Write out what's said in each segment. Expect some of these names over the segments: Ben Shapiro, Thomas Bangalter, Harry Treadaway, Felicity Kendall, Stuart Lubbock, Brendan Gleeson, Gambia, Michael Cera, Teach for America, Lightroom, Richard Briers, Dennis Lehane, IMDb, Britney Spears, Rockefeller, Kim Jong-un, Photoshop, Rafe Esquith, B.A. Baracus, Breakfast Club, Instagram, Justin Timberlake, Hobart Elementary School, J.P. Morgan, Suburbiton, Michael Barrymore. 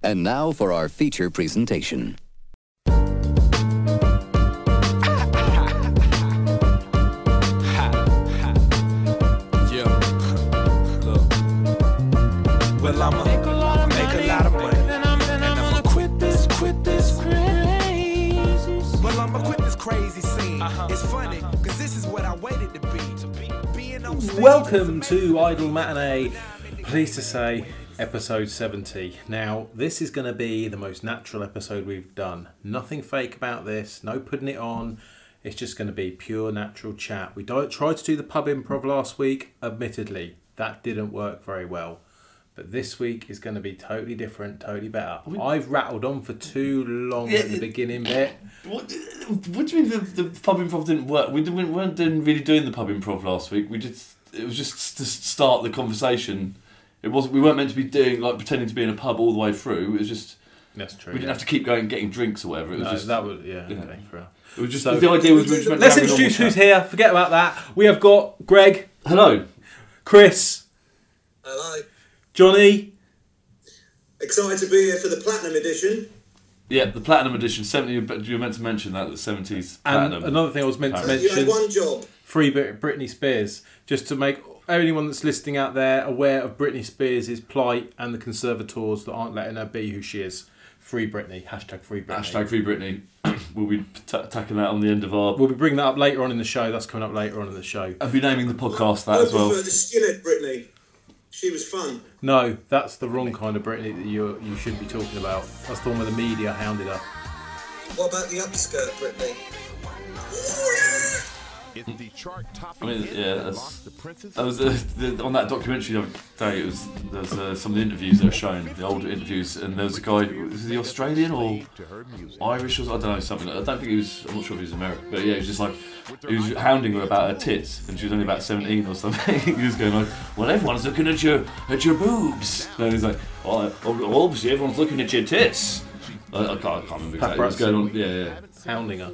And now for our feature presentation. Welcome to Idle Matinee, pleased to say, episode 70. Now, this is going to be the most natural episode we've done. Nothing fake about this, no putting it on. It's just going to be pure natural chat. We tried to do the pub improv last week, admittedly. That didn't work very well. But this week is going to be totally different, totally better. I've rattled on for too long at the beginning bit. What do you mean the pub improv didn't work? We weren't really doing the pub improv last week. It was just to start the conversation. It wasn't. We weren't meant to be doing like pretending to be in a pub all the way through. It was just. That's true. We didn't have to keep going getting drinks or whatever. It was just that was okay. It was just so, the idea was we were just meant to have a normal chat. Let's introduce who's here. Forget about that. We have got Greg. Hello. Chris. Hello. Johnny. Excited to be here for the Platinum Edition. Yeah, the Platinum Edition. 70. You were meant to mention that the 70s Platinum. And another thing I was meant to mention. You had one job. Free Britney Spears, just to make anyone that's listening out there aware of Britney Spears' plight and the conservators that aren't letting her be who she is. Free Britney. Hashtag Free Britney. Hashtag Free Britney. We'll be tackling that on the end of our... We'll be bringing that up later on in the show. That's coming up later on in the show. I'll be naming the podcast that as well. The skillet Britney. She was fun. No, that's the wrong kind of Britney that you should be talking about. That's the one where the media hounded her. What about the upskirt Britney? Oh, yeah! The chart I mean, yeah, that was on that documentary the other day. It was there's some of the interviews that were shown, the older interviews, and there was a guy, was he Australian or Irish or I don't know something. I don't think he was. I'm not sure if he was American, but yeah, he was just like he was hounding her about her tits, and she was only about 17 or something. He was going like, "Well, everyone's looking at your boobs," and he's like, "Well, obviously everyone's looking at your tits." I can't remember exactly what's going on. Yeah, hounding her.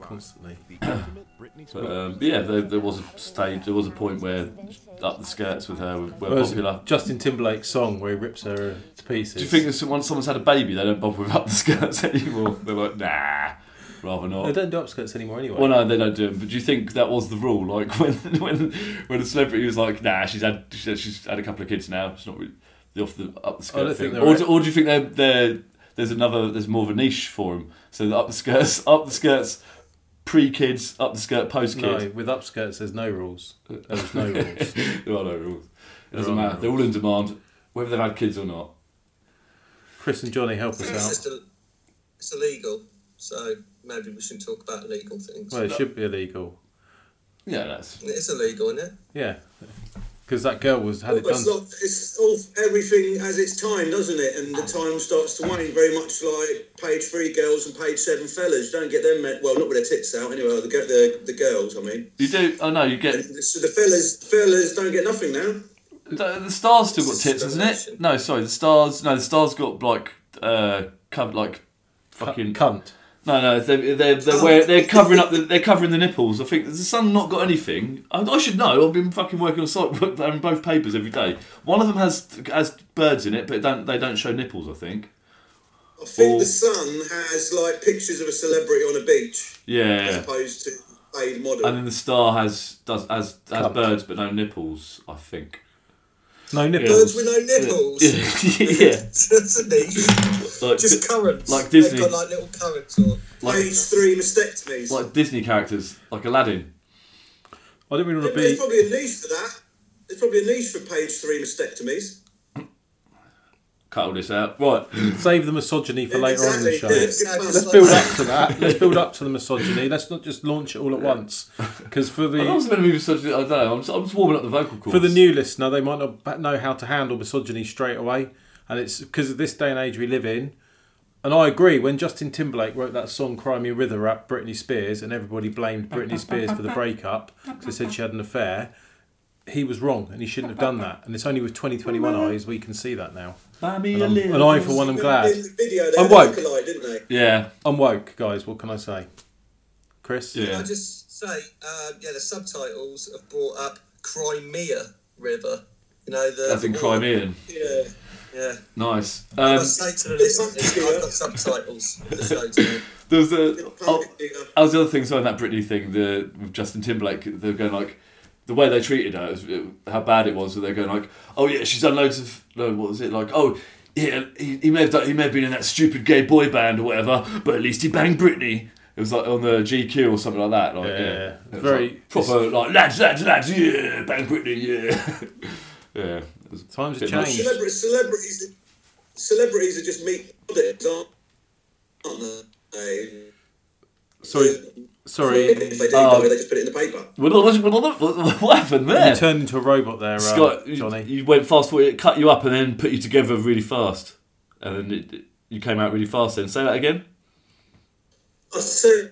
Constantly. But yeah, there was a stage, there was a point where up the skirts with her were popular. Justin Timberlake's song where he rips her to pieces. Do you think that once someone's had a baby, they don't bother with up the skirts anymore? They're like, nah, rather not. They don't do up skirts anymore anyway. Well, no, they don't do them. But do you think that was the rule? Like when a celebrity was like, nah, she's had a couple of kids now. She's not really the up the skirt thing. Or do you think they're There's more of a niche for them. So the up the skirts, pre-kids, up the skirt, post-kids. No, with up skirts, there's no rules. There's no rules. There are no rules. It doesn't matter. They're all in demand, whether they've had kids or not. Chris and Johnny, help us out. It's illegal, so maybe we shouldn't talk about illegal things. Well, it should be illegal. Yeah, that's... It's illegal, isn't it? Yeah. Because that girl had it done. It's all everything has its time, doesn't it? And the time starts to wane, very much like page 3 girls and page 7 fellas. Don't get them, well, not with their tits out anyway. The girls, I mean. You do? Oh no, you get. So the fellas don't get nothing now. The stars still got tits, isn't it? No, sorry, the stars got like covered like fucking cunt. No, they're covering the nipples. I think the Sun not got anything. I should know. I've been fucking working on site work in both papers every day. One of them has birds in it, but they don't show nipples. I think the Sun has like pictures of a celebrity on a beach. Yeah. As opposed to a model. And then the Star has birds but no nipples. I think. No nipples. Birds with no nipples. Yeah. That's a niche. Like, just currants. Like Disney. They've got like little currants or like, page 3 mastectomies. Like Disney characters, like Aladdin. I don't really want to be. There's probably a niche for that. There's probably a niche for page 3 mastectomies. Cut all this out. Right. Save the misogyny for later on in the show. Yeah, let's build up to that. Let's build up to the misogyny. Let's not just launch it all at once. Because for the... I'm not going to be misogyny. I don't know. I'm just warming up the vocal cords. For the new listener, they might not know how to handle misogyny straight away. And it's because of this day and age we live in. And I agree, when Justin Timberlake wrote that song, Cry Me a River, at Britney Spears, and everybody blamed Britney Spears for the breakup because they said she had an affair, he was wrong and he shouldn't have done that. And it's only with 2021 eyes we can see that now. And I, for one, am glad. I'm woke. Yeah, I'm woke, guys. What can I say? Chris? Yeah. Can I just say, the subtitles have brought up Crimea River You know, that's in Crimean. Yeah, yeah. Nice. I must say to the listeners, I've got subtitles for the show today. There was the other thing, sorry, that Britney thing with Justin Timberlake, they were going like, the way they treated her, how bad it was, they're going like, oh yeah, she's done loads of, what was it, like, oh, yeah, he may have been in that stupid gay boy band or whatever, but at least he banged Britney. It was like on the GQ or something like that. Like, yeah. Very like proper, like, lads, yeah, bang Britney, yeah. Yeah. Times have changed. Celebrities are just meat puddings, aren't they? Sorry. If they do, they just put it in the paper. What happened there? You turned into a robot there, Scott, Johnny. You went fast forward, it cut you up and then put you together really fast. And then you came out really fast then. Say that again. I said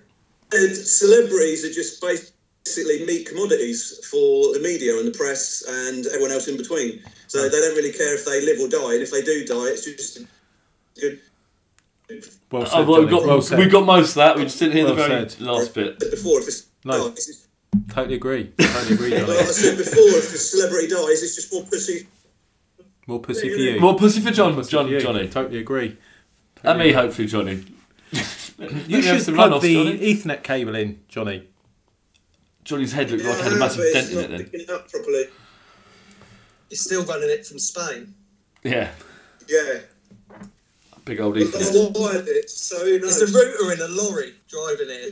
celebrities are just basically meat commodities for the media and the press and everyone else in between. So they don't really care if they live or die. And if they do die, it's just good. Well said, we got most of that. We just didn't hear last bit. Before, if it's no, dies, totally agree. Totally agree. Like I said before, if the celebrity dies, it's just more pussy. More pussy for you. More pussy for Johnny. Totally agree. And me, hopefully, Johnny. You should plug the Ethernet cable in, Johnny. Johnny's head looked like it had a massive dent in it then. It's not picking it up properly. He's still running it from Spain. Yeah. Yeah. Big old Ethernet. It's a router in a lorry driving it.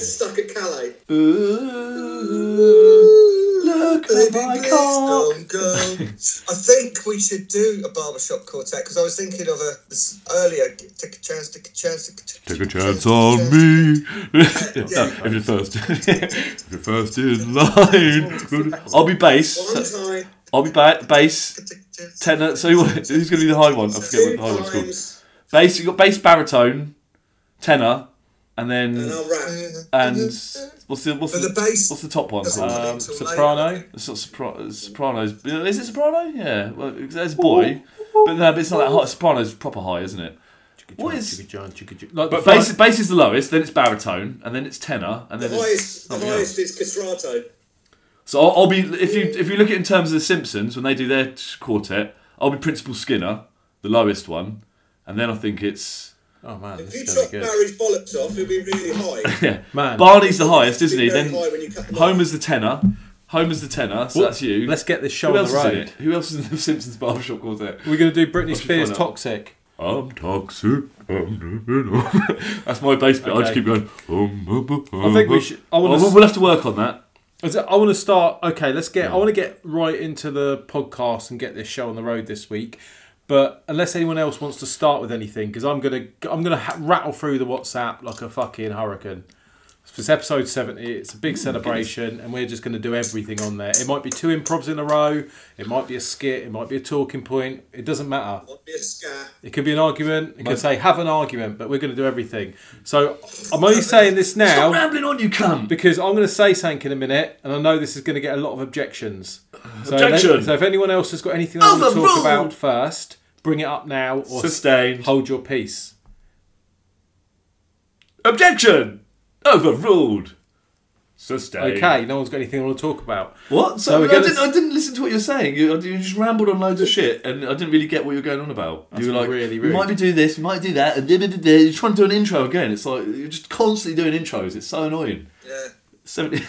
Stuck at Calais. Ooh, look at my car. I think we should do a barbershop quartet because I was thinking of this earlier. Take a chance on me. If you're first, if you're first in line, I'll be bass. I'll be bass. Tenor, so who's going to be the high one? I forget what the high one's called. Bass, you've got bass, baritone, tenor, and then. And I'll rap. And what's the top one? Soprano? It's not soprano's. Is it soprano? Yeah. Well, there's a boy. But no, it's not that high. Soprano's proper high, isn't it? What is. But bass is the lowest, then it's baritone, and then it's tenor, and then it's. The highest is castrato. So I'll be if you look at it in terms of the Simpsons when they do their quartet, I'll be Principal Skinner, the lowest one, and then I think it's if you chop Barry's bollocks off, it'll be really high. Yeah, man. Barney's the highest, isn't he? Then Homer's the tenor. So that's you. Let's get this show on the road. Who else is in the Simpsons barbershop quartet? We're gonna do Britney Spears Toxic. I'm toxic. That's my bass bit. Okay. I just keep going. I think we should. We'll have to work on that. I want to start. Okay, let's get. Yeah. I want to get right into the podcast and get this show on the road this week. But unless anyone else wants to start with anything, because I'm gonna rattle through the WhatsApp like a fucking hurricane. It's episode 70. It's a big celebration, and we're just gonna do everything on there. It might be two improvs in a row. It might be a skit. It might be a talking point. It doesn't matter. It could be an argument. It could say have an argument, but we're gonna do everything. So I'm only saying this now. Stop rambling on, you cunt. Because I'm gonna say something in a minute, and I know this is gonna get a lot of objections. So if anyone else has got anything they want to talk about first, bring it up now or sustain. Hold your peace. Objection. Overruled. Sustained. Okay, no one's got anything I want to talk about. What? I didn't listen to what you're saying. You just rambled on loads of shit, and I didn't really get what you were going on about. You were like, really rude. We might be doing this, we might do that, and you're trying to do an intro again. It's like you're just constantly doing intros. It's so annoying. Yeah. 70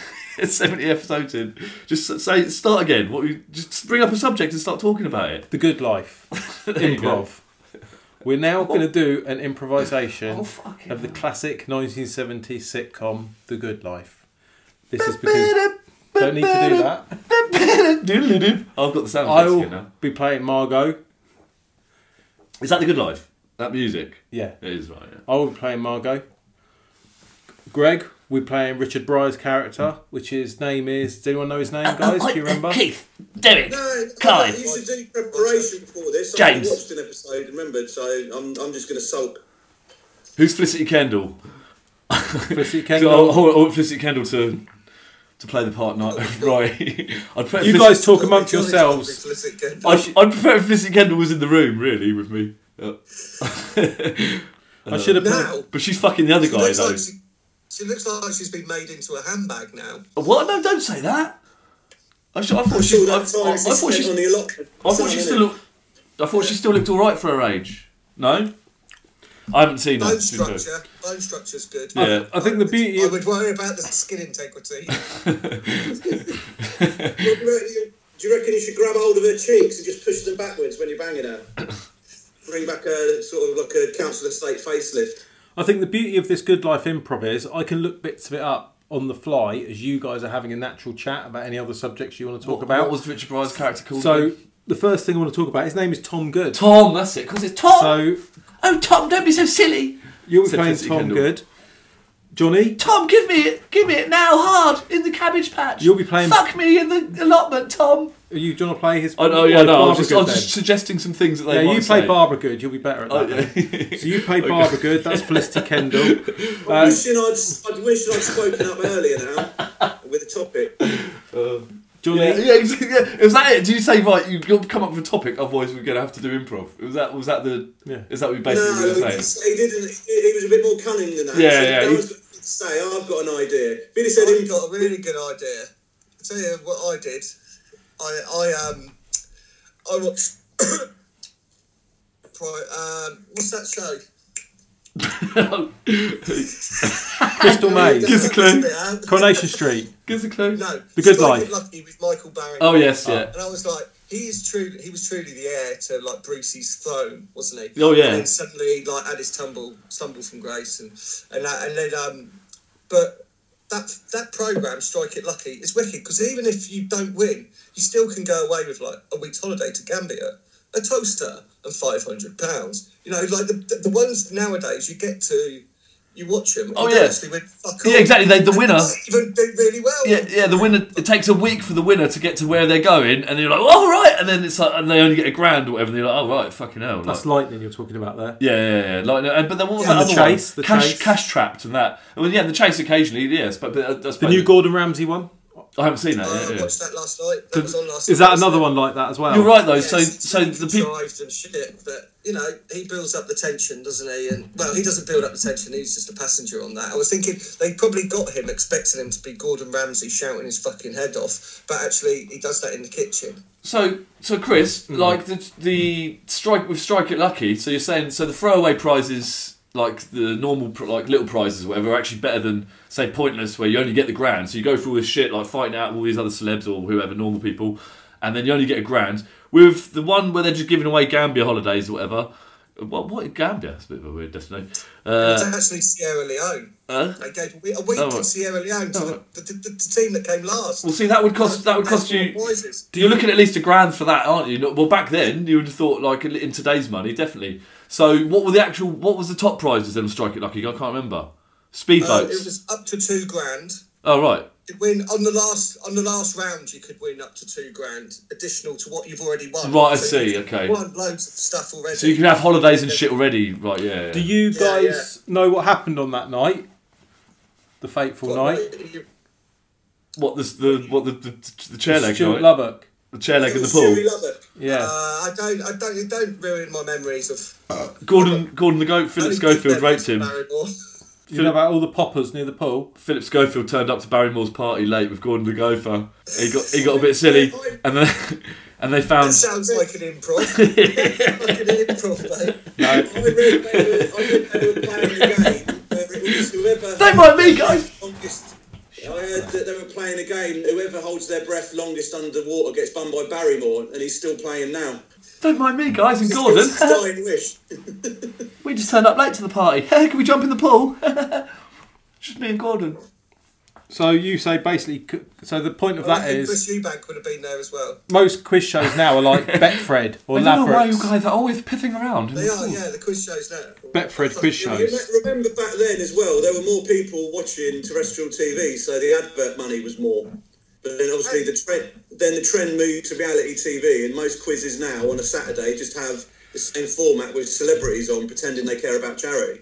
episodes in. Just say start again. Just bring up a subject and start talking about it. The good life. Improv. We're now going to do an improvisation of the classic 1970s sitcom, The Good Life. This is because... Don't need to do that. I've got the sound effects here now. I'll be playing Margot. Is that The Good Life? That music? Yeah. It is, right, yeah. I'll be playing Margot. Greg, we're playing Richard Briers' character, which his name is... Does anyone know his name, guys? Do you remember? Keith. Derek. No, Clive. You should do preparation for this. James. I watched an episode, remembered, so I'm just going to sulk. Who's Felicity Kendall? Felicity Kendall. I want Felicity Kendall to play the part. Right. You guys talk amongst yourselves. I'd prefer if Felicity Kendall was in the room, really, with me. I should have... But she's fucking the other guy, though. She looks like she's been made into a handbag now. What? No, don't say that. I thought she still looked all right for her age. No, I haven't seen her. Bone structure's good. Yeah, I think the beauty. I would worry about the skin integrity. Do you reckon you should grab hold of her cheeks and just push them backwards when you're banging her? Bring back a sort of like a council estate facelift. I think the beauty of this Good Life improv is I can look bits of it up on the fly as you guys are having a natural chat about any other subjects you want to talk about. What was Richard Briers' character called? So the first thing I want to talk about, his name is Tom Good. Tom, that's it, because it's Tom. Oh, Tom, don't be so silly. You're playing Tom Kendall. Good. Johnny? Tom, give me it now, hard, in the cabbage patch. You'll be playing... Fuck me in the allotment, Tom. Are you trying to play his... Oh, no, yeah, no, I was just suggesting some things that they might say. Yeah, you play Barbara Good, you'll be better at that. So you play Barbara Good, that's Felicity Kendall. I wish I'd spoken up earlier now, with a topic. Johnny? Yeah, was that it? Did you say, right, you'll come up with a topic, otherwise we're going to have to do improv? Is that what you basically were saying? No, he didn't. He was a bit more cunning than that. Yeah, say, I've got an idea. Billy said he's got a really good idea. I'll tell you what I did. I watched what's that show? Crystal Maze. Gives a clue. Coronation Street. Gives a clue. No. The Good Life. Lucky with Michael Barrymore. Oh yes, yeah. And I was like, he was truly the heir to like Brucey's throne, wasn't he? Oh yeah. And then suddenly he like had his stumble from grace and then that programme, Strike It Lucky, is wicked because even if you don't win, you still can go away with like a week's holiday to Gambia, a toaster and £500. You know, like the ones nowadays you get to, you watch them. Oh, and yeah. Actually win, fuck yeah, exactly. The winner. They even do really well. Yeah, the winner. It takes a week for the winner to get to where they're going, and you're like, all right. And then it's like, and they only get £1,000 or whatever. And you're like, oh, right, fucking hell. That's like, Lightning you're talking about there. Yeah. Lightning. But then what was that other chase? The Chase. Cash Trapped and that. Well, yeah, the Chase occasionally, yes. But that's the new Gordon Ramsay one. I haven't seen that. I watched that last night. Is that another one like that as well? You're right though. Yes, so the people and shit, but you know he builds up the tension, doesn't he? And well, he doesn't build up the tension. He's just a passenger on that. I was thinking they probably got him expecting him to be Gordon Ramsay shouting his fucking head off, but actually he does that in the kitchen. So Chris, like the strike with Strike It Lucky. So you're saying the throwaway prizes. Like the normal, like little prizes, or whatever, are actually better than say Pointless, where you only get the £1,000. So you go through all this shit, like fighting out all these other celebs or whoever, normal people, and then you only get £1,000. With the one where they're just giving away Gambia holidays or whatever. What Gambia? That's a bit of a weird destination. It's actually Sierra Leone. They gave a week in Sierra Leone to the team that came last. Well, see, that would cost you. Prizes. You're looking at least £1,000 for that, aren't you? Well, back then you would have thought like in today's money, definitely. So what was the top prizes then? Strike It Lucky, I can't remember. Speedboats. It was up to £2,000. Oh right. You'd win on the last round. You could win up to £2,000 additional to what you've already won. Right, so I see. Okay. Won loads of stuff already. So you can have holidays and shit already. Right, yeah. Do you guys know what happened on that night? The fateful night. The chair leg? Stuart Lubbock. The chair leg in the pool. Yeah. Don't ruin my memories of Gordon the goat. Philip Schofield raped him. You know about all the poppers near the pool. Philip Schofield turned up to Barrymore's party late with Gordon the gopher. He got a bit silly, and they found. That sounds like an improv. Like an improv, mate. No. I read they were playing the game. It was whoever. Don't mind me, guys. I heard that they were playing a game. Whoever holds their breath longest underwater gets bummed by Barrymore, and he's still playing now. Don't mind me, guys, and Gordon. Dying wish. We just turned up late to the party. Can we jump in the pool? Just me and Gordon. So you say basically. So the point of that is. Chris Eubank would have been there as well. Most quiz shows now are like Betfred or Labyrinth. I don't know why you guys are always pissing around. They are, yeah. The quiz shows now. Betfred quiz shows. Remember back then as well, there were more people watching terrestrial TV, so the advert money was more. But then obviously the trend moved to reality TV, and most quizzes now on a Saturday just have the same format with celebrities on pretending they care about charity.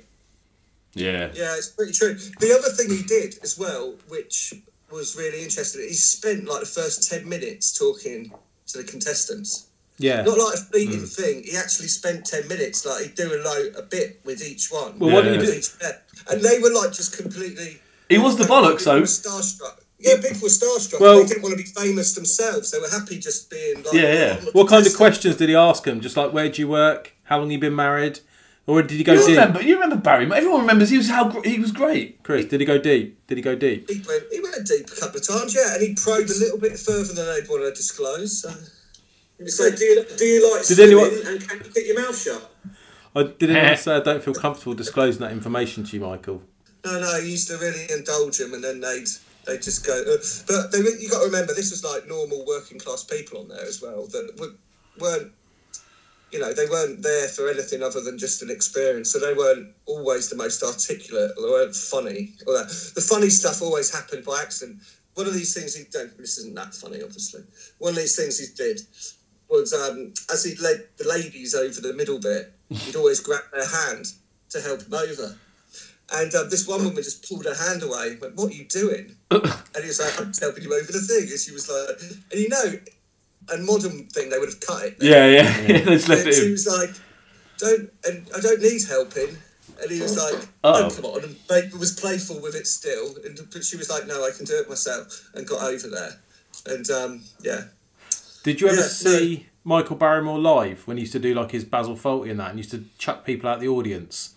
Yeah, it's pretty true. The other thing he did as well, which was really interesting, he spent like the first 10 minutes talking to the contestants. Yeah, not like a fleeting thing. He actually spent 10 minutes, like he'd do a bit with each one. Well, what did he do? And they were like just completely. He was the bollocks, though. Starstruck. Yeah, people were starstruck. Well, they didn't want to be famous themselves. They were happy just being like... Yeah. What kind of questions did he ask them? Just like, where do you work? How long have you been married? Or did he go deep? You remember Barrymore? Everyone remembers he was great. Chris, did he go deep? He went deep a couple of times, yeah. And he probed a little bit further than they'd want to disclose. He was like, do you like swimming and can you keep your mouth shut? I didn't want to say I don't feel comfortable disclosing that information to you, Michael. No, you used to really indulge them and then they just go... But you got to remember, this was like normal working class people on there as well that weren't... You know, they weren't there for anything other than just an experience, so they weren't always the most articulate or they weren't funny. Or that. The funny stuff always happened by accident. One of these things this isn't that funny, obviously. One of these things he did was, as he led the ladies over the middle bit, he'd always grab their hand to help them over. And this one woman just pulled her hand away and went, "What are you doing?" And he was like, "I'm just helping you over the thing." And she was like, and you know, a modern thing, they would have cut it. She was like, I don't need helping. And he was like, "Oh, come on." And was playful with it still. But she was like, "No, I can do it myself." And got over there. And, yeah. Did you ever see Michael Barrymore live when he used to do, like, his Basil Fawlty and that and used to chuck people out the audience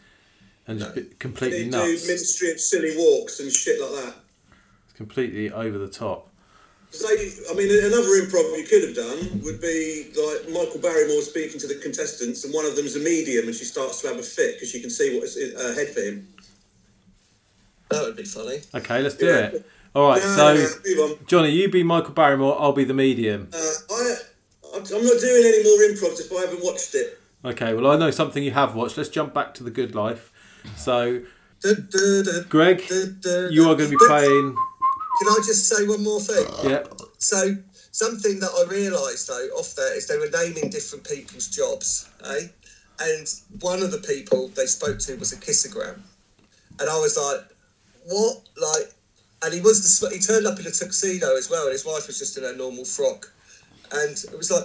and just be completely nuts? Did he do Ministry of Silly Walks and shit like that? It's completely over the top. I mean, another improv you could have done would be like Michael Barrymore speaking to the contestants, and one of them's a medium, and she starts to have a fit because she can see what's in her head for him. That would be funny. Okay, let's do it. All right, so Johnny, you be Michael Barrymore, I'll be the medium. I'm not doing any more improv if I haven't watched it. Okay, well, I know something you have watched. Let's jump back to The Good Life. So, Greg, you are going to be playing... Can I just say one more thing? Yeah. So something that I realised though off there is they were naming different people's jobs, eh? And one of the people they spoke to was a kissogram, and I was like, "What?" Like, and he turned up in a tuxedo as well, and his wife was just in her normal frock, and it was like,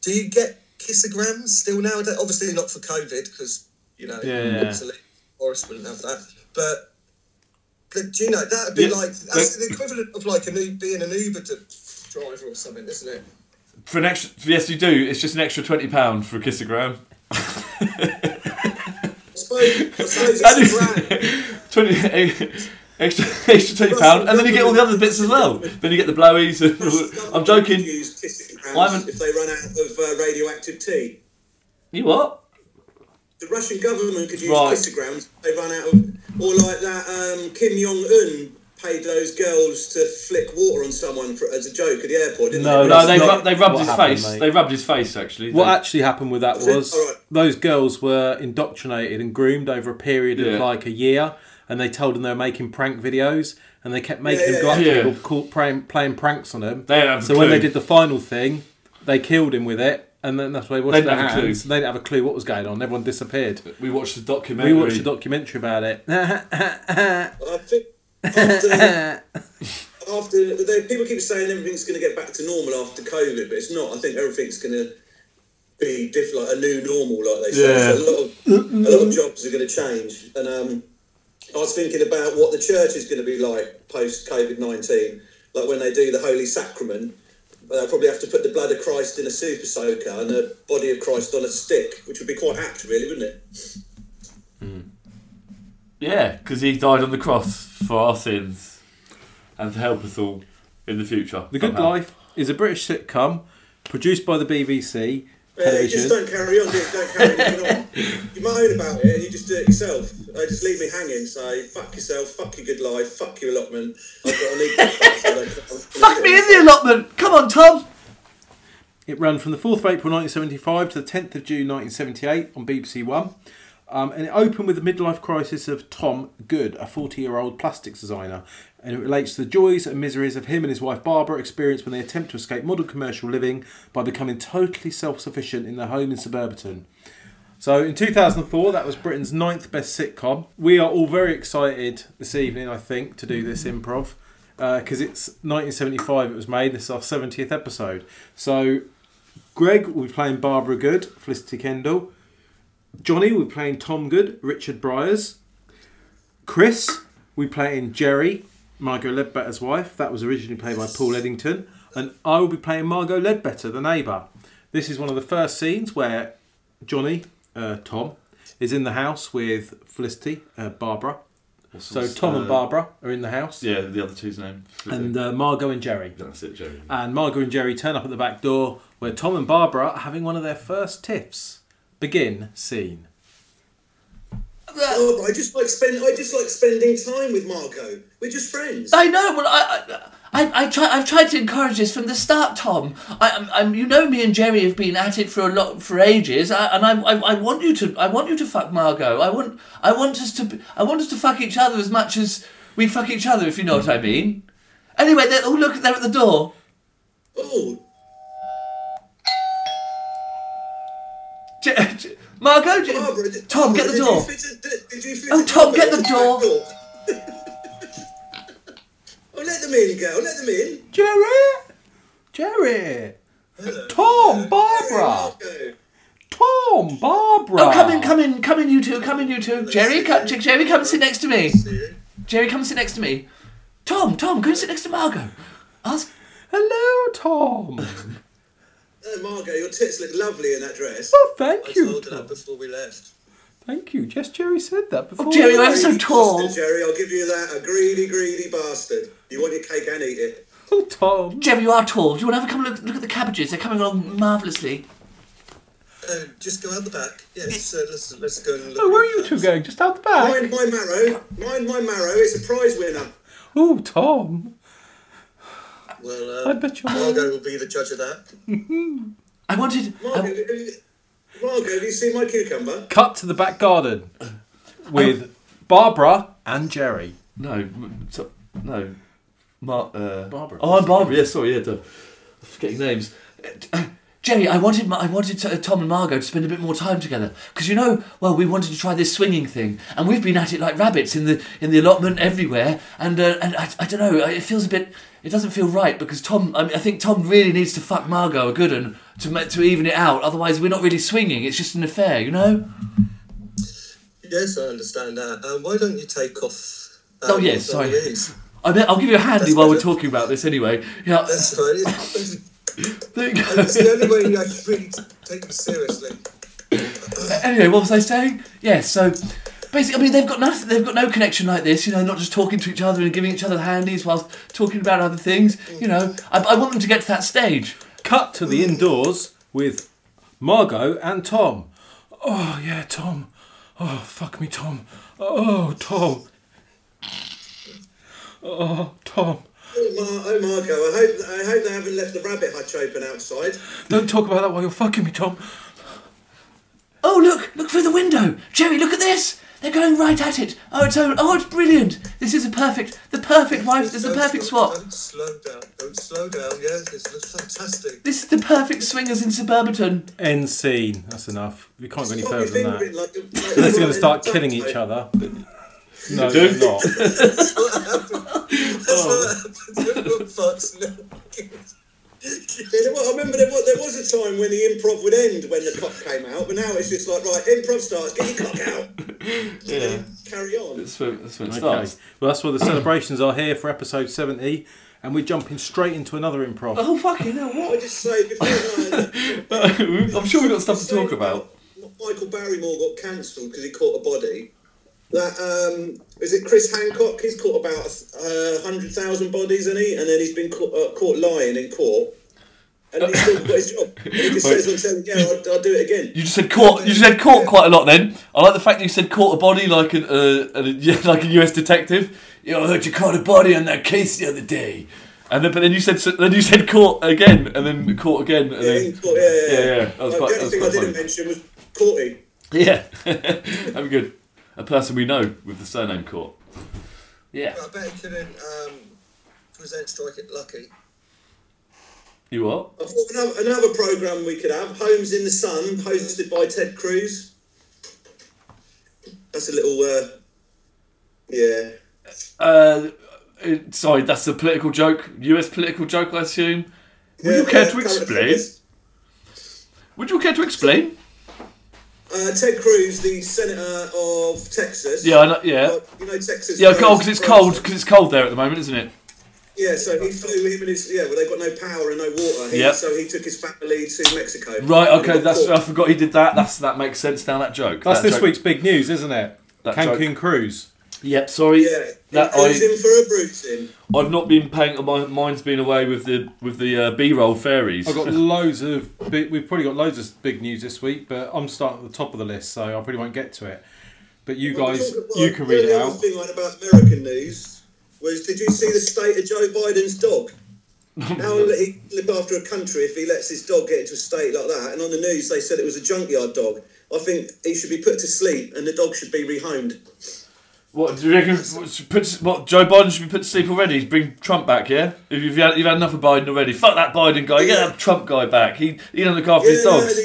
"Do you get kissograms still nowadays?" Obviously not for COVID because you know, obsolete. Boris wouldn't have that, but. Do you know, that would be like... That's the equivalent of like being an Uber driver or something, isn't it? For an extra... Yes, you do. It's just an extra £20 for a kissogram. I suppose it's £20... Extra £20, and then you get all the other bits as well. Then you get the blowies. I'm joking. Use kissogram if they run out of radioactive tea. You what? The Russian government could use kissograms if they run out of... Or like that Kim Jong-un paid those girls to flick water on someone as a joke at the airport, didn't they? No, they rubbed his face. Mate? They rubbed his face, actually. What actually happened with that was those girls were indoctrinated and groomed over a period of like a year, and they told them they were making prank videos, and they kept making them go up to people playing pranks on them. They didn't have a clue. When they did the final thing, they killed him with it. And then that's why they watched their hands. They didn't have a clue what was going on. Everyone disappeared. We watched the documentary. About it. I think after people keep saying everything's going to get back to normal after COVID, but it's not. I think everything's going to be different, like a new normal, like they say. So a lot of jobs are going to change. And I was thinking about what the church is going to be like post COVID-19, like when they do the Holy Sacrament. They'll probably have to put the blood of Christ in a super soaker and the body of Christ on a stick, which would be quite apt, really, wouldn't it? Mm. Yeah, because he died on the cross for our sins and to help us all in the future. The Good Life is a British sitcom produced by the BBC. Yeah, you just don't carry on, You moan about it and you just do it yourself. They just leave me hanging, say, "Fuck yourself, fuck your good life, fuck your allotment. I need that." Fuck me in the allotment! Come on, Tom! It ran from the 4th of April 1975 to the 10th of June 1978 on BBC One. And it opened with the midlife crisis of Tom Good, a 40-year-old plastics designer. And it relates to the joys and miseries of him and his wife Barbara experience when they attempt to escape modern commercial living by becoming totally self-sufficient in their home in Suburbiton. So in 2004, that was Britain's 9th best sitcom. We are all very excited this evening, I think, to do this improv. Because it's 1975 it was made. This is our 70th episode. So Greg will be playing Barbara Good, Felicity Kendall. Johnny will be playing Tom Good, Richard Briers. Chris will be playing Jerry. Margot Ledbetter's wife. That was originally played by Paul Eddington. And I will be playing Margot Ledbetter, the neighbour. This is one of the first scenes where Johnny, Tom, is in the house with Felicity, Barbara. So Tom and Barbara are in the house. Yeah, the other two's name. And Margot and Jerry. That's it, Jerry. And Margot and Jerry turn up at the back door where Tom and Barbara are having one of their first tiffs. Begin scene. Oh, I just like spending time with Margot. We're just friends. I know. Well, I've tried to encourage this from the start, Tom. I'm, you know, me and Jerry have been at it for ages, and I want you to, fuck Margot. I want us to fuck each other as much as we fuck each other, if you know what I mean. Anyway, they're at the door. Oh. Margot, Barbara, Tom, get the door. Tom, get the door. Oh, let them in, girl. Let them in. Jerry. Hello. Tom, Barbara. Hello. Tom, Barbara. Oh, come in, you two. Jerry, come and sit next to me. Jerry, come and sit next to me. Tom, go and sit next to Margot. Hello, Tom. Margot, your tits look lovely in that dress. Oh, thank you. I told her that before we left. Thank you. Yes, Jerry said that before. Oh, Jerry, I'm so tall. Bastard, Jerry, I'll give you that. A greedy bastard. You want your cake and eat it. Oh, Tom. Jerry, you are tall. Do you want to have a come look at the cabbages? They're coming along marvellously. Just go out the back. Yes, so let's go and look. Oh, where are you two going? Just out the back. Mind my marrow. It's a prize winner. Oh, Tom. Well, I bet Margot will be the judge of that. Margot, have you seen my cucumber? Cut to the back garden with Barbara and Jerry. No. Barbara. Oh, I'm Barbara. Yeah, sorry, I'm forgetting names. Jerry, I wanted Tom and Margot to spend a bit more time together because we wanted to try this swinging thing, and we've been at it like rabbits in the allotment everywhere, and I don't know, it feels a bit, it doesn't feel right because I think Tom really needs to fuck Margot a good one to even it out. Otherwise, we're not really swinging; it's just an affair, you know. Yes, I understand that. Why don't you take off? Oh yes, sorry. I'll give you a handy while we're talking about this anyway. Yeah, that's fine. It's the only way I can really take them seriously. Anyway, what was I saying? Yeah, so basically, I mean, they've got no connection like this, you know, not just talking to each other and giving each other handies whilst talking about other things, you know. I want them to get to that stage. Cut to the indoors with Margot and Tom. Oh, yeah, Tom. Oh, fuck me, Tom. Oh, Tom. Oh, Tom. Oh, Margot, I hope they haven't left the rabbit hutch open outside. Don't talk about that while you're fucking me, Tom. Oh, look through the window. Jerry, look at this. They're going right at it. It's brilliant. This is the perfect wife. This is the perfect swap. Don't slow down, yes. This looks fantastic. This is the perfect swingers in Suburbiton. End scene. That's enough. We can't go any further than that. Unless they're going to start killing each other. No, do not. That's what happens. Everyone fucks now. I remember there was a time when the improv would end when the cock came out, but now it's just like, right, improv starts, get your cock out. Yeah. Carry on. That's when it starts. Okay. Well, that's why the celebrations are here for episode 70, and we're jumping straight into another improv. Oh, fucking hell, what? I just say before I'm sure we've got stuff to talk about. Michael Barrymore got cancelled because he caught a body. Is it Chris Hancock? He's caught about 100,000 bodies, isn't he? And then he's been caught lying in court. And he's still got his job. And he just says on TV, yeah, I'll do it again. You just said court. You said court quite a lot then. I like the fact that you said caught a body like a US detective. You know, I heard you caught a body on that case the other day. And then, but then you said court again, and then court again. And then, court, yeah. The only thing I didn't mention was courting. Yeah, I'm good. A person we know with the surname Court. Yeah. Well, I bet he couldn't present Strike It Lucky. You what? I thought another programme we could have, Homes in the Sun, hosted by Ted Cruz. That's a little, yeah. Sorry, that's a political joke, US political joke, I assume. Would you care to explain? Ted Cruz, the senator of Texas. Yeah, I know, yeah. You know Texas. Yeah, because it's cold. Because it's cold there at the moment, isn't it? Yeah, so he flew him and his Well, they've got no power and no water. Here, yep. So he took his family to Mexico. Right. Okay. I forgot he did that. That makes sense now. That joke. That's this week's big news, isn't it? That Cancun cruise. Yep. Sorry. Yeah. That goes in for a bruising. I've not been paying. My mind's been away with the B-roll fairies. I've got loads of. We've probably got loads of big news this week, but I'm starting at the top of the list, so I probably won't get to it. But you can read it out. The other thing about American news. Did you see the state of Joe Biden's dog? How will he look after a country if he lets his dog get into a state like that? And on the news, they said it was a junkyard dog. I think he should be put to sleep and the dog should be rehomed. What, do you reckon? Joe Biden should be put to sleep already? Bring Trump back, yeah? If you've had enough of Biden already, fuck that Biden guy, get that Trump guy back. He don't look after his dogs.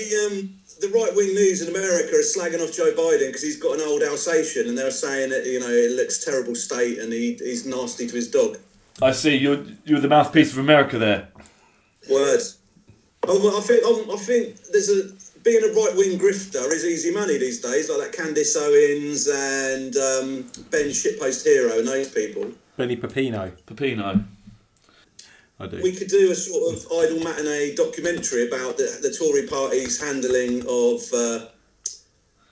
The right-wing news in America is slagging off Joe Biden because he's got an old Alsatian, and they're saying that it looks terrible state, and he's nasty to his dog. I see you're the mouthpiece of America there. Word. I think there's being a right-wing grifter is easy money these days, like that Candace Owens and Ben Shitpost Hero and those people. Benny Peppino. We could do a sort of Idle Matinee documentary about the Tory party's handling of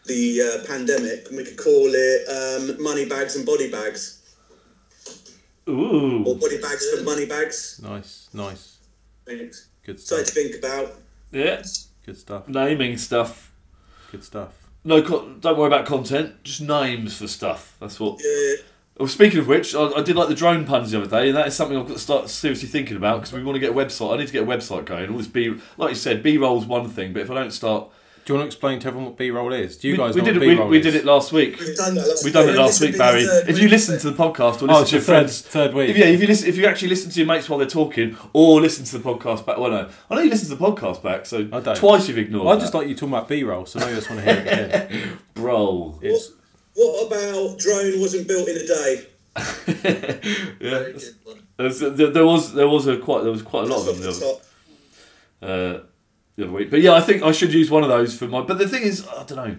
the pandemic, and we could call it Money Bags and Body Bags. Ooh. Or Body Bags for Money Bags. Nice. Thanks. Good stuff. So to think about. Yeah. Good stuff. Naming stuff. Good stuff. No, don't worry about content, just names for stuff. That's what... Yeah. Well, speaking of which, I did like the drone puns the other day, and that is something I've got to start seriously thinking about because we want to get a website. I need to get a website going. All this like you said, B-roll's one thing, but if I don't start... Do you want to explain to everyone what B-roll is? Do you guys know what B-roll is? We did it last week. We've done it last week, Barry. If you listen to the podcast or listen to your friends... Third week. If you actually listen to your mates while they're talking or listen to the podcast back... Well, no. I know you listen to the podcast back, so twice you've ignored I just like you talking about B-roll, so now I just want to hear it again. Bro. What about drone wasn't built in a day? There was quite a lot of them the other week. But yeah, I think I should use one of those for my. But the thing is, I don't know.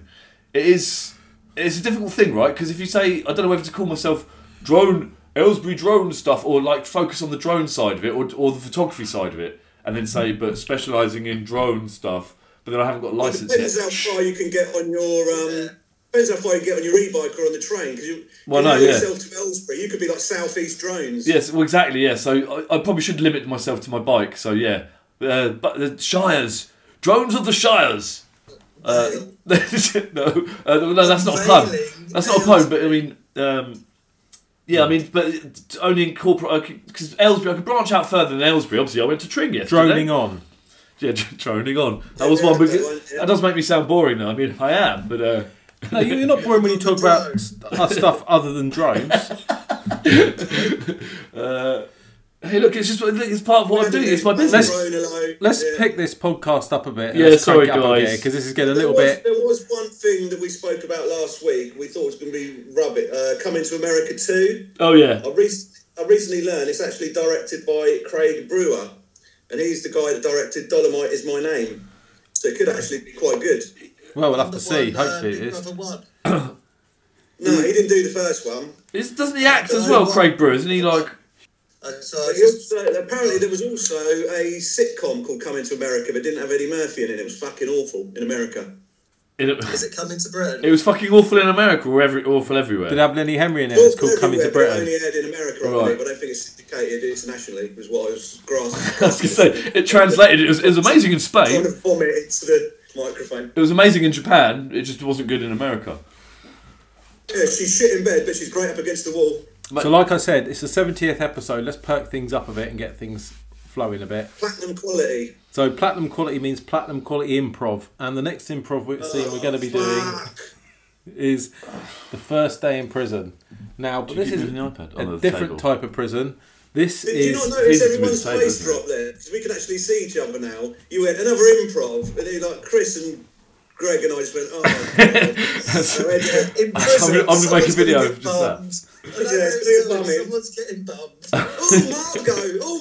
It's a difficult thing, right? Because if you say I don't know whether to call myself drone Aylesbury drone stuff or like focus on the drone side of it or the photography side of it, and then say but specialising in drone stuff, but then I haven't got a license yet. It depends how far you can get on your. Depends how far you get on your e-bike or on the train. Because yourself to Aylesbury, you could be like southeast drones. Yes, well, exactly, yeah. So I probably should limit myself to my bike, so yeah. But the Shires. Drones of the Shires. No, that's not a pun. That's not a pun, but I mean... yeah, I mean, but only incorporate... Because Aylesbury, I could branch out further than Aylesbury. Obviously, I went to Tring yesterday. Droning on. Yeah, droning on. That was one... That does make me sound boring, though. I mean, I am, but... No, you're not boring when you talk about stuff other than drones. Hey, look, it's part of what I'm doing. It's my business. Let's pick this podcast up a bit. Yeah, sorry, guys. Because this is getting a little bit... There was one thing that we spoke about last week. We thought it was going to be rubbish. Coming to America 2. Oh, yeah. I recently learned it's actually directed by Craig Brewer. And he's the guy that directed Dolomite Is My Name. So it could actually be quite good. Well, we'll have to see. Hopefully it is. No, he didn't do the first one. Doesn't he act as well, Craig Brewer? Isn't he like... apparently there was also a sitcom called Coming to America but didn't have Eddie Murphy in it. It was fucking awful in America. Is it Coming to Britain? It was fucking awful in America or awful everywhere. Did it have Lenny Henry in it? It's called Coming to Britain. Only aired in America, right. But I don't think it's syndicated internationally, was what I was grasping. I was going to say, it translated. It was amazing in Spain. Trying to vomit into the... microphone. It was amazing in Japan, it just wasn't good in America. Yeah, she's shit in bed, but she's great up against the wall. So like I said, it's the 70th episode, let's perk things up a bit and get things flowing a bit. Platinum quality. So platinum quality means platinum quality improv, and the next improv we're going to be doing is the first day in prison. Now, but this is a different type of prison. Did you not notice everyone's face drop there? Because we can actually see each other now. You went, another improv, and then like Chris and Greg and I just went, oh, I'm going to make a video of just that. Someone's getting bumped. Oh,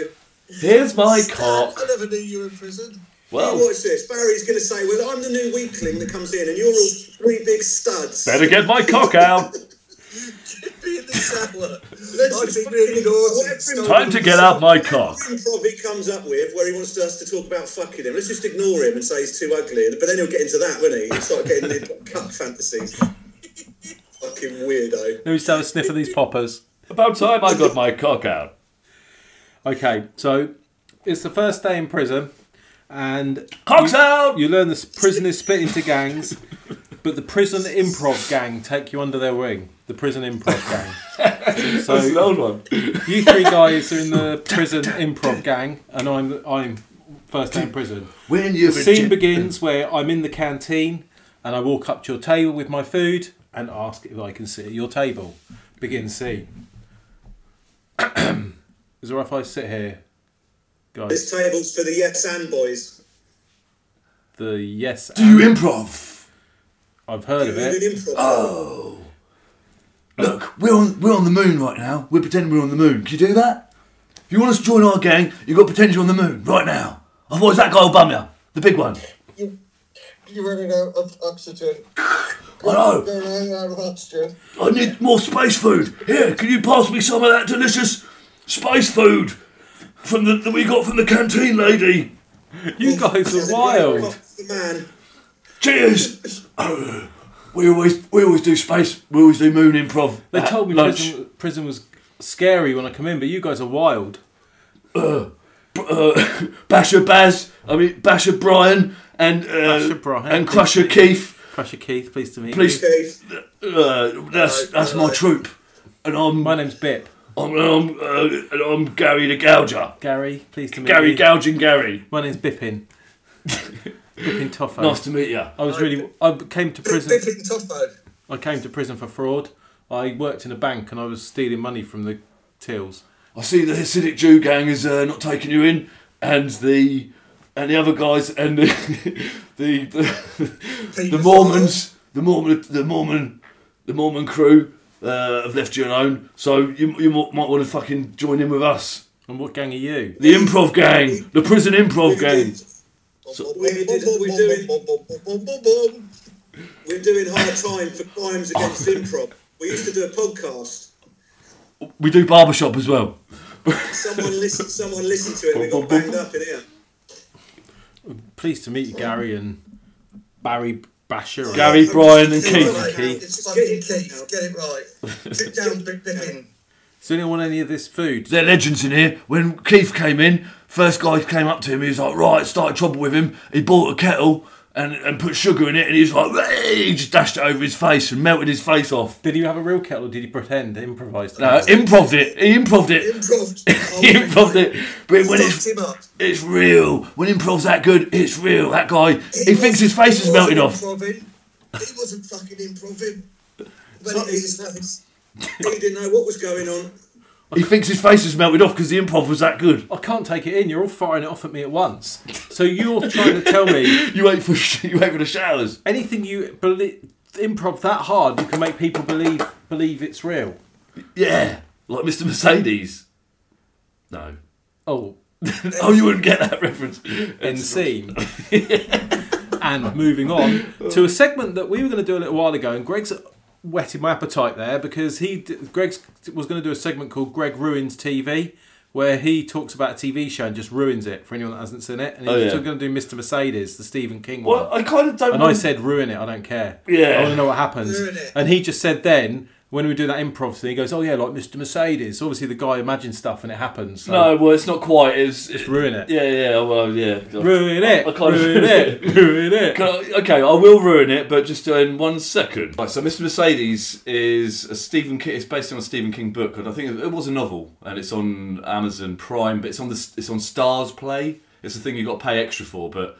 Margot! Here's my cock. I never knew you were in prison. Well, hey, watch this. Barry's going to say, well, I'm the new weakling that comes in, and you're all three big studs. Better get my cock out. Be in the shower. Time to get out my cock. Improv he comes up with where he wants us to talk about fucking him. Let's just ignore him and say he's too ugly. But then he'll get into that, won't he? He'll start getting into cuck fantasies. Fucking weirdo. Let me start a sniff of these poppers. About time I got my cock out. Okay, so it's the first day in prison, and cock's out. You learn the prison is split into gangs. But the prison improv gang take you under their wing. The prison improv gang. So that's an old one. You three guys are in the prison improv gang, and I'm first day in prison. The scene begins where I'm in the canteen, and I walk up to your table with my food and ask if I can sit at your table. Begin scene. Is it right if I sit here, guys? This table's for the yes and boys. The yes. Do you improv? I've heard of it. Oh. Look, we're on the moon right now. We're pretending we're on the moon. Can you do that? If you want us to join our gang, you've got to pretend you're on the moon right now. Otherwise that guy will bum you. The big one. You're running out of oxygen. I know. You're running out of oxygen. I need more space food. Here, can you pass me some of that delicious space food from that we got from the canteen lady? You guys are wild. Man. Cheers! Oh, we always do space. We always do moon improv. They told me prison was scary when I come in, but you guys are wild. Basher Baz, Basher Brian, and Crusher Keith. Crusher Keith, pleased to meet you. That's my troupe, and my name's Bip. I'm Gary the Gouger. Gary, pleased to meet you. Gary Gouging Gary. My name's Bippin. Bippin Toffo. Nice to meet you. I came to prison for fraud. I worked in a bank and I was stealing money from the tills. I see the Hasidic Jew gang is not taking you in, and the other guys and the Mormons, the Mormon crew have left you alone. So you might want to fucking join in with us. And what gang are you? The improv gang, the prison improv gang. So we're doing hard time for crimes against improv. We used to do a podcast. We do barbershop as well. Someone listened to it. We got banged up in here. Pleased to meet you, Gary and Barry Basher. Gary, Brian, and Keith. Get it right. Sit down, big thing. Does anyone want any of this food? They're legends in here. When Keith came in, first guy came up to him, he was like, right, started trouble with him. He bought a kettle and put sugar in it, and he was like, hey! He just dashed it over his face and melted his face off. Did he have a real kettle or did he pretend to improvise? No, He improved it. He improved it. But when it's real. When improv's that good, it's real. That guy, he thinks his face is melting off. Improving. He wasn't fucking improving. When it is face. He didn't know what was going on. He thinks his face has melted off because the improv was that good. I can't take it in. You're all firing it off at me at once. So you're trying to tell me you wait for the showers. Anything you improv that hard, you can make people believe it's real. Yeah, like Mr. Mercedes. No. Oh. Oh, you wouldn't get that reference. End scene. And moving on to a segment that we were going to do a little while ago, and Greg's whetted my appetite there because Greg was going to do a segment called Greg Ruins TV, where he talks about a TV show and just ruins it for anyone that hasn't seen it. And he was going to do Mr. Mercedes, the Stephen King one. Well, I kind of don't. And I said, ruin it. I don't care. Yeah. I want to know what happens. Ruin it. And he just said then, when we do that improv thing, he goes, oh yeah, like Mr. Mercedes. Obviously, the guy imagines stuff and it happens. So. No, well, it's not quite. It's ruin it. Yeah. Well, yeah. Ruin it. Ruin it. Okay, I will ruin it, but just in 1 second. Right, so Mr. Mercedes is a Stephen King. It's based on a Stephen King book, and I think it was a novel, and it's on Amazon Prime, but it's on Stars Play. It's the thing you got to pay extra for, but.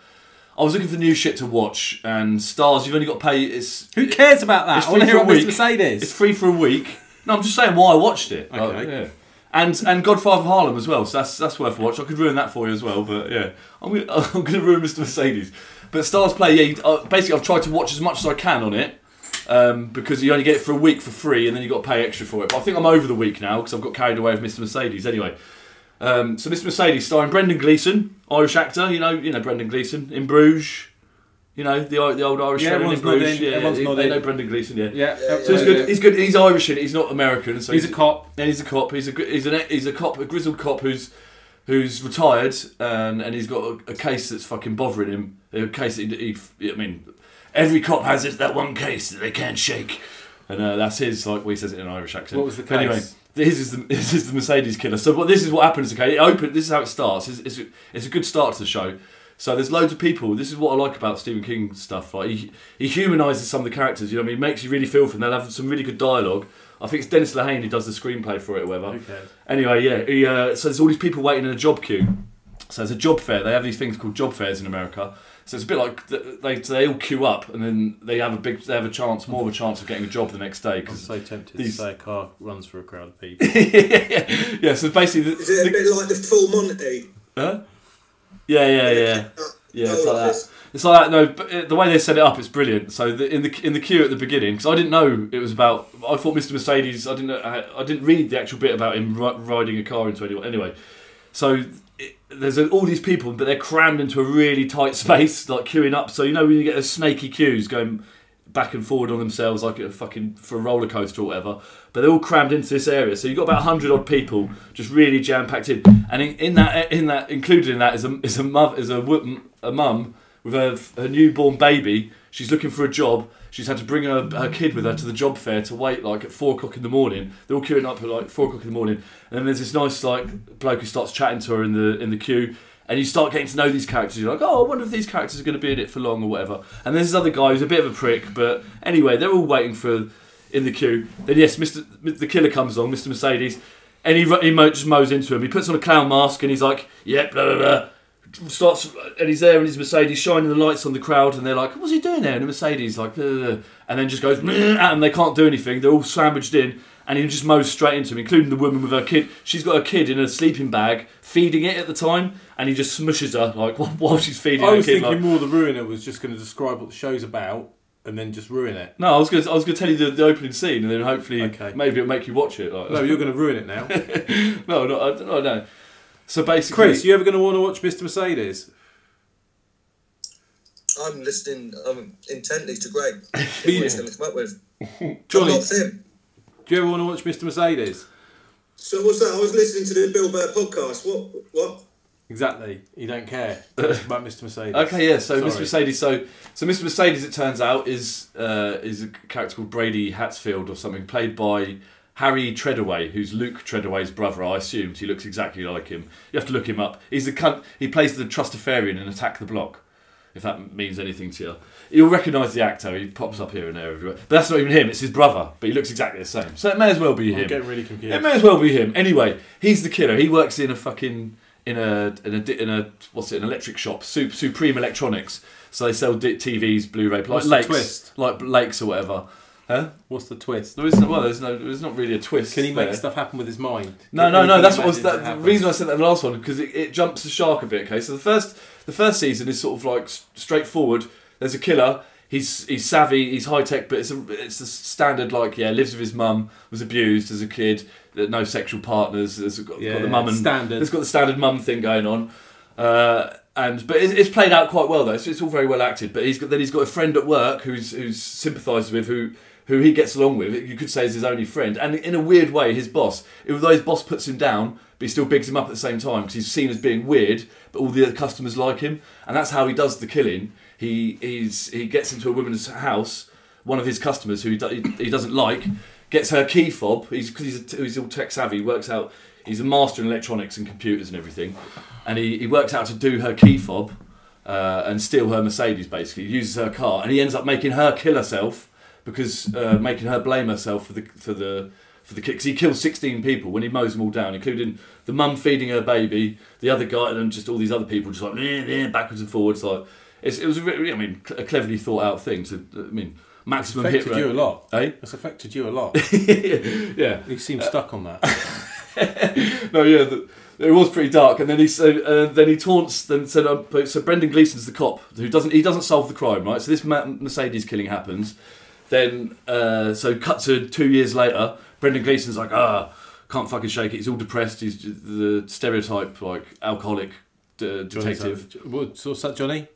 I was looking for new shit to watch, and Stars, you've only got to pay... Who cares about that? I want to hear what Mr. Mercedes. It's free for a week. No, I'm just saying why I watched it. Okay. Yeah. And Godfather Harlem as well, so that's worth a watch. I could ruin that for you as well, but yeah. I'm going to ruin Mr. Mercedes. But Stars Play, yeah, basically I've tried to watch as much as I can on it, because you only get it for a week for free, and then you've got to pay extra for it. But I think I'm over the week now, because I've got carried away with Mr. Mercedes anyway. So Miss Mercedes, starring Brendan Gleeson, Irish actor. You know Brendan Gleeson in Bruges. You know the old Irish show in Bruges. Yeah, they know Brendan Gleeson. Yeah. So he's good. He's good. He's Irish in it. He's not American. So he's a cop. And he's a cop. He's a cop. A grizzled cop who's retired and he's got a case that's fucking bothering him. A case that I mean, every cop has that one case that they can't shake. And that's his, like, well, he says it in an Irish accent. What was the case? Anyway, this is the Mercedes killer. So this is what happens, okay? This is how it starts. It's a good start to the show. So there's loads of people. This is what I like about Stephen King stuff. Like he humanises some of the characters, you know what I mean? Makes you really feel for them. They'll have some really good dialogue. I think it's Dennis Lehane who does the screenplay for it or whatever. Okay. Anyway, yeah. So there's all these people waiting in a job queue. So there's a job fair. They have these things called job fairs in America. So it's a bit like they all queue up and then they have more of a chance of getting a job the next day. I'm so tempted to say a car runs for a crowd of people. Yeah. So basically, is it a bit like the Full Monty? Huh? Yeah. Yeah, it's like that. It's like that. No, but the way they set it up, it's brilliant. So in the queue at the beginning, because I didn't know it was about. I thought Mr. Mercedes. I didn't read the actual bit about him riding a car into anyone. Anyway, so. There's all these people, but they're crammed into a really tight space, like queuing up. So you know when you get those snaky queues going back and forward on themselves, like for a roller coaster or whatever. But they're all crammed into this area. So you've got about 100 odd people just really jam packed in. And in that included in that is a mum with her newborn baby. She's looking for a job. She's had to bring her kid with her to the job fair to wait like at 4 o'clock in the morning. They're all queuing up at like 4 o'clock in the morning, and then there's this nice like bloke who starts chatting to her in the queue, and you start getting to know these characters. You're like, oh, I wonder if these characters are going to be in it for long or whatever. And there's this other guy who's a bit of a prick, but anyway, they're all waiting for in the queue. Then yes, the killer comes along, Mr. Mercedes, and he just mows into him. He puts on a clown mask and he's like, yep, blah blah blah. Starts and he's there in his Mercedes shining the lights on the crowd, and they're like, what's he doing there? And the Mercedes like, and then just goes at them. They can't do anything, they're all sandwiched in, and he just mows straight into him, including the woman with her kid. She's got her kid in a sleeping bag, feeding it at the time, and he just smushes her like while she's feeding her kid. I was thinking like, more the ruiner was just going to describe what the show's about and then just ruin it. No, I was going to tell you the opening scene, and then hopefully maybe it'll make you watch it. Like, no, you're going to ruin it now. No. So basically, Chris, you ever going to want to watch Mr. Mercedes? I'm listening intently to Greg. What he's going to come up with. Johnny, do you ever want to watch Mr. Mercedes? So what's that? I was listening to the Bill Burr podcast. What? Exactly. You don't care about Mr. Mercedes. Okay, yeah. So Mr. Mercedes. So Mr. Mercedes, it turns out, is a character called Brady Hatsfield or something, played by Harry Treadaway, who's Luke Treadaway's brother, I assumed. He looks exactly like him. You have to look him up. He's the cunt. He plays the Trustafarian in Attack the Block, if that means anything to you. You'll recognise the actor. He pops up here and there everywhere. But that's not even him. It's his brother. But he looks exactly the same. So it may as well be him. I'm getting really confused. It may as well be him. Anyway, he's the killer. He works in a fucking... an electric shop, Supreme Electronics. So they sell TVs, Blu-ray, Lakes or whatever. Huh? What's the twist? There's not really a twist. Can he make stuff happen with his mind? No. That's the reason I said that in the last one, because it jumps the shark a bit. Okay, so the first season is sort of like straightforward. There's a killer. He's savvy. He's high tech, but it's a standard like lives with his mum, was abused as a kid, no sexual partners. Got the mum and standard. It's got the standard mum thing going on. But it's played out quite well though. It's all very well acted. But he's got a friend at work who's sympathised with who he gets along with, you could say is his only friend, and in a weird way, his boss. Although his boss puts him down, but he still bigs him up at the same time because he's seen as being weird, but all the other customers like him, and that's how he does the killing. He gets into a woman's house, one of his customers who he doesn't like, gets her key fob, because he's all tech savvy, works out, he's a master in electronics and computers and everything, and he works out to do her key fob and steal her Mercedes basically, he uses her car, and he ends up making her kill herself, because making her blame herself for the kick, because he kills 16 people when he mows them all down, including the mum feeding her baby, the other guy, and just all these other people, just like backwards and forwards. Like it was a cleverly thought out thing. So maximum hit rate. Affected you a lot, eh? It's affected you a lot. Yeah, you seem stuck on that. No, yeah. It was pretty dark, and then he taunts. Then said, "So Brendan Gleeson's the cop who doesn't solve the crime, right? So this Mercedes killing happens." Then, so cut to 2 years later, Brendan Gleeson's like, can't fucking shake it. He's all depressed. He's the stereotype, like, alcoholic detective. What's that, Johnny?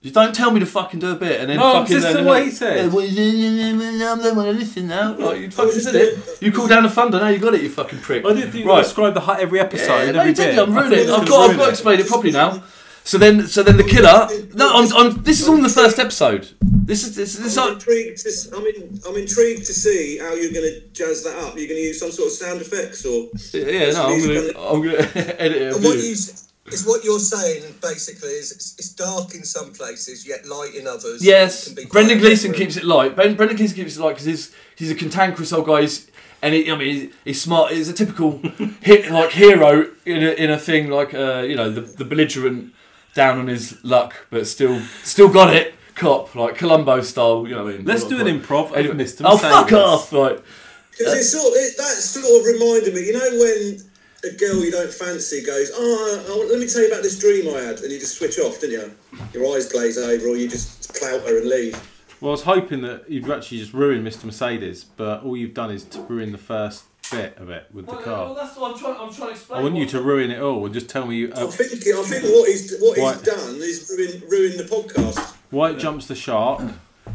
You don't tell me to fucking do a bit and then fucking... No, this is what he said. I'm the one to listen now. Like, you fucking said it. You called down the thunder, now you got it, you fucking prick. I didn't think you described every episode and every bit. I'm ruining it. I've got to explain it properly now. So then the killer... No, I'm this is all in the first episode. I'm intrigued to see how you're going to jazz that up. You're going to use some sort of sound effects or... Yeah, no, I'm going to edit it. It's what you're saying, basically, is it's dark in some places, yet light in others. Yes, Brendan Gleeson keeps it light. Brendan Gleeson keeps it light because he's a cantankerous old guy, he's smart. He's a typical hero in a thing like, the belligerent, down on his luck, but still got it, cop, like Columbo style, you know what I mean? Let's do an improv anyway, of Mr. Oh, fuck off! Like, because that sort of reminded me, you know when... A girl you don't fancy goes, let me tell you about this dream I had, and you just switch off, didn't you? Your eyes glaze over, or you just clout her and leave. Well, I was hoping that you'd actually just ruin Mr. Mercedes, but all you've done is to ruin the first bit of it with the car. Well, that's what I'm trying to explain. I want you to ruin it all and just tell me. I think what he's done is ruin the podcast. White jumps the shark.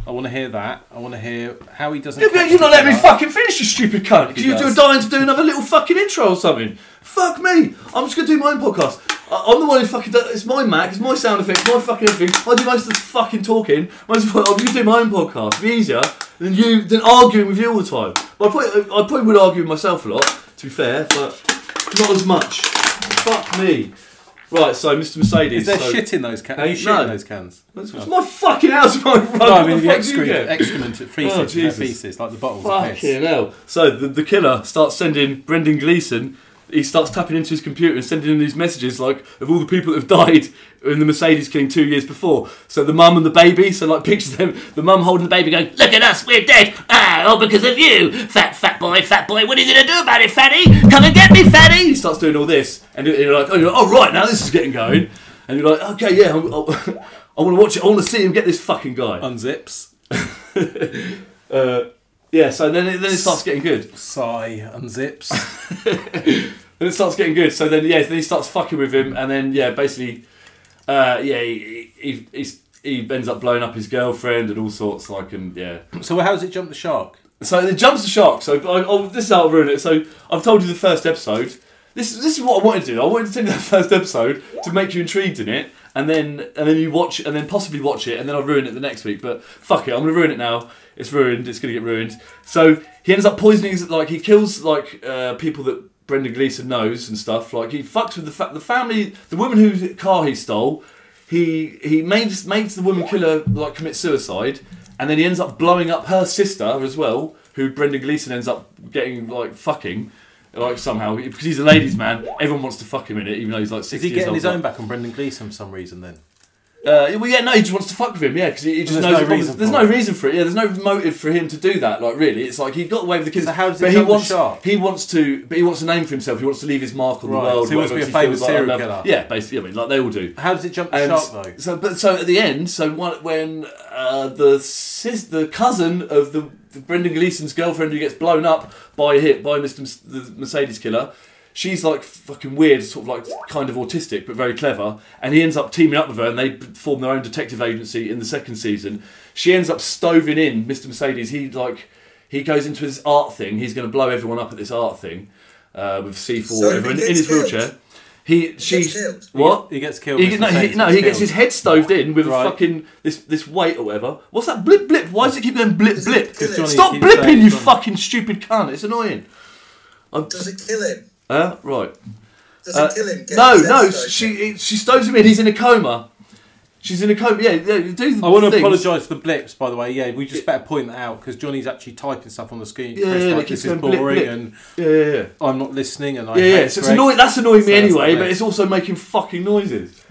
I want to hear that. I want to hear how he doesn't... You're not letting me fucking finish, you stupid cunt. You're dying to do another little fucking intro or something. Fuck me. I'm just going to do my own podcast. I'm the one who fucking... It's my Mac. It's my sound effects. My fucking everything. I do most of the fucking talking. Most of the time, you do my own podcast. It'd be easier than arguing with you all the time. But I probably would argue with myself a lot, to be fair, but not as much. Fuck me. Right, so Mr. Mercedes. Is there shit in those cans? Are you shitting in those cans? It's my fucking house. The excrement at feces, like the bottles of piss. Fucking hell. So the killer starts sending Brendan Gleeson, he starts tapping into his computer and sending him these messages, like, of all the people that have died in the Mercedes killing 2 years before. So the mum and the baby, so like pictures of them, the mum holding the baby going, "Look at us, we're dead. Ah, all because of you. Fat boy, what are you going to do about it, fatty? Come and get me, fatty." He starts doing all this, and you're like, right, now this is getting going. And you're like, okay, yeah, I want to watch it, I want to see him get this fucking guy. Unzips. Yeah, so then it starts getting good. Sigh, unzips. Then it starts getting good. So then he starts fucking with him, and then he ends up blowing up his girlfriend and all sorts, like, and yeah. So how does it jump the shark? So it jumps the shark. So this is how I'll ruin it. So I've told you the first episode. This is what I wanted to do. I wanted to take that first episode to make you intrigued in it, and then you watch, and then possibly watch it, and then I'll ruin it the next week. But fuck it, I'm gonna ruin it now. It's ruined. It's gonna get ruined. So he ends up poisoning, like, he kills, like, people that Brendan Gleeson knows and stuff. Like, he fucks with the family, the woman whose car he stole. He makes the woman killer, like, commit suicide, and then he ends up blowing up her sister as well, who Brendan Gleeson ends up getting, like, fucking. Like, somehow, because he's a ladies' man, everyone wants to fuck him in it, even though he's like 60 years old. Is he getting his own back on Brendan Gleeson for some reason then? He just wants to fuck with him, yeah, because he just knows there's no reason for it. Yeah, there's no motive for him to do that. Like, really, it's like he got away with the kids. So how does he jump the shark? He wants a name for himself. He wants to leave his mark on the world. So he wants to be a famous serial killer. Yeah, basically, I mean, like they all do. How does it jump the shark though? So at the end, the cousin of the Brendan Gleeson's girlfriend who gets blown up by the Mercedes killer. She's like fucking weird, sort of like kind of autistic, but very clever. And he ends up teaming up with her, and they form their own detective agency in the second season. She ends up stoving in Mr. Mercedes. He goes into his art thing. He's going to blow everyone up at this art thing with C4 in his wheelchair. He gets killed. He gets his head stoved in with a fucking this weight or whatever. What's that blip blip? Why does it keep going blip blip? Stop blipping, you fucking stupid cunt! It's annoying. Does it kill him? Right. Does it kill him? No. She stoves him in. He's in a coma. She's in a coma. Yeah. I want to apologise for the blips, by the way. Yeah, we just better point that out because Johnny's actually typing stuff on the screen. This is boring blip. And I'm not listening. And I hate so it's annoying. That's annoying me anyway, but it's also making fucking noises.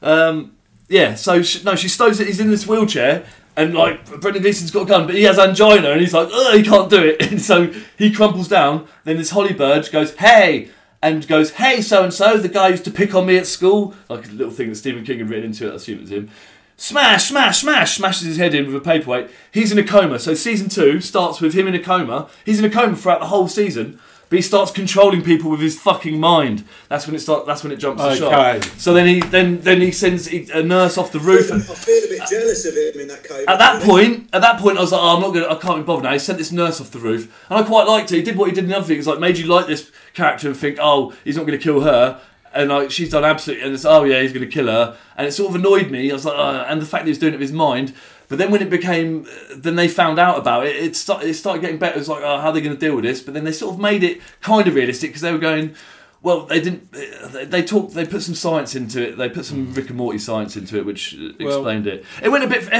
She stoves it. He's in this wheelchair. And, like, Brendan Gleeson's got a gun, but he has angina, and he's like, he can't do it. And so he crumples down. Then this holly bird goes, "Hey!" And goes, "Hey, so-and-so, the guy used to pick on me at school." Like a little thing that Stephen King had written into it, I assume it's him. Smash, smash, smash, smashes his head in with a paperweight. He's in a coma. So season 2 starts with him in a coma. He's in a coma throughout the whole season, but he starts controlling people with his fucking mind. That's when it starts. That's when it jumps the shark. So then he sends a nurse off the roof. I feel a bit jealous of him in that coma. At that point, I was like, oh, I can't be bothered now. He sent this nurse off the roof, and I quite liked it. He did what he did in other things, like made you like this character and think, oh, he's not going to kill her. And like she's done absolutely, and it's oh yeah, he's going to kill her, and it sort of annoyed me. I was like, oh, and the fact that he was doing it with his mind. But then when it became, then they found out about it. It started getting better. It was like, oh, how are they going to deal with this? But then they sort of made it kind of realistic because they were going, well, they didn't. They put some science into it. They put some Rick and Morty science into it, which explained it. It went a bit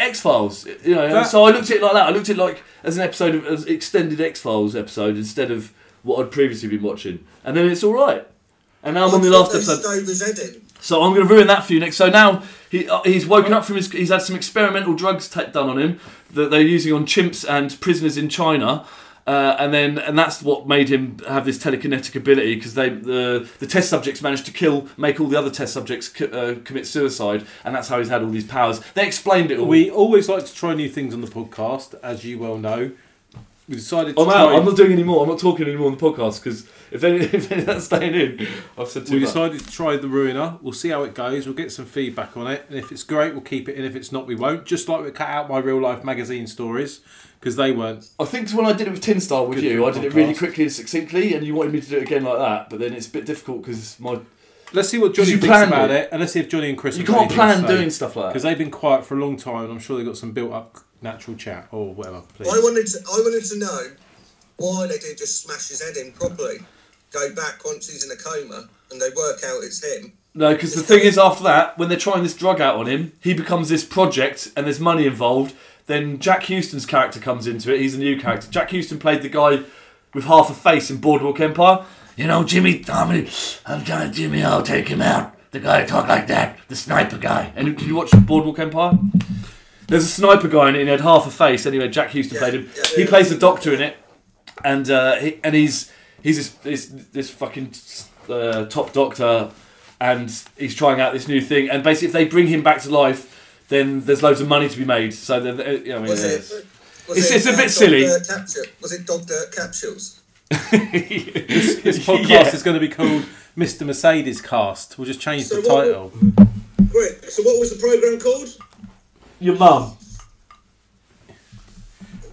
X-Files, you know. So I looked at it like that. I looked at it like as an episode of as extended X-Files episode instead of what I'd previously been watching. And then it's all right. And now I'm on the last episode. So I'm going to ruin that for you next. So now he's woken up from his... He's had some experimental drugs done on him that they're using on chimps and prisoners in China. And that's what made him have this telekinetic ability because the test subjects managed to make all the other test subjects commit suicide, and that's how he's had all these powers. They explained it all. We always like to try new things on the podcast, as you well know. We decided to I'm not doing any more. I'm not talking anymore on the podcast because if any that's staying in, I've said too much. We decided to try The Ruiner. We'll see how it goes. We'll get some feedback on it. And if it's great, we'll keep it in. If it's not, we won't. Just like we cut out My Real Life Magazine stories because they weren't. I think when I did it with Tin Star with you, I did it really quickly and succinctly, and you wanted me to do it again like that. But then it's a bit difficult because my... Let's see what Johnny thinks about it, and let's see if Johnny and Chris... You can't plan doing stuff like that. Because they've been quiet for a long time, and I'm sure they've got some built-up... natural chat or whatever, please. I wanted to know why they didn't just smash his head in properly, go back once he's in a coma, and they work out it's him. No, because the thing is, after that, when they're trying this drug out on him, he becomes this project, and there's money involved. Then Jack Houston's character comes into it. He's a new character. Jack Houston played the guy with half a face in Boardwalk Empire. You know, Jimmy, I'm trying to Jimmy, I'll take him out. The guy who talked like that, the sniper guy. And did you watch Boardwalk Empire? There's a sniper guy in it, and he had half a face. Anyway, Jack Houston played him. He plays the doctor in it, and he's this fucking top doctor, and he's trying out this new thing. And basically, if they bring him back to life, then there's loads of money to be made. So you know, I mean, it's a bit silly. Was it Dog Dirt Capsules? This podcast is going to be called Mr. Mercedes Cast. We'll just change the title. Great. So what was the program called? Your mum.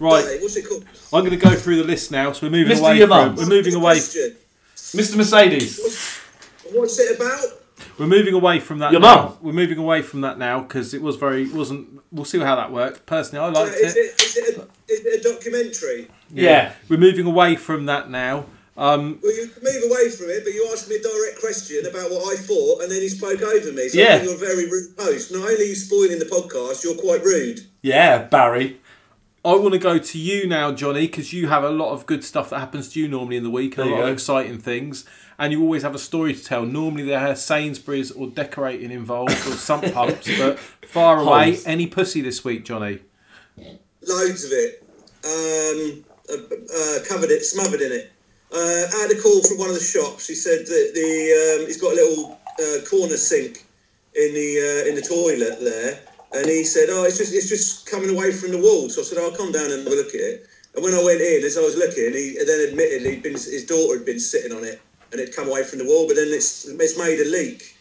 Right. Hey, what's it called? I'm going to go through the list now, so we're moving away. Mr. Your mum. We're moving away. Mr. Mercedes. What's it about? We're moving away from that. Your mum. We're moving away from that now because it wasn't. We'll see how that works. Personally, I liked it. Is it a documentary? Yeah. We're moving away from that now. Well, you move away from it, but you asked me a direct question about what I thought, and then he spoke over me. So I think you're a very rude host. Not only are you spoiling the podcast, you're quite rude. Yeah, Barry. I want to go to you now, Johnny, because you have a lot of good stuff that happens to you normally in the week, and a lot of exciting things, and you always have a story to tell. Normally there are Sainsbury's or decorating involved or sump pumps, but far away. Holmes. Any pussy this week, Johnny? Loads of it. Covered it, smothered in it. I had a call from one of the shops. He said that he's got a little corner sink in the toilet there, and he said, "Oh, it's just coming away from the wall." So I said, "I'll come down and have a look at it." And when I went in, as I was looking, he then admitted his daughter had been sitting on it, and it'd come away from the wall. But then it's made a leak.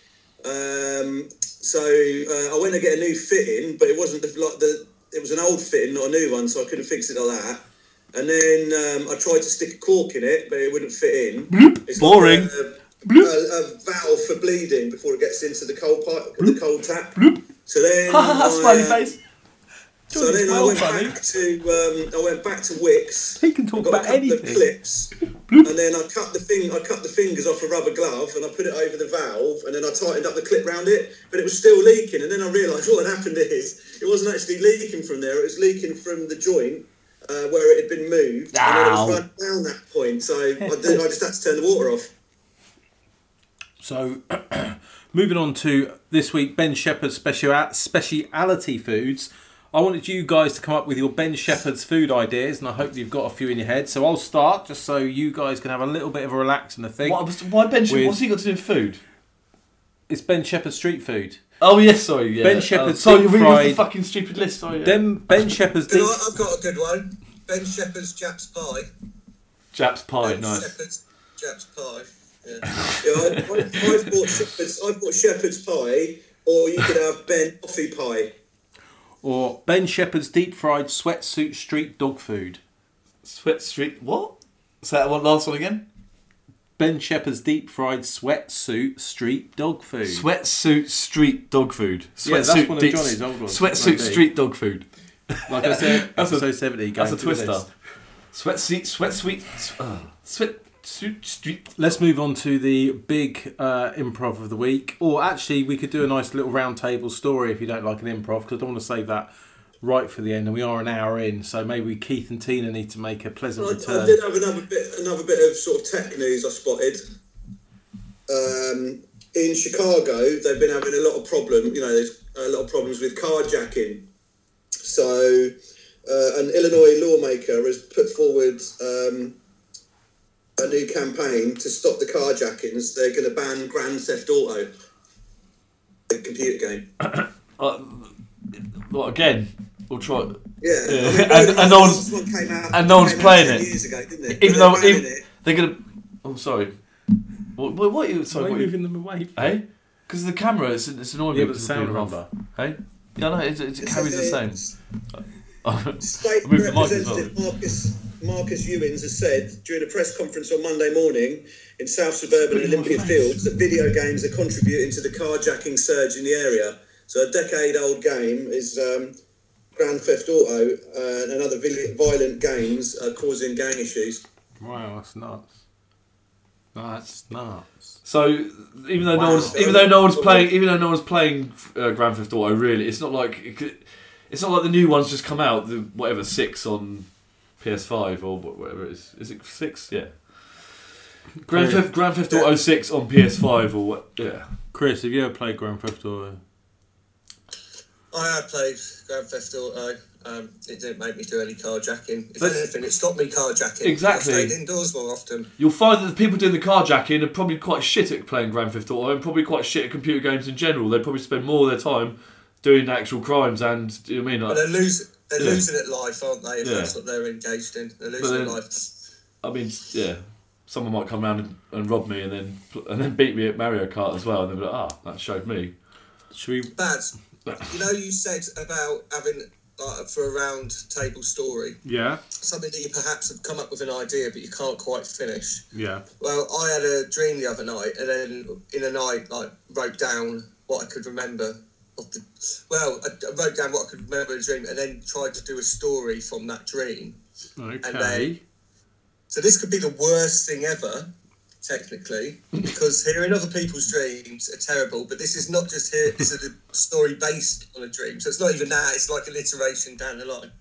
So I went to get a new fitting, but it wasn't it was an old fitting, not a new one, so I couldn't fix it like that. And then I tried to stick a cork in it, but it wouldn't fit in. Bloop, it's boring. Like a valve for bleeding before it gets into the cold pipe, the cold tap. Bloop. So then, smiley face. So then I went back to Wickes. He can talk about anything. Clips, and then I cut the fingers off a rubber glove, and I put it over the valve, and then I tightened up the clip round it, but it was still leaking. And then I realised what had happened is it wasn't actually leaking from there; it was leaking from the joint. Where it had been moved, and then it was right down that point, so I just had to turn the water off. So, moving on to this week, Ben Shepherd's speciality foods. I wanted you guys to come up with your Ben Shepherd's food ideas, and I hope you've got a few in your head. So I'll start, just so you guys can have a little bit of a relax and a think. Why Ben Shepherd? What's he got to do with food? It's Ben Shepherd's street food. Oh, yes, sorry. Yeah. Ben Shepherd's deep fried... Sorry, the fucking stupid list, sorry. Yeah. Ben Shepherd's deep... You know what? I've got a good one. Ben Shepherd's Japs Pie. Japs Pie, ben nice. Ben Shepherd's Japs Pie. Yeah. I've bought Shepherd's Pie, or you could have Ben Coffee Pie. Or Ben Shepherd's deep fried sweatsuit street dog food. Sweat street... What? Say that one last one again. Ben Shepherd's deep fried sweatsuit street dog food. Sweatsuit street dog food. Yeah, that's one of Johnny's old ones. Sweatsuit street dog food. Like I said, episode 70. That's a twister. Sweatsuit street. Let's move on to the big improv of the week. Or actually, we could do a nice little round table story if you don't like an improv, because I don't want to save that right for the end, and we are an hour in, so maybe Keith and Tina need to make a pleasant return. I did have another bit of sort of tech news I spotted. In Chicago, they've been having a lot of problems. You know, there's a lot of problems with carjacking. So, an Illinois lawmaker has put forward a new campaign to stop the carjackings. They're going to ban Grand Theft Auto, the computer game. Well, again. We'll try. Yeah, yeah. I mean, no one's playing it. Years ago, didn't it? Even though they're gonna. Oh, sorry. What are you? Sorry, why are you moving them away? Hey, because the camera it's annoying. Yeah, but the sound number. Hey, no, it carries the sound. State Representative Marcus Ewins has said during a press conference on Monday morning in South Suburban and Olympian Fields that video games are contributing to the carjacking surge in the area. So a decade-old game is Grand Theft Auto and other violent games are causing gang issues. Wow, that's nuts. So even though no one's playing Grand Theft Auto, really, it's not like the new one's just come out. The 6 on PS5 or whatever it is. Is it 6? Yeah. Grand Theft Auto 6 on PS5 or what? Yeah. Chris, have you ever played Grand Theft Auto? I have played Grand Theft Auto. It didn't make me do any carjacking. If anything, it stopped me carjacking. Exactly. I stayed indoors more often. You'll find that the people doing the carjacking are probably quite shit at playing Grand Theft Auto and probably quite shit at computer games in general. They probably spend more of their time doing actual crimes and, you know what I mean? Like, but they're losing at life, aren't they? If that's what they're engaged in. They're losing at life. I mean, yeah. Someone might come around and rob me and then beat me at Mario Kart as well. And they'll be like, that showed me. Should we... That's... You know, you said about having for a round table story. Yeah. Something that you perhaps have come up with an idea, but you can't quite finish. Yeah. Well, I had a dream the other night, and then in a night, wrote down what I could remember. I wrote down what I could remember in the dream, and then tried to do a story from that dream. Okay. So this could be the worst thing ever. Technically, because hearing other people's dreams are terrible, but this is not just here, this is a story based on a dream, so it's not even that, it's like an iteration down the line.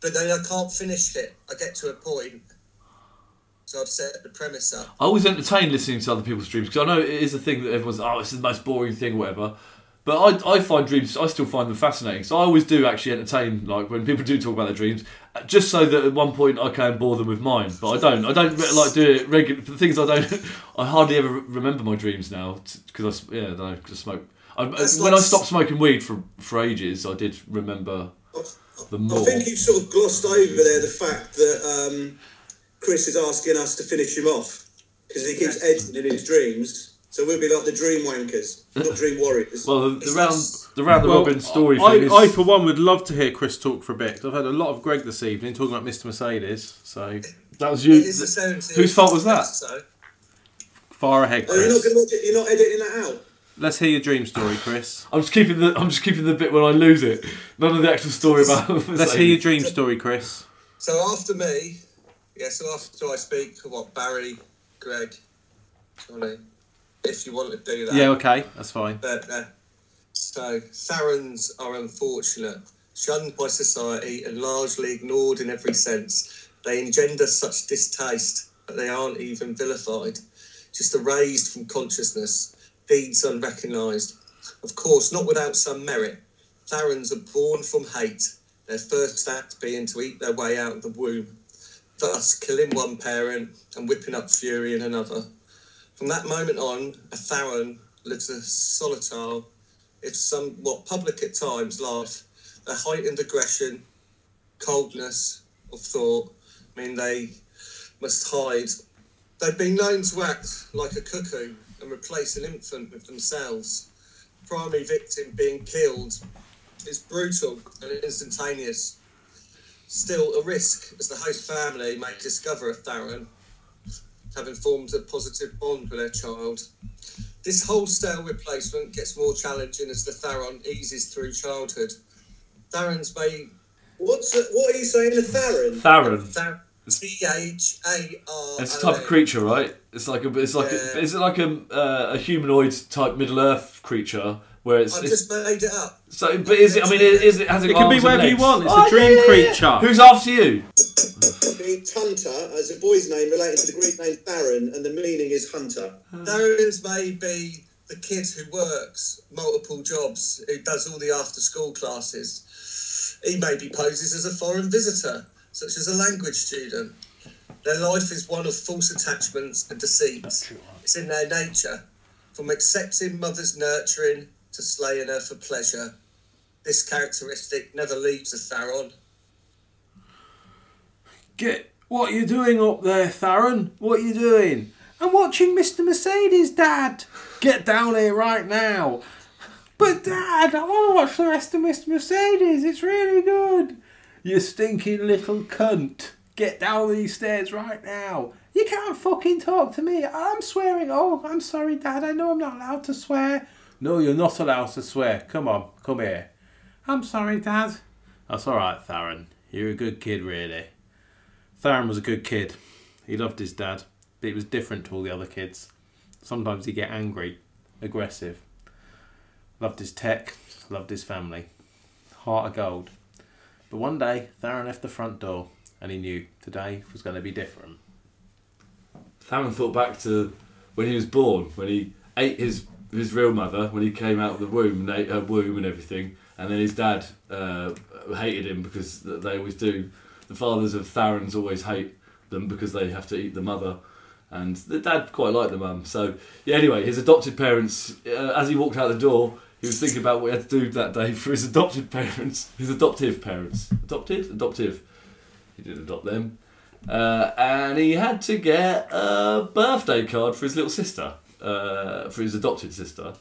But then I can't finish it, I get to a point, so I've set the premise up. I always entertain listening to other people's dreams, because I know it is a thing that everyone's, it's the most boring thing, whatever. But I find dreams, I still find them fascinating. So I always do actually entertain, when people do talk about their dreams, just so that at one point I can bore them with mine. But I don't do it regularly. The things I hardly ever remember my dreams now, because I just smoke. When I stopped smoking weed for ages, I did remember them more. I think you've sort of glossed over there the fact that Chris is asking us to finish him off, because he keeps edging in his dreams. So we'll be like the dream wankers, not dream warriors. Well, the round-robin story thing is... I, for one, would love to hear Chris talk for a bit. I've had a lot of Greg this evening talking about Mr. Mercedes, so... That was you. Whose fault was that? Far ahead, Chris. You're not editing that out? Let's hear your dream story, Chris. I'm just keeping the bit when I lose it. None of the actual story about... Let's hear your dream story, Chris. So after I speak, Barry, Greg, Johnny... If you want to do that. Yeah, okay, that's fine. But, so, Sarans are unfortunate, shunned by society and largely ignored in every sense. They engender such distaste that they aren't even vilified, just erased from consciousness, deeds unrecognised. Of course, not without some merit. Sarans are born from hate, their first act being to eat their way out of the womb, thus killing one parent and whipping up fury in another. From that moment on, a Tharan lives a solitary It's somewhat public at times, laugh, a heightened aggression, coldness of thought. I mean, they must hide. They've been known to act like a cuckoo and replace an infant with themselves. The primary victim being killed is brutal and instantaneous. Still a risk, as the host family may discover if Darren having formed a positive bond with their child. This wholesale replacement gets more challenging as the Theron eases through childhood. Therons may... What are you saying, the Theron? Theron. T-H-A-R-O-N. It's a type of creature, right? Is it like a humanoid type Middle-earth creature? Where I just made it up. So, but is it? I mean, is it? Has it can be wherever you want. It's a dream creature. Who's after you? Hunter is a boy's name related to the Greek name Theron, and the meaning is hunter. Therons may be the kid who works multiple jobs, who does all the after-school classes. He maybe poses as a foreign visitor, such as a language student. Their life is one of false attachments and deceit. It's in their nature, from accepting mother's nurturing to slaying her for pleasure. This characteristic never leaves a Theron. Get what you're doing up there, Theron. What are you doing? I'm watching Mr. Mercedes, Dad. Get down here right now. But Dad, I want to watch the rest of Mr. Mercedes. It's really good. You stinking little cunt. Get down these stairs right now. You can't fucking talk to me. I'm swearing. Oh, I'm sorry, Dad. I know I'm not allowed to swear. No, you're not allowed to swear. Come on, come here. I'm sorry, Dad. That's all right, Theron. You're a good kid, really. Theron was a good kid. He loved his dad, but he was different to all the other kids. Sometimes he'd get angry, aggressive. Loved his tech, loved his family. Heart of gold. But one day, Theron left the front door, and he knew today was going to be different. Theron thought back to when he was born, when he ate his real mother when he came out of the womb, and ate her womb and everything, and then his dad hated him because they always do. The fathers of Therons always hate them because they have to eat the mother, and the dad quite liked the mum. So yeah, anyway, his adopted parents. As he walked out the door, he was thinking about what he had to do that day for his adopted parents, his adoptive parents, adoptive. He didn't adopt them, and he had to get a birthday card for his little sister. For his adopted sister,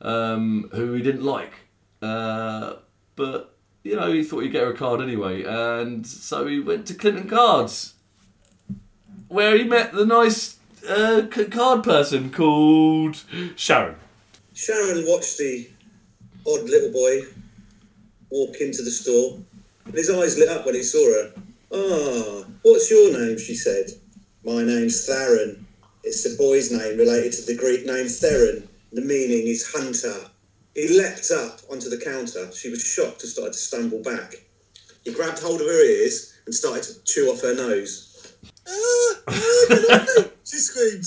who he didn't like. But, you know, he thought he'd get her a card anyway, and so he went to Clinton Cards, where he met the nice card person called Sharon. Sharon watched the odd little boy walk into the store, and his eyes lit up when he saw her. Ah, what's your name, she said. My name's Theron. It's the boy's name related to the Greek name Theron. The meaning is hunter. He leapt up onto the counter. She was shocked and started to stumble back. He grabbed hold of her ears and started to chew off her nose. Get off me! She screamed.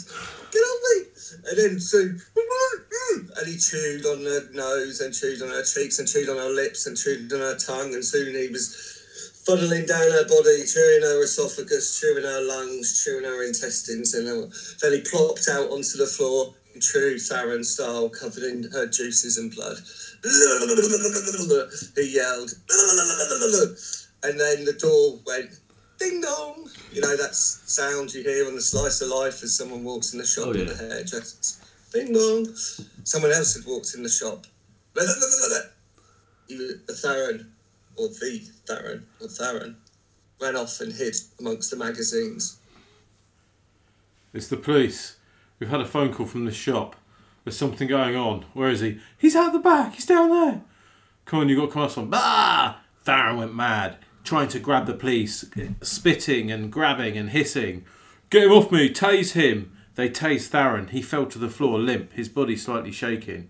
Get off me! And then soon, and he chewed on her nose and chewed on her cheeks and chewed on her lips and chewed on her tongue, and soon he was funneling down her body, chewing her esophagus, chewing her lungs, chewing her intestines, and then he plopped out onto the floor in true Theron style, covered in her juices and blood. He yelled, and then the door went ding dong. You know that sound you hear on The Slice of Life as someone walks in the shop with a hairdresser. Ding dong. Someone else had walked in the shop. The Theron ran off and hid amongst the magazines. It's the police. We've had a phone call from the shop. There's something going on. Where is he? He's out the back. He's down there. Come on, you've got to come out some. Ah! Theron went mad, trying to grab the police, spitting and grabbing and hissing. Get him off me. Tase him. They tased Theron. He fell to the floor limp, his body slightly shaking.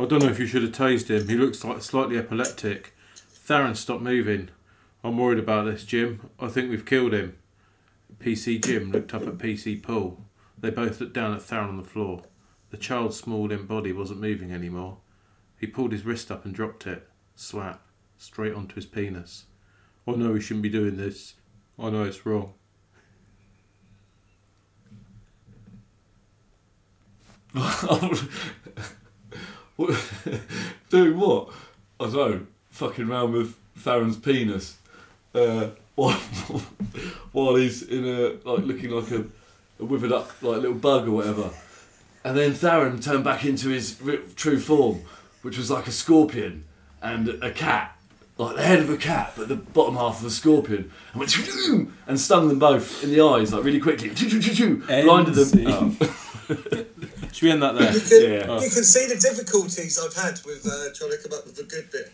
I don't know if you should have tased him. He looks like slightly epileptic. Theron stopped moving. I'm worried about this, Jim. I think we've killed him. PC Jim looked up at PC Paul. They both looked down at Theron on the floor. The child's small limp body wasn't moving anymore. He pulled his wrist up and dropped it. Slap. Straight onto his penis. I know we shouldn't be doing this. I know it's wrong. Doing what? I don't know, fucking round with Theron's penis while he's in a, like, looking like a withered up, like, little bug or whatever. And then Theron turned back into his true form, which was like a scorpion and a cat, like the head of a cat, but the bottom half of a scorpion, and went and stung them both in the eyes, like, really quickly, blinded them. Should we end that there? You can see the difficulties I've had with trying to come up with a good bit.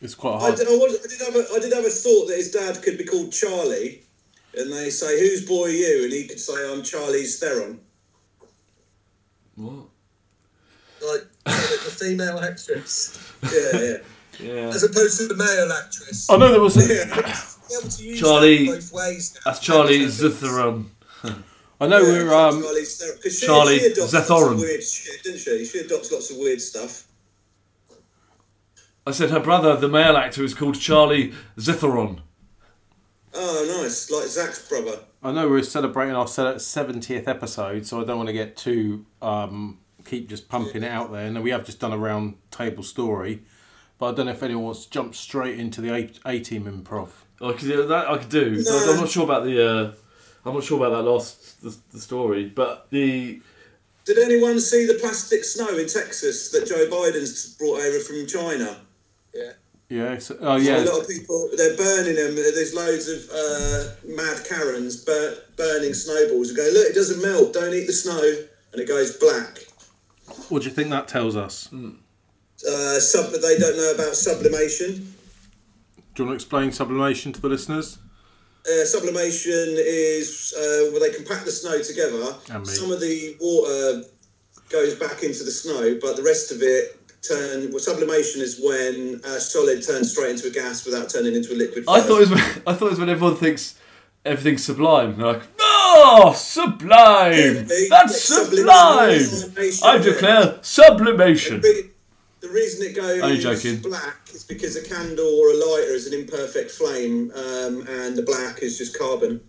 It's quite hard. I did have a thought that his dad could be called Charlie, and they say, "Whose boy are you?" and he could say, "I'm Charlie's Theron." What? Like the female actress. Yeah. As opposed to the male actress. Oh no, there was a Charlie. Both ways now. That's Charlie Zetheron. I know we're Charlie Zetheron. Weird shit, didn't she? She adopts lots of weird stuff. I said her brother, the male actor, is called Charlie Zetheron. Oh, nice! Like Zach's brother. I know we're celebrating our 70th episode, so I don't want to get too keep just pumping it out there. And we have just done a round table story, but I don't know if anyone wants to jump straight into the A-team improv. I could do. No. So I'm not sure about that last the story, but the. Did anyone see the plastic snow in Texas that Joe Biden's brought over from China? Yeah. Yeah. So a lot of people, they're burning them. There's loads of mad Karens burning snowballs and go, look, it doesn't melt. Don't eat the snow. And it goes black. What do you think that tells us? They don't know about sublimation. Do you want to explain sublimation to the listeners? Sublimation is where they compact the snow together. Some of the water goes back into the snow, but the rest of it sublimation is when a solid turns straight into a gas without turning into a liquid. I thought it was when everyone thinks everything's sublime. They're like, oh, sublime! That's sublime! I declare sublimation. The reason it goes black is because a candle or a lighter is an imperfect flame, and the black is just carbon.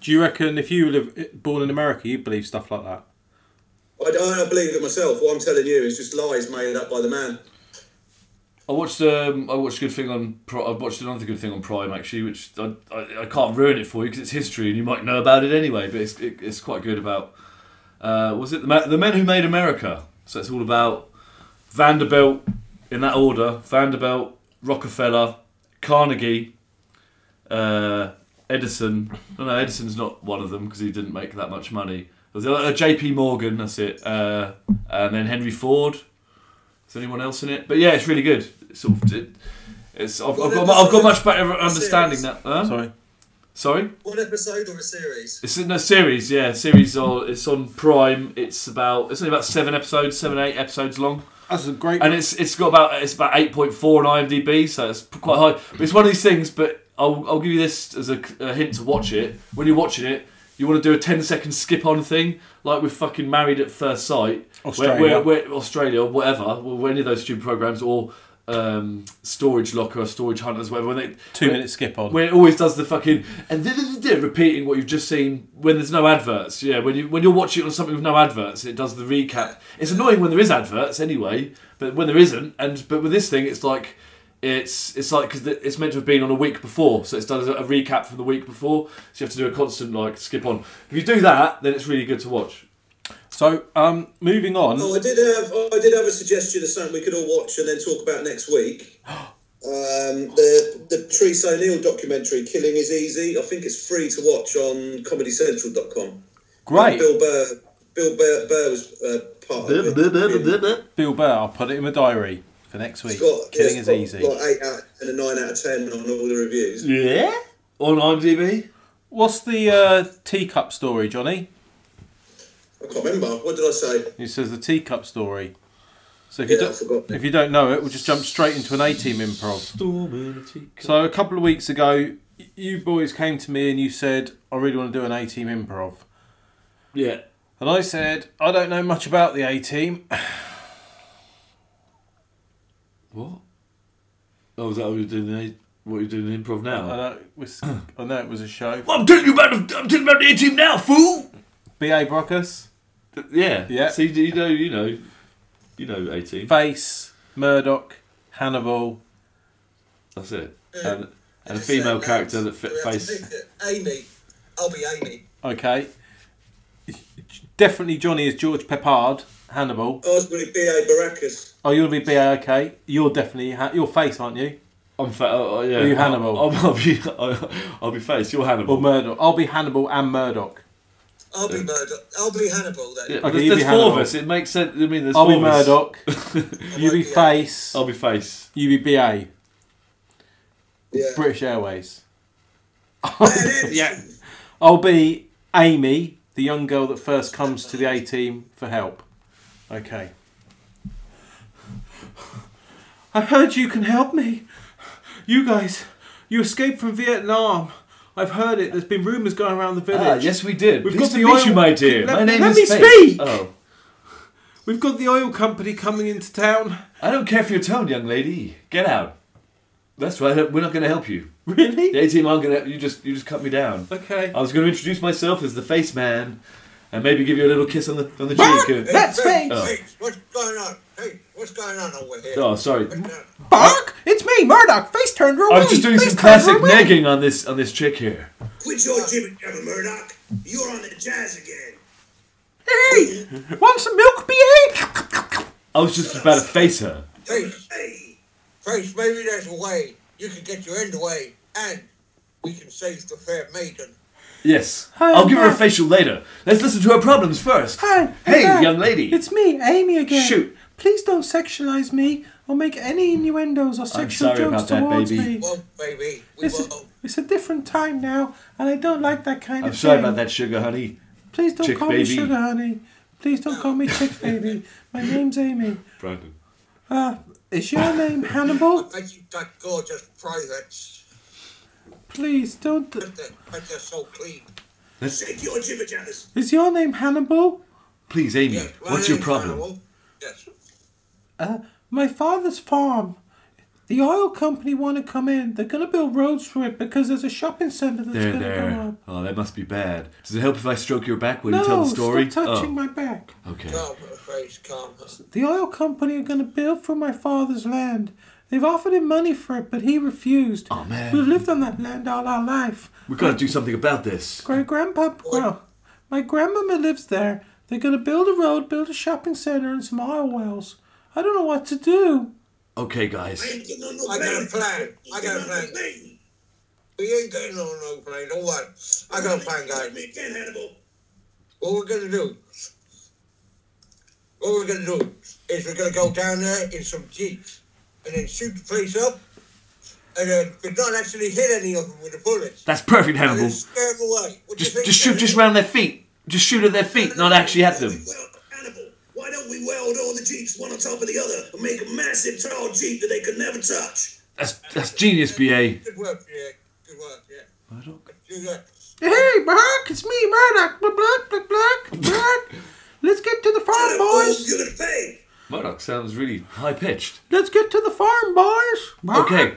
Do you reckon if you were born in America, you'd believe stuff like that? I don't believe it myself. What I'm telling you is just lies made up by the man. I watched another good thing on Prime, actually, which I can't ruin it for you because it's history and you might know about it anyway, but it's quite good about... was it the Men Who Made America? So it's all about... Vanderbilt, in that order, Vanderbilt, Rockefeller, Carnegie, Edison. No, Edison's not one of them because he didn't make that much money. There's J.P. Morgan, that's it. And then Henry Ford. Is there anyone else in it? But yeah, it's really good. I've got much better understanding that. Sorry? One episode or a series? It's in a series, yeah. It's on Prime. It's only about 8 episodes long. That's a great, and it's about 8.4 on IMDb, so it's quite high. But it's one of these things. But I'll give you this as a hint to watch it. When you're watching it, you want to do a 10-second skip on thing, like with fucking Married at First Sight, where Australia, or whatever, or any of those stupid programs, or Storage Locker, or Storage Hunters, whatever. When they 2 minute skip on, where it always does the fucking and repeating what you've just seen when there's no adverts. Yeah, when you're watching it on something with no adverts, it does the recap. It's annoying when there is adverts anyway, but when there isn't, but with this thing, it's like because it's meant to have been on a week before, so it's done a recap from the week before. So you have to do a constant like skip on. If you do that, then it's really good to watch. So moving on. Oh, I did have a suggestion of something we could all watch and then talk about next week. The Treese O'Neill documentary, Killing Is Easy. I think it's free to watch on ComedyCentral.com. Great. Bill Burr was part of it. Bill Burr, I'll put it in my diary for next week. Killing Is Easy. Like 8 out of 10 and a 9 out of 10 on all the reviews. Yeah. On IMDb. What's the teacup story, Johnny? I can't remember. What did I say? He says the teacup story. So if you don't know it, we'll just jump straight into an A-team improv. So a couple of weeks ago, you boys came to me and you said, I really want to do an A-team improv. Yeah. And I said, I don't know much about the A-team. What? Oh, is that what you're doing in improv now? I know it was a show. Well, I'm telling you about the A-team now, fool! B.A. Brockus? Yeah. So you know. You know 18. Face, Murdoch, Hannibal. That's it. Yeah. And a female character that face... Amy. I'll be Amy. Okay. Definitely Johnny is George Peppard, Hannibal. I was going to be B.A. Baracus. Oh, you'll be B.A., okay. You're definitely... You're face, aren't you? I'm face. Yeah. Are you Hannibal? I'll be face. You're Hannibal. Or Murdoch. I'll be Hannibal and Murdoch. I'll be Murdoch. I'll be Hannibal then. Yeah, okay, there's four of us. It makes sense. I mean, there's I'll four of us. I'll be Murdoch. You be face. I'll be face. You be B.A. Yeah. British Airways. Yeah. I'll be Amy, the young girl that first comes to the A-Team for help. Okay. I've heard you can help me. You guys, you escaped from Vietnam. I've heard it. There's been rumours going around the village. Ah, yes, we did. We've got the oil. You, my dear. My name is Faith. Let me speak. Oh. We've got the oil company coming into town. I don't care for your tone, young lady. Get out. That's right. We're not going to help you. Really? The A-Team aren't going to help you. You just cut me down. Okay. I was going to introduce myself as the Face Man, and maybe give you a little kiss on the cheek. That's Face. Oh. What's going on? Hey, what's going on over here? Oh, sorry. Bark! It's me, Murdoch. Face turned away. I was just doing some classic negging on this chick here. Quit your gym, Murdoch. You're on the jazz again. Hey, want some milk, B.A.? I was just about to face her. Face, maybe there's a way you can get your end away, and we can save the fair maiden. Yes. Hi, I'll give her a facial later. Let's listen to her problems first. Hi. Hey, young lady. It's me, Amy again. Shoot. Please don't sexualize me or make any innuendos or sexual jokes towards me. Well, baby, it's a different time now, and I don't like that kind of thing. I'm sorry about that, sugar honey. Please don't call me sugar honey. Please don't call me chick baby. My name's Amy. Brandon. Is your name Hannibal? Thank you, that gorgeous privates. Please don't. But they're so clean. Let's take your jibber jabbers. Is your name Hannibal? Please, Amy. Yes, what's your problem? Hannibal. Yes. My father's farm. The oil company want to come in. They're going to build roads for it because there's a shopping centre that's going to go up. Oh, that must be bad. Does it help if I stroke your back when you tell the story? No, stop touching my back. Okay. Calm her face, calm her. The oil company are going to build from my father's land. They've offered him money for it, but he refused. Oh, man. We've lived on that land all our life. We've got to do something about this. My grandmama lives there. They're going to build a road, build a shopping centre and some oil wells. I don't know what to do. Okay, guys. I got a plan. We ain't getting on no plane. Don't worry. I got a plan, guys. What we're going to do is we're going to go down there in some jeeps and then shoot the place up and then but not actually hit any of them with the bullets. That's perfect, Hannibal. And scare them away. Just shoot around their feet. Just shoot at their feet, not actually at them. Why don't we weld all the jeeps one on top of the other and make a massive tall jeep that they could never touch? That's genius, B.A. Good work, B.A. Good work, yeah. Murdoch? Hey, Murdoch, it's me, Murdoch. Blah, blah, blah, blah. Let's get to the farm, boys. You're gonna pay. Murdoch sounds really high-pitched. Let's get to the farm, boys. Murdoch. Okay.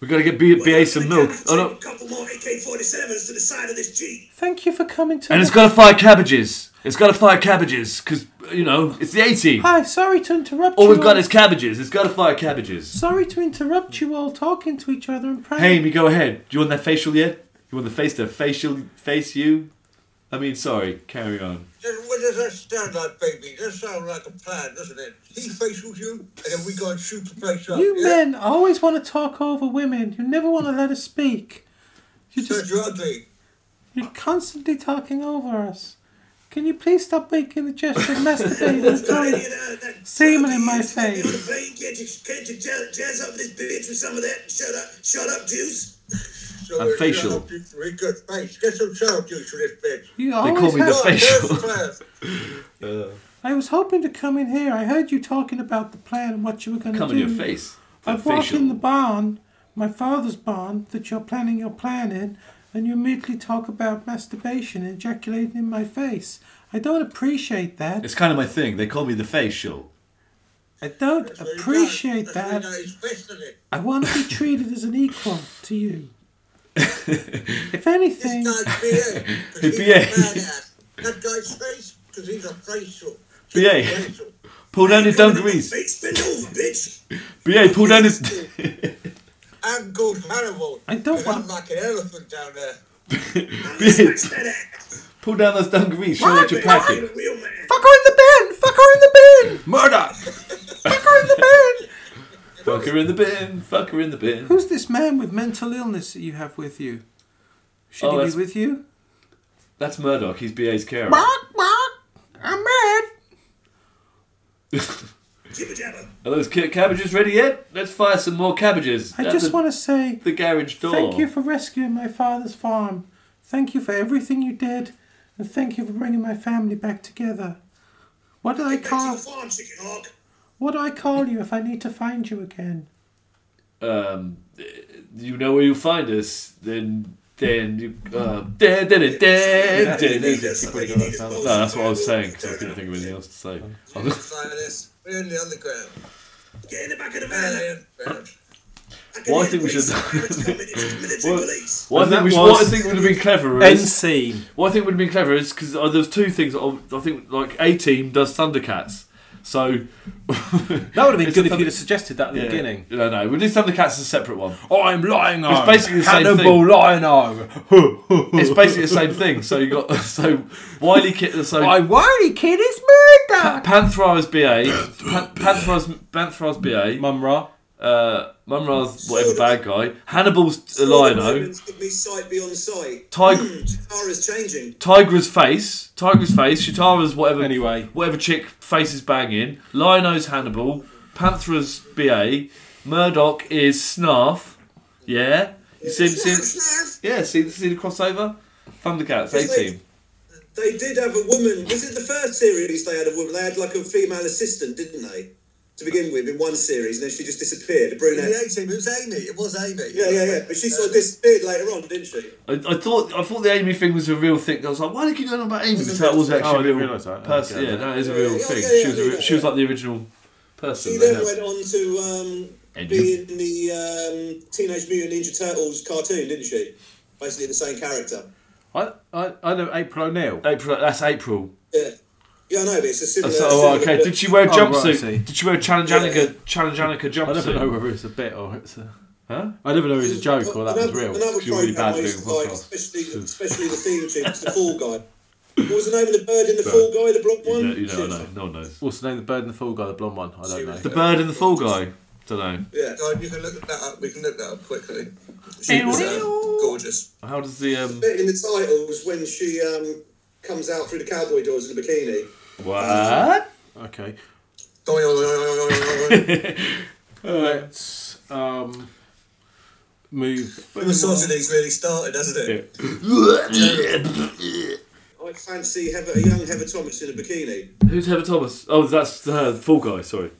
We got to get B.A. some milk. Oh, no. A couple more AK-47s to the side of this jeep. Thank you for coming to... And it's got to fire cabbages. It's got to fire cabbages, because, you know, it's the A-Team. Hi, sorry to interrupt you. All we've got is cabbages. It's got to fire cabbages. Sorry to interrupt you all talking to each other and praying. Hey, me, go ahead. Do you want that facial yet? You want the face to face you? I mean, sorry. Carry on. What does that sound like, baby? That sounds like a plan, doesn't it? He facials you, and then we go and shoot the place up. You men always want to talk over women. You never want to let us speak. You're ugly. You're constantly talking over us. Can you please stop making the gesture of masturbating and throwing semen in my face? Can't you jazz up this bitch with some of that? Shut up, juice. So I'm facial. Good face. Get some child juice for this bitch. You they call me the facial. I was hoping to come in here. I heard you talking about the plan and what you were going to do. Come in your face. I've walked in the barn, my father's barn, that you're planning your plan in. And you immediately talk about masturbation and ejaculating in my face. I don't appreciate that. It's kind of my thing. They call me the facial. I don't appreciate that. I want to be treated as an equal to you. If anything... This guy's B.A. Because he's a badass. That guy's face, because he's a facial. B.A. Pull down his dungarees. Face, bend over, bitch. But yeah, he pulled down his... I'm Gold Hannibal. I don't want... I'm like an elephant down there. Bitch. Pull down those dungarees. Show out your packet. Fuck her in the bin. Fuck her in the bin. Murder. Fuck her in the bin. Fuck her in the bin. Fuck her in the bin. Who's this man with mental illness that you have with you? Should he be with you? That's Murdoch. He's BA's carer. Bark, bark. I'm mad. Are those cabbages ready yet? Let's fire some more cabbages. I just want to say... The garage door. Thank you for rescuing my father's farm. Thank you for everything you did. And thank you for bringing my family back together. What do I call... What do I call you if I need to find you again? You know where you find us. Then you... No, that's what I was saying, because I couldn't think of anything else to say. We're in the underground. Get in the back of the van. Well, I think we should... What I think would have been clever is... End scene. What I think would have been clever is, because there's two things, I think, like, A-Team does Thundercats. So... that would have been good if you'd have suggested that at the beginning. No. We'll do Thundercats as a separate one. I'm Lino! It's basically the same thing. Lino! It's basically the same thing. So you got... So, Wily Kid... So, my Wily Kid is murder! Panthera's BA. Panthera's BA. Mumra. Mumra's whatever bad guy. Hannibal's Lino. Tigra's changing. Tigra's face. Chitara's whatever. Anyway, whatever chick face is banging. Lino's Hannibal. Panthera's BA. Murdoch is Snarf. Yeah. You see the crossover. Thundercats A-Team. They did have a woman. Was it the first series they had a woman? They had like a female assistant, didn't they? To begin with, in one series, and then she just disappeared. The brunette. In the A-Team, it was Amy. Yeah. But she sort of disappeared later on, didn't she? I thought the Amy thing was a real thing. I was like, why did you go on about Amy? Because that was actually a real person. Okay. Yeah, that is a real thing. She was like the original person. She then went on to be in the Teenage Mutant Ninja Turtles cartoon, didn't she? Basically the same character. I know April O'Neil. That's April. Yeah. Yeah, I know, but it's a similar... okay. Did she wear a jumpsuit? Right, did she wear a Challenge Annika jumpsuit? I never know whether it's a bit or it's a... Huh? I never know if it's a joke or that was real. It's really bad doing podcasts. Especially the theme chicks, the Fall Guy. What was the name of the bird in the Fall Guy, the blonde one? You know. No one knows. What's the name of the bird in the Fall Guy, the blonde one? I don't know. The bird in the Fall Guy? Don't know. Yeah, you can look that up. We can look that up quickly. She was gorgeous. How does the... The bit in the title was when she comes out through the cowboy doors in a bikini. What? Okay. Let's move. But misogyny's really started, hasn't it? Yeah. I fancy a young Heather Thomas in a bikini. Who's Heather Thomas? Oh, that's the Fall Guy. Sorry.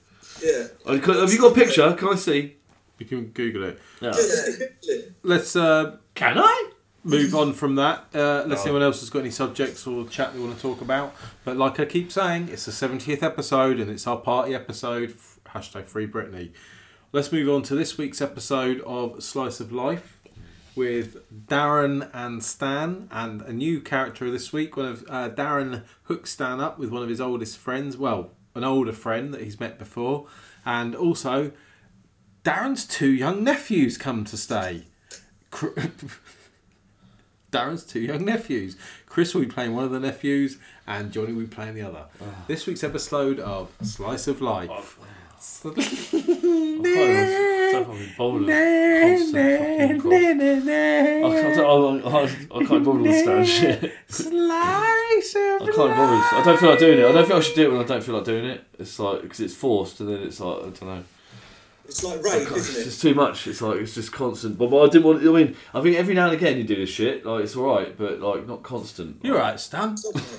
Yeah. Have you got a picture? Can I see? You can Google it. No. Yeah. Let's. Can I? Move on from that. Let's see anyone else has got any subjects or chat they want to talk about. But like I keep saying, it's the 70th episode and it's our party episode. #FreeBritney. Let's move on to this week's episode of Slice of Life with Darren and Stan, and a new character this week. One of Darren hooks Stan up with one of his oldest friends. Well, an older friend that he's met before, and also Darren's two young nephews come to stay. Darren's two young nephews. Chris will be playing one of the nephews and Johnny will be playing the other. Oh. This week's episode of Slice of Life. I can't bother with Stan shit. Slice of Life. I don't feel like doing it. I don't feel I should do it when I don't feel like doing it. It's like, because it's forced and then it's like, I don't know. It's like rape, isn't it? It's too much. It's like, it's just constant. But I didn't want. I mean, I think every now and again you do this shit. Like, it's all right, but like not constant. You're right, Stan.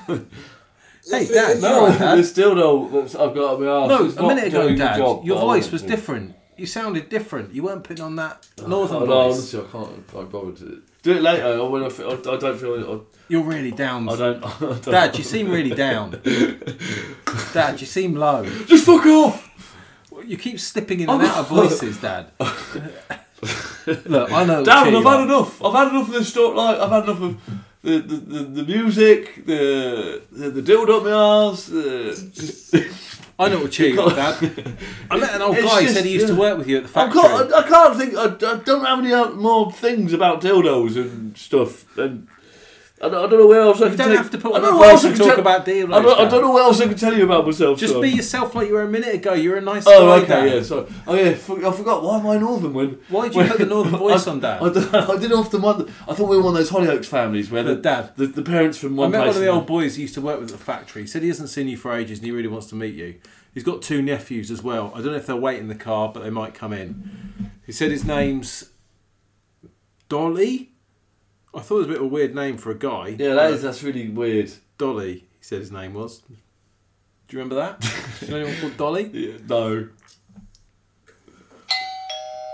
Hey, Dad. No, there's still no. I've got my arse. No, it's a minute ago, Dad. Your voice was different. You sounded different. You weren't putting on that northern voice. No, honestly, I can't. I can't bother to do it later. I don't feel. You're really down. I don't. Dad, you seem really down. Dad, you seem low. Just fuck off. You keep slipping in and out of voices, Dad. Look, I know. Damn, I've had enough. I've had enough of this story. Like, I've had enough of the music, the dildo up my arse. I know what cheating with Dad. I met an old guy who said he used to work with you at the factory. I don't have any more things about dildos and stuff. And I don't know where else I can tell you. You don't have to put on a voice and talk about dildos. I don't know what else I can tell you about myself. Just be yourself like you were a minute ago. You're a nice guy. Oh, okay, yeah, sorry. Oh, yeah, I forgot. Why am I Northern? Why did you put the Northern voice on, Dad? I didn't often wonder. I thought we were one of those Hollyoaks families where the parents from one place... I met one of the old boys he used to work with at the factory. He said he hasn't seen you for ages and he really wants to meet you. He's got two nephews as well. I don't know if they'll wait in the car, but they might come in. He said his name's... Dolly? I thought it was a bit of a weird name for a guy. Yeah, that's really weird. Dolly, he said his name was. Do you remember that? Do you know anyone called Dolly? Yeah, no.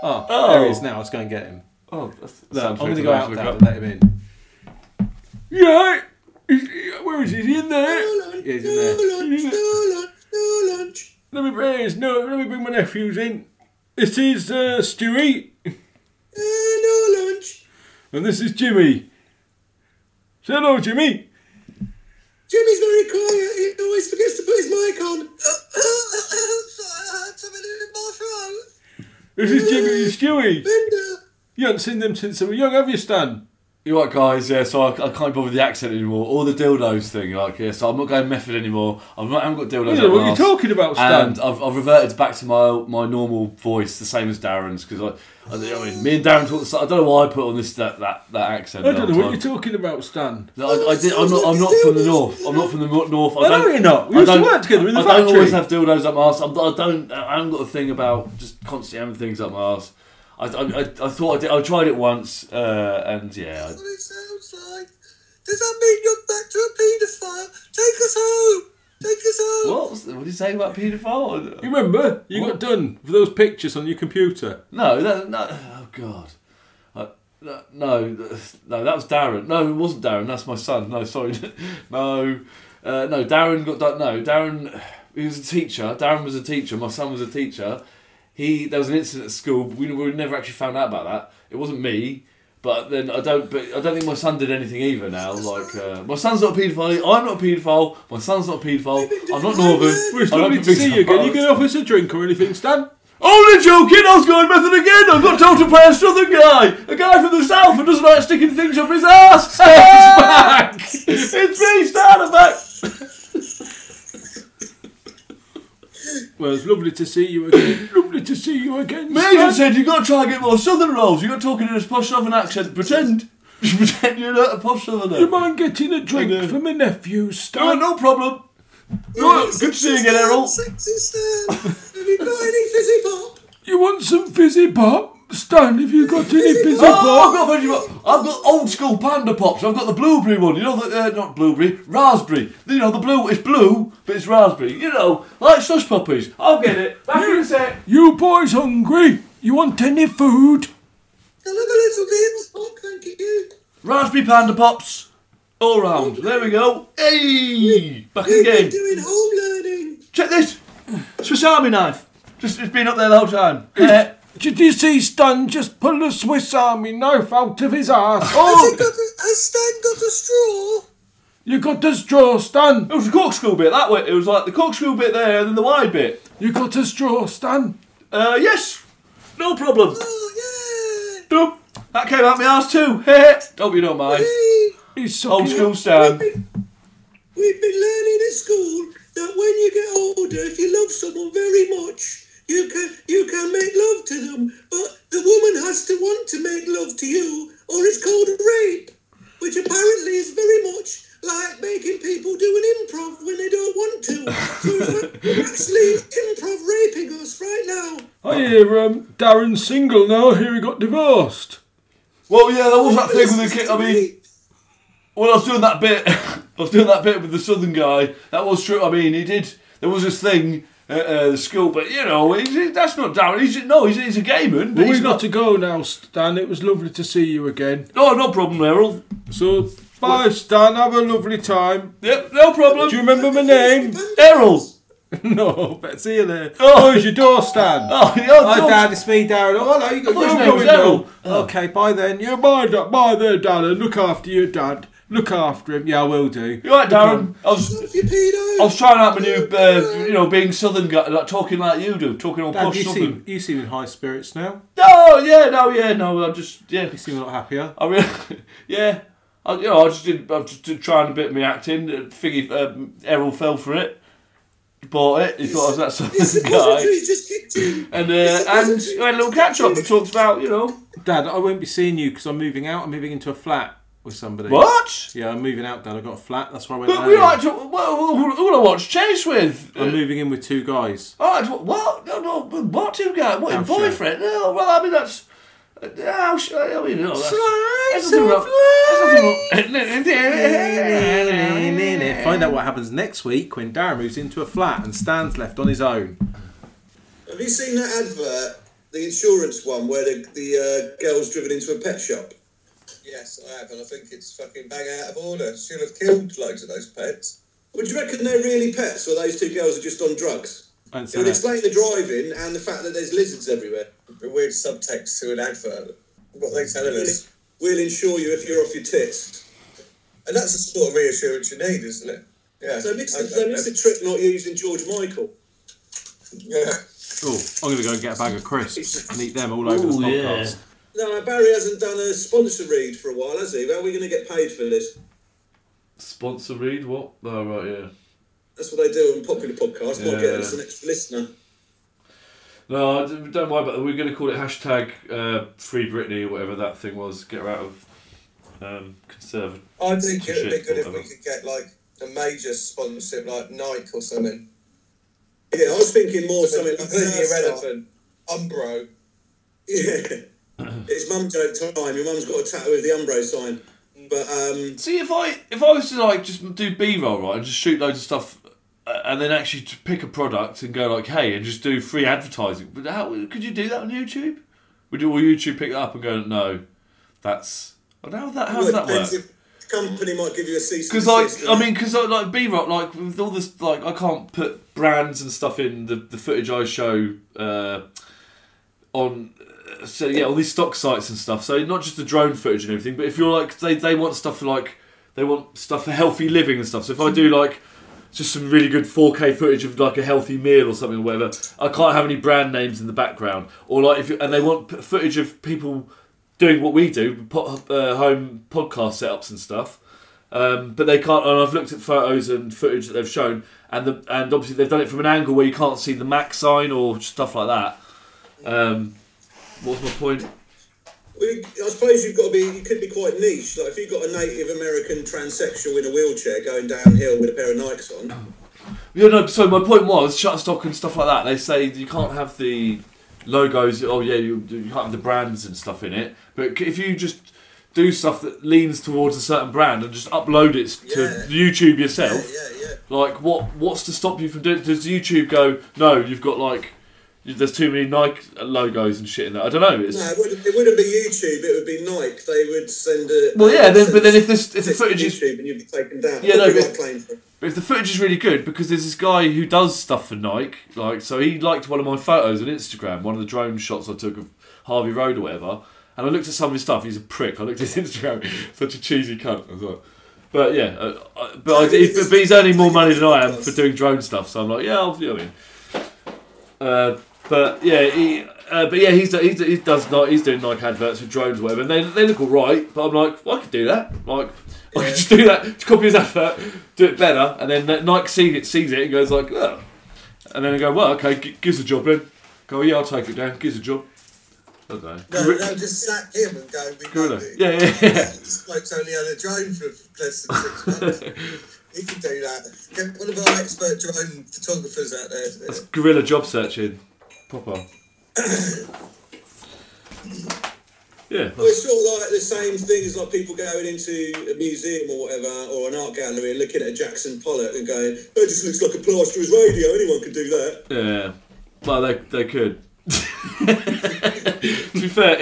Oh, there he is now. Let's go and get him. Oh, I'm going to go out there and let him in. Yeah, where is he? Is he in there? Yeah, he's in there. No lunch. Let me bring my nephews in. This is Stewie. No lunch. And this is Jimmy. Say hello, Jimmy. Jimmy's very quiet. He always forgets to put his mic on. Sorry, I had something in my throat. This is Jimmy and Stewie. Bender. You haven't seen them since they were young, have you, Stan? You're right, guys. Yeah, so I can't bother with the accent anymore. Or the dildos thing. So I'm not going method anymore. I haven't got dildos. You know what you're talking about, Stan. And I've reverted back to my normal voice, the same as Darren's, because me and Darren talk. I don't know why I put on this that accent. I don't know what you're talking about, Stan. I'm not from the north. I'm not from the north. I know you're not. We used to work together in the factory. I don't always have dildos up my arse. I haven't got a thing about just constantly having things up my arse. I thought I did. I tried it once, and yeah. That's what it sounds like. Does that mean you're back to a paedophile? Take us home. What did you say about paedophile? You remember? Got done for those pictures on your computer. Oh, God. No, that was Darren. No, it wasn't Darren. That's my son. No, sorry. No, Darren got done. No, Darren, he was a teacher. Darren was a teacher. My son was a teacher. There was an incident at school. We never actually found out about that. It wasn't me, but then I don't think my son did anything either. Now, my son's not a paedophile. I'm not a paedophile. My son's not a paedophile. I'm not Northern. We're still need to see you again. You can offer us a drink or anything, Stan? Only joking. I was going method again. I've got told to play a southern guy, a guy from the south who doesn't like sticking things up his ass. Stan's back. It's me, Stan. I'm back. Well, it's lovely to see you again. Stan. Megan said you've got to try and get more southern roles. You've got to talk in a posh southern accent. Pretend you're not a posh southerner. You mind getting a drink for my nephew, Stan? No problem. Good to see you again, Errol. Sexy Stan. Have you got any fizzy pop? You want some fizzy pop? Stan, have you got any fizzy pop? I've got old school panda pops. I've got the blueberry one. You know, not blueberry, raspberry. You know, the blue, it's blue, but it's raspberry. You know, like Slush Puppies. I'll get it. Back in a sec. You boys hungry? You want any food? I love a little bit pop, thank you. Raspberry panda pops. All round. There we go. Hey! Back again. We've been doing home learning. Check this. Swiss Army knife. It's been up there the whole time. Did you see Stan just pull a Swiss Army knife out of his arse? Has Stan got a straw? You got a straw, Stan. It was the corkscrew bit that way. It was like the corkscrew bit there and then the wide bit. You got a straw, Stan? Yes. No problem. Oh, yeah. Doop. That came out my arse too. Hope you don't mind. Old school Stan. We've been learning at school that when you get older, if you love someone very much, you can make love to them, but the woman has to want to make love to you, or it's called rape, which apparently is very much like making people do an improv when they don't want to. So we're actually improv raping us right now. I hear Darren's single now. I hear he got divorced. Well, yeah, that was that thing with the kid. I was doing that bit. With the southern guy. That was true. He did. There was this thing. The school, but you know, that's not Darren. He's a gay man. But we've got to go now, Stan. It was lovely to see you again. Oh, no problem, Errol. So, bye, Stan. Have a lovely time. Yep, no problem. Do you remember my name? Errol. No, but see you there. Oh, it's your door, Stan. Hi, Dad. It's me, Darren. Oh, hello. You got your name, Errol. Okay, bye then. Yeah, bye there, Darren. Look after your dad. Look after him. Yeah, I will do. You right, Darren? I was trying out my new, being Southern guy, like talking like you do, talking all Dad, posh Southern. You seem in high spirits now. No. I'm just, yeah. You seem a lot happier. I really, yeah. I just did trying a bit of my acting. Errol fell for it. Bought it. He thought I was that sort of guy. And we had a little catch up and talked about, Dad, I won't be seeing you because I'm moving out. I'm moving into a flat with somebody. What? Yeah, I'm moving out, Dad. I've got a flat. That's why I went out. But we like to. Who I watch Chase with? I'm moving in with two guys. Oh, what? No. What two guys? What, your boyfriend? Sure. No, well, I mean, that's. Find out what happens next week when Darren moves into a flat and Stan's left on his own. Have you seen that advert, the insurance one, where the girl's driven into a pet shop? Yes, I have, and I think it's fucking bang out of order. She'll have killed loads of those pets. Would you reckon they're really pets, or those two girls are just on drugs? It would explain the driving and the fact that there's lizards everywhere. A weird subtext to an advert. What they're telling us. We'll insure you if you're off your tits. And that's the sort of reassurance you need, isn't it? Yeah. So it's a trick not using George Michael. Yeah. Oh, I'm going to go and get a bag of crisps and eat them all over the podcast. Yeah. No, Barry hasn't done a sponsor read for a while, has he? How are we going to get paid for this? Sponsor read? What? Oh, right, yeah. That's what they do on popular podcasts, not getting us an extra listener. No, don't worry about that. We're going to call it hashtag Free Britney or whatever that thing was. Get her out of conservative. I think it would be good if we could get like a major sponsorship like Nike or something. Yeah, I was thinking more something completely irrelevant. Umbro. Yeah. It's mum joke time. Your mum's got a tattoo with the Umbro sign. But, see, if I was to like just do B-roll, right, and just shoot loads of stuff and then actually to pick a product and go like, hey, and just do free advertising. But how could you do that on YouTube? Would YouTube pick it up and go, no, that's... How does that work? The company might give you a cease and desist. Because B-roll, like, with all this, like, I can't put brands and stuff in the footage I show on... So yeah, all these stock sites and stuff. So not just the drone footage and everything, but if you're like they want stuff for like they want stuff for healthy living and stuff. So if I do like just some really good 4K footage of like a healthy meal or something or whatever, I can't have any brand names in the background. Or like and they want footage of people doing what we do, home podcast setups and stuff. But they can't. And I've looked at photos and footage that they've shown, and obviously they've done it from an angle where you can't see the Mac sign or stuff like that. What's my point? Well, I suppose you could be quite niche. Like if you've got a Native American transsexual in a wheelchair going downhill with a pair of Nikes on. Yeah, no, so my point was, Shutterstock and stuff like that, they say you can't have the logos, you can't have the brands and stuff in it. But if you just do stuff that leans towards a certain brand and just upload it to YouTube yourself, like what's to stop you from doing it? Does YouTube go, no, you've got like... There's too many Nike logos and shit in that. I don't know. No, it wouldn't be YouTube. It would be Nike. They would send a... Well, yeah, but then if the footage is... YouTube and you'd be taken down. Yeah, no, but if the footage is really good, because there's this guy who does stuff for Nike, like, so he liked one of my photos on Instagram, one of the drone shots I took of Harvey Road or whatever, and I looked at some of his stuff. He's a prick. I looked at his Instagram. Such a cheesy cunt. I was like... But, yeah. But he's earning more money than I am for doing drone stuff, so I'm like, yeah, I'll... You know what I mean... But yeah, he's doing Nike adverts for drones, or whatever, and they look all right. But I'm like, well, I could do that. Like, I could just do that, just copy his advert, do it better, and then Nike sees it, and goes like, oh. And then they go, well, okay, gives a job then. Go, yeah, I'll take it down. Gives a job. Okay. No, just sack him and go. Yeah. This bloke's only had a drone for less than 6 months. He can do that. Get one of our expert drone photographers out there. That's guerrilla job searching. Proper. Yeah. Well, it's sort of like the same thing as like people going into a museum or whatever, or an art gallery and looking at a Jackson Pollock and going, that just looks like a plasterer's radio, anyone could do that. Yeah. Well, they could. To be fair,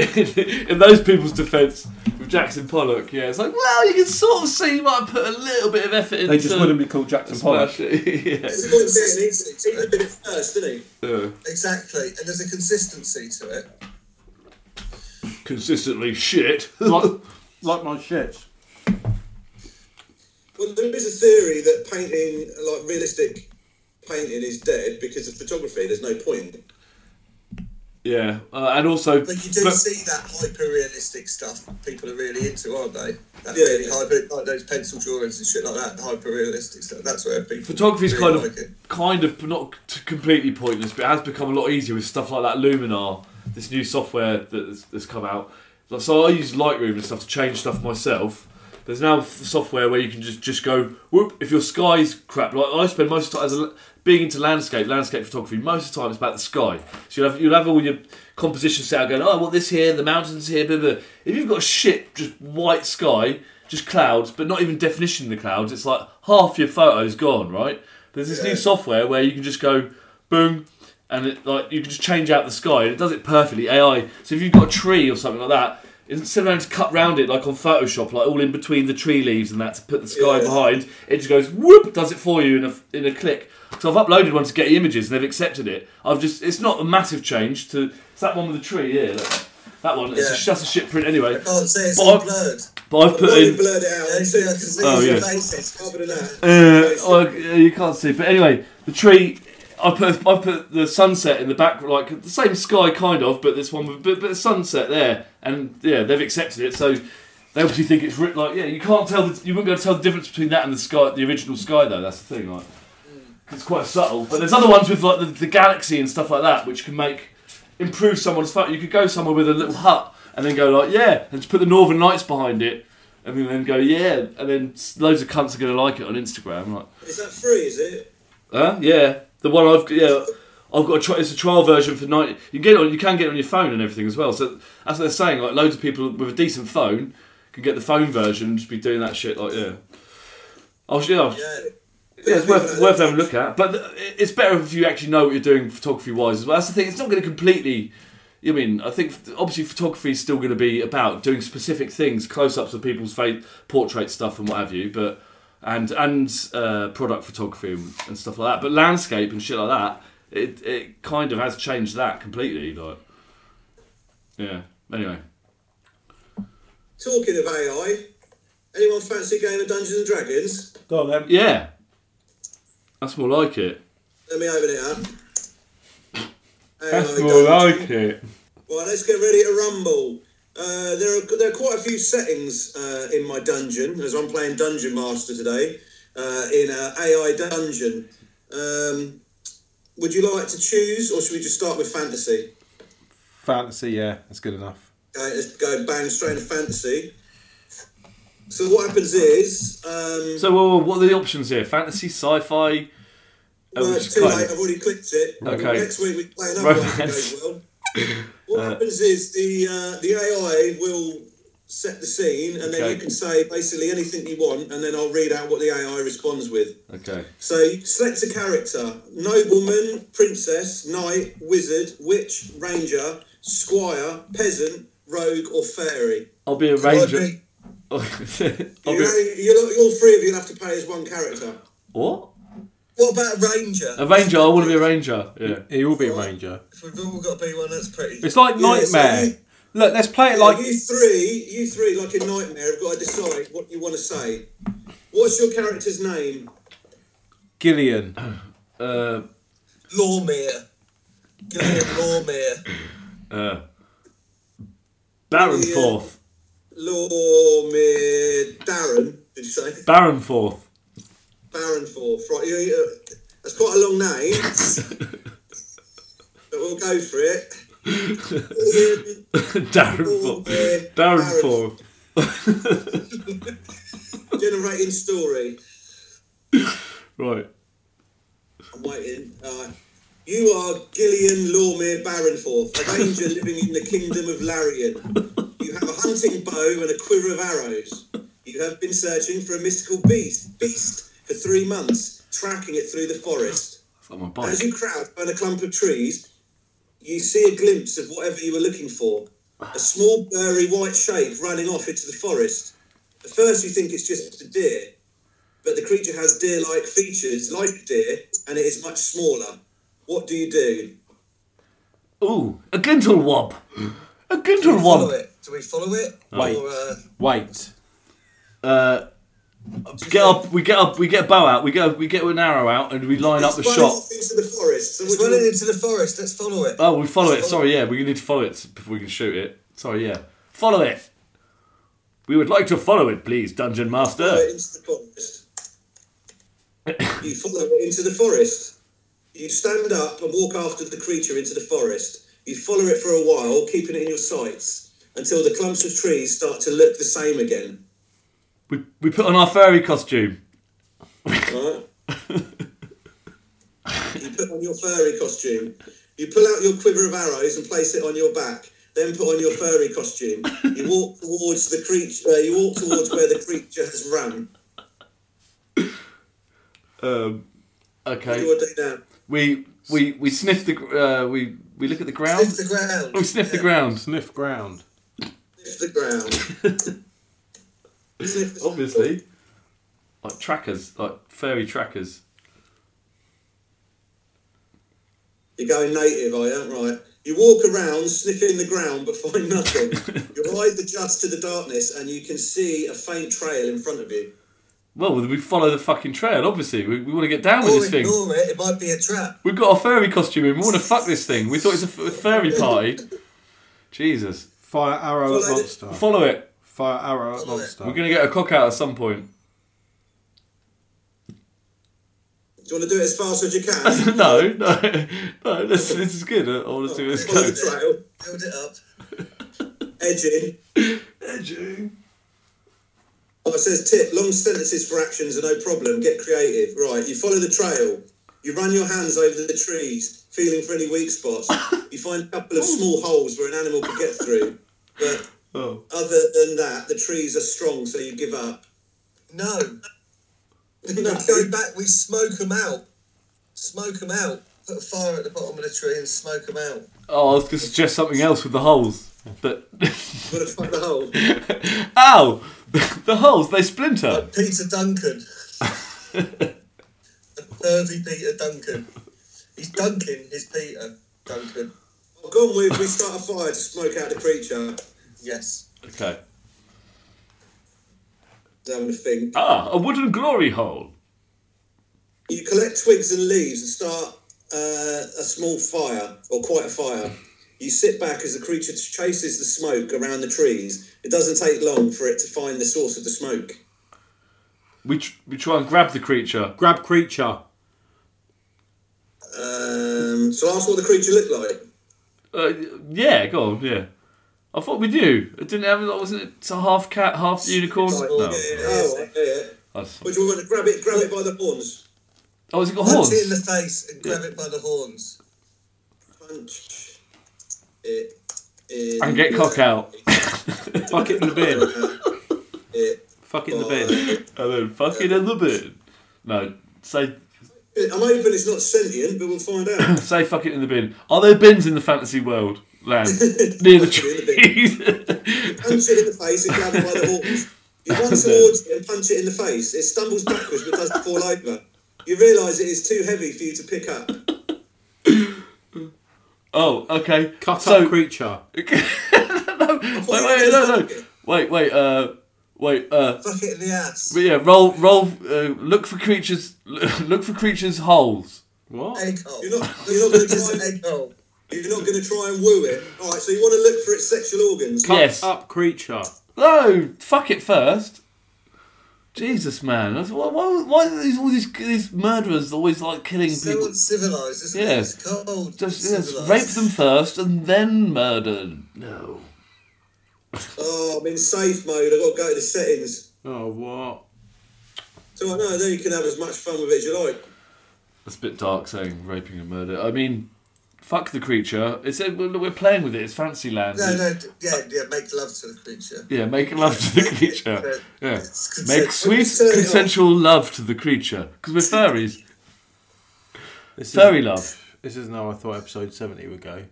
in those people's defence, with Jackson Pollock, yeah, it's like, well, you can sort of see you might have put a little bit of effort into... They just wouldn't be called Jackson Pollock. Yeah. He did it first, didn't he? Yeah. Exactly, and there's a consistency to it. Consistently shit. Like my shit. Well, there is a theory that painting, like realistic painting, is dead because of photography. There's no point. Yeah, and also... But you do see that hyper-realistic stuff people are really into, aren't they? That really hyper... Like those pencil drawings and shit like that, hyper-realistic stuff. That's where people... Photography's really kind of not completely pointless, but it has become a lot easier with stuff like that Luminar, this new software that's come out. So I use Lightroom and stuff to change stuff myself. There's now software where you can just go, whoop, if your sky's crap. Like I spend most of the time... Being into landscape photography, most of the time it's about the sky. So you'll have all your composition set out going, oh, I want this here, the mountains here, blah, blah. If you've got shit, just white sky, just clouds, but not even definition in the clouds, it's like half your photo's gone, right? There's this new software where you can just go, boom, and it, like you can just change out the sky, and it does it perfectly, AI. So if you've got a tree or something like that, instead of having to cut round it like on Photoshop, like all in between the tree leaves and that to put the sky behind, it just goes, whoop, does it for you in a click. So I've uploaded one to Getty Images and they've accepted it. It's not a massive change to... It's that one with the tree here. That one. It's just a shit print anyway. I can't say it's all blurred. But I've put in... You blurred it out. I can see your faces. You can't see. But anyway, the tree... I put the sunset in the back, like the same sky kind of, but this one with a bit of sunset there. And yeah, they've accepted it. So they obviously think it's... you can't tell... You wouldn't be able to tell the difference between that and the sky, the original sky though. That's the thing, like... It's quite subtle, but there's other ones with like the galaxy and stuff like that, which can improve someone's photo. You could go somewhere with a little hut and then go like, and just put the Northern Lights behind it, and then go and then loads of cunts are gonna like it on Instagram. Like, is that free? Is it? Yeah, the one I've got. It's a trial version for 90. You can get it on your phone and everything as well. So that's what they're saying. Like loads of people with a decent phone can get the phone version and just be doing that shit. Like Yeah, it's worth having a look at. But it's better if you actually know what you're doing photography-wise as well. That's the thing. It's not going to completely... I mean, I think, obviously, photography is still going to be about doing specific things, close-ups of people's face, portrait stuff and what have you, but and product photography and stuff like that. But landscape and shit like that, it kind of has changed that completely. Like, yeah, anyway. Talking of AI, anyone fancy a game of Dungeons and Dragons? Go on, then. Yeah. That's more like it. Let me open it up. That's more like it. Right, let's get ready to rumble. There are quite a few settings in my dungeon, as I'm playing Dungeon Master today, in an AI dungeon. Would you like to choose, or should we just start with fantasy? Fantasy, yeah, that's good enough. Okay, let's go bang straight into fantasy. So what happens is... what are the options here? Fantasy, sci-fi... Well, it's too late. I've already clicked it. Okay. Next week we play another one. What happens is the AI will set the scene and then you can say basically anything you want and then I'll read out what the AI responds with. Okay. So you select a character. Nobleman, princess, knight, wizard, witch, ranger, squire, peasant, rogue or fairy. I'll be a ranger... all three of you will have to play as one character. What about a ranger? I want to be a ranger. Yeah, he will be a ranger. If we've all got to be one, that's pretty... It's like Nightmare. So look, let's play it like... You three, like in Nightmare, have got to decide what you want to say. What's your character's name? Gillian. Lawmere. Gillian Lawmere. Baronforth. Darren, did you say? Baronforth, right, that's quite a long name, but we'll go for it. Darrenforth. Generating story. Right. I'm waiting. You are Gillian Lawmere Baronforth, a ranger living in the kingdom of Larian. You have a hunting bow and a quiver of arrows. You have been searching for a mystical beast for 3 months, tracking it through the forest. As you crowd by the clump of trees, you see a glimpse of whatever you were looking for. A small, burly, white shape running off into the forest. At first you think it's just a deer, but the creature has deer-like features like a deer, and it is much smaller. What do you do? Ooh, a Glintelwob. A Glintelwob. Do we follow it? Wait. We get a bow out. We get an arrow out, and we line up the shot. Into the forest. So it's running into the forest. Let's follow it. Oh, we follow it. Sorry, yeah, we need to follow it before we can shoot it. Sorry, yeah, follow it. We would like to follow it, please, Dungeon Master. Follow it into the forest. You follow it into the forest. You stand up and walk after the creature into the forest. You follow it for a while, keeping it in your sights until the clumps of trees start to look the same again. We put on our furry costume. Right. You put on your furry costume. You pull out your quiver of arrows and place it on your back. Then put on your furry costume. You walk towards the creature. You walk towards where the creature has run. Okay. What do you want to do now? We sniff the. We look at the ground. Sniff the ground. Oh, sniff the ground. Sniff ground. Sniff the ground. Obviously, like trackers, like furry trackers. You're going native, are you? Right. You walk around sniffing the ground but find nothing. Your eyes adjust to the darkness and you can see a faint trail in front of you. Well, we follow the fucking trail, obviously. We want to get down with this thing. Ignore it, it might be a trap. We've got our furry costume in, we want to fuck this thing. We thought it was a furry party. Jesus. Fire arrow at monster. Follow it. Fire arrow at monster. We're going to get a cock out at some point. Do you want to do it as fast as you can? No. This is good. I want to do it as fast as you can. Build it up. Edging. Oh, it says tip. Long sentences for actions are no problem. Get creative. Right. You follow the trail. You run your hands over the trees, feeling for any weak spots. You find a couple of small holes where an animal could get through. But other than that, the trees are strong, so you give up. No. Going back, we smoke them out. Smoke them out. Put a fire at the bottom of the tree and smoke them out. Oh, I was going to suggest something else with the holes, but. What about the hole? Ow! The holes, they splinter. Like Peter Duncan. The pervy Peter Duncan. He's Duncan, he's Peter Duncan. Well, go on, we start a fire to smoke out the creature. Yes. Okay. Having a think. Ah, a wooden glory hole. You collect twigs and leaves and start a small fire, or quite a fire. You sit back as the creature chases the smoke around the trees. It doesn't take long for it to find the source of the smoke. We try and grab the creature. Grab creature. So I asked what the creature looked like. Yeah, go on, yeah. I thought we knew. It didn't have. Wasn't it? It's a half cat, half unicorn. No. Yeah. Would you want to grab it? Grab it by the horns. Oh, has it got horns? Punch it in the face and grab it by the horns. Punch it in. And get cock out. Fuck it in the bin. Fuck it in the bin. And then fuck it in the bin. No, say. I'm hoping it's not sentient, but we'll find out. Say fuck it in the bin. Are there bins in the fantasy world? Land near the trees. Punch it in the face and grab it by the horns. You run towards it and punch it in the face. It stumbles backwards but doesn't fall over. You realise it is too heavy for you to pick up. Oh, okay. Cut up creature. Wait. Fuck it in the ass. But yeah, roll. Look for creatures' holes. What? Egg hole. You're not going to try an egg hole. You're not going to try and woo it. All right, so you want to look for its sexual organs. Cut up creature. No, fuck it first. Jesus, man. Why are these murderers always like killing people? It's civilised, isn't it? It's cold. Just rape them first and then murder. No. Oh, I'm in safe mode. I've got to go to the settings. Oh, what? So I know, then you can have as much fun with it as you like. That's a bit dark saying raping and murder. I mean... Fuck the creature. We're playing with it. It's Fantasyland. No. Yeah. Make love to the creature. Yeah, make love to the creature. Yeah. Make sweet, consensual love to the creature. Because we're furries. Furry love. This isn't how I thought episode 70 would go.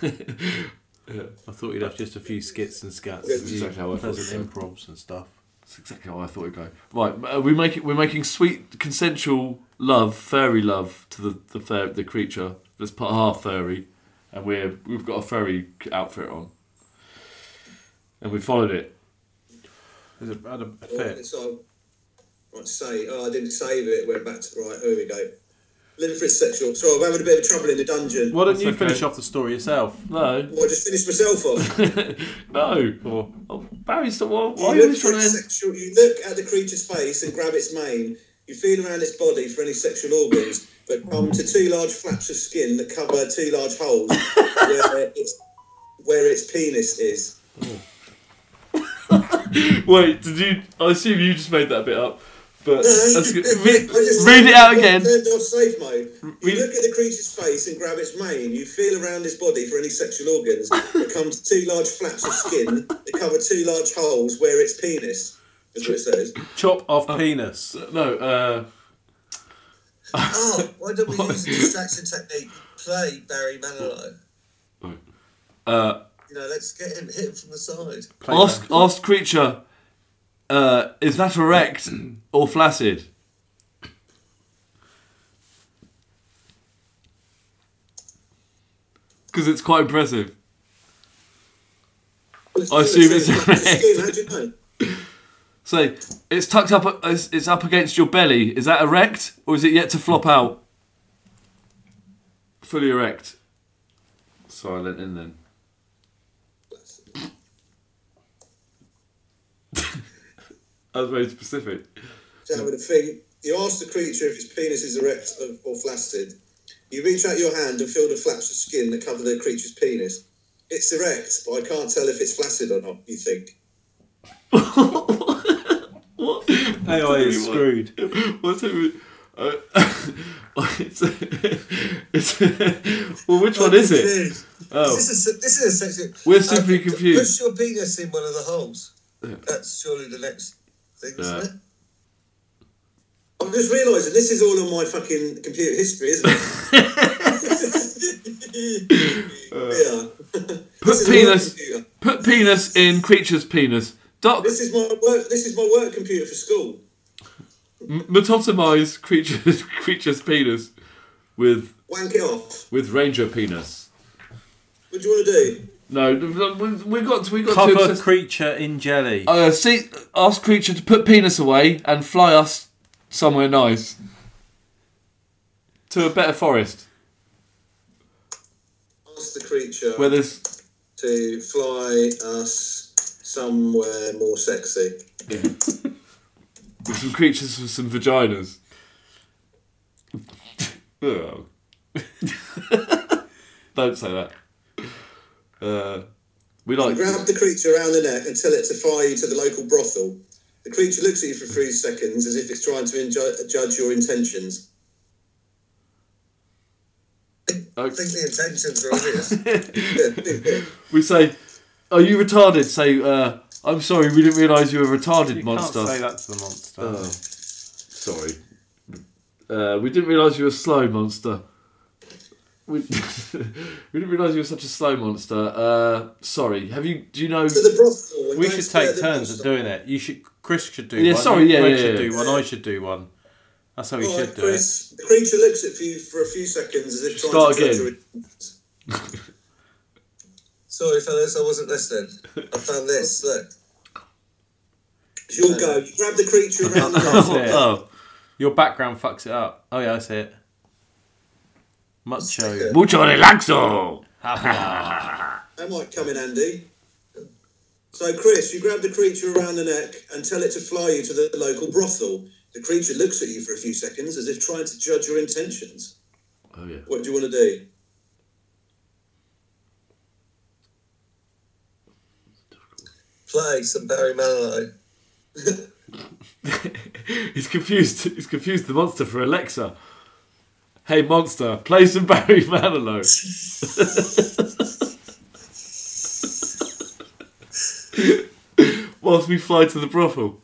Yeah. I thought you'd have just a few skits and scats. That's exactly how I thought. Improvs and stuff. That's exactly how I thought it'd go. Right, we're making sweet, consensual love, furry love to the creature. Let's put half furry, and we've got a furry outfit on, and we followed it. There's a fit. I'd say, oh, I didn't save it. Went back to, right, here we go. Living for its sexual. So I'm having a bit of trouble in the dungeon. Why don't you finish off the story yourself? No. Well, I just finished myself off. No. Barry's the one. Why are you trying to... sexual, you look at the creature's face and grab its mane. You feel around its body for any sexual organs, but come to two large flaps of skin that cover two large holes where its penis is. Oh. Wait, did you... I assume you just made that bit up. But read it out again. Turned off safe mode. You look at the creature's face and grab its mane. You feel around its body for any sexual organs. It comes to two large flaps of skin that cover two large holes where its penis. That's what it says. Chop off penis. No. Why don't we use the distraction technique? Play Barry Manilow. Let's get him, hit him from the side. Ask creature. Is that erect or flaccid? Because it's quite impressive. I assume it's erect. How do you know? So, it's tucked up, it's up against your belly. Is that erect or is it yet to flop out? Fully erect. Silent in then. That was very specific. So with a thing, you ask the creature if its penis is erect or flaccid. You reach out your hand and feel the flaps of skin that cover the creature's penis. It's erect, but I can't tell if it's flaccid or not, you think. What? AI is screwed. What's it? Which one is it? Oh. This is a sexy... We're super confused. Push your penis in one of the holes. Yeah. That's surely the next... thing, isn't it? I'm just realising this is all on my fucking computer history, isn't it? Yeah. Put penis in creature's penis. Doc. This is my work computer for school. Metotimize creature's penis with wank it off with ranger penis. What do you want to do? No, we got cover to creature in jelly. Ask creature to put penis away and fly us somewhere nice to a better forest. Ask the creature where there's to fly us somewhere more sexy. Yeah. With some creatures with some vaginas. Oh. Don't say that. Grab the creature around the neck and tell it to fly you to the local brothel. The creature looks at you for 3 seconds as if it's trying to judge your intentions. Okay. I think the intentions are obvious. We say, are you retarded? Say, I'm sorry, we didn't realise you were a retarded monster. You can't say that to the monster. Sorry. We didn't realise you were a slow monster. We didn't realise you were such a slow monster. Sorry. Do you know... To the brothel. We should take turns at doing it. Chris should do one. I should do one. That's how we should do it. The creature looks at you for a few seconds as if trying to judge it. Sorry, fellas, I wasn't listening. I found this, look. You'll go. You grab the creature around the brothel. Oh. Your background fucks it up. Oh, yeah, I see it. Mucho relaxo. That might come in handy. So, Chris, you grab the creature around the neck and tell it to fly you to the local brothel. The creature looks at you for a few seconds as if trying to judge your intentions. Oh, yeah. What do you want to do? Play some Barry Manilow. He's confused the monster for Alexa. Hey, monster, play some Barry Manilow. Whilst we fly to the brothel.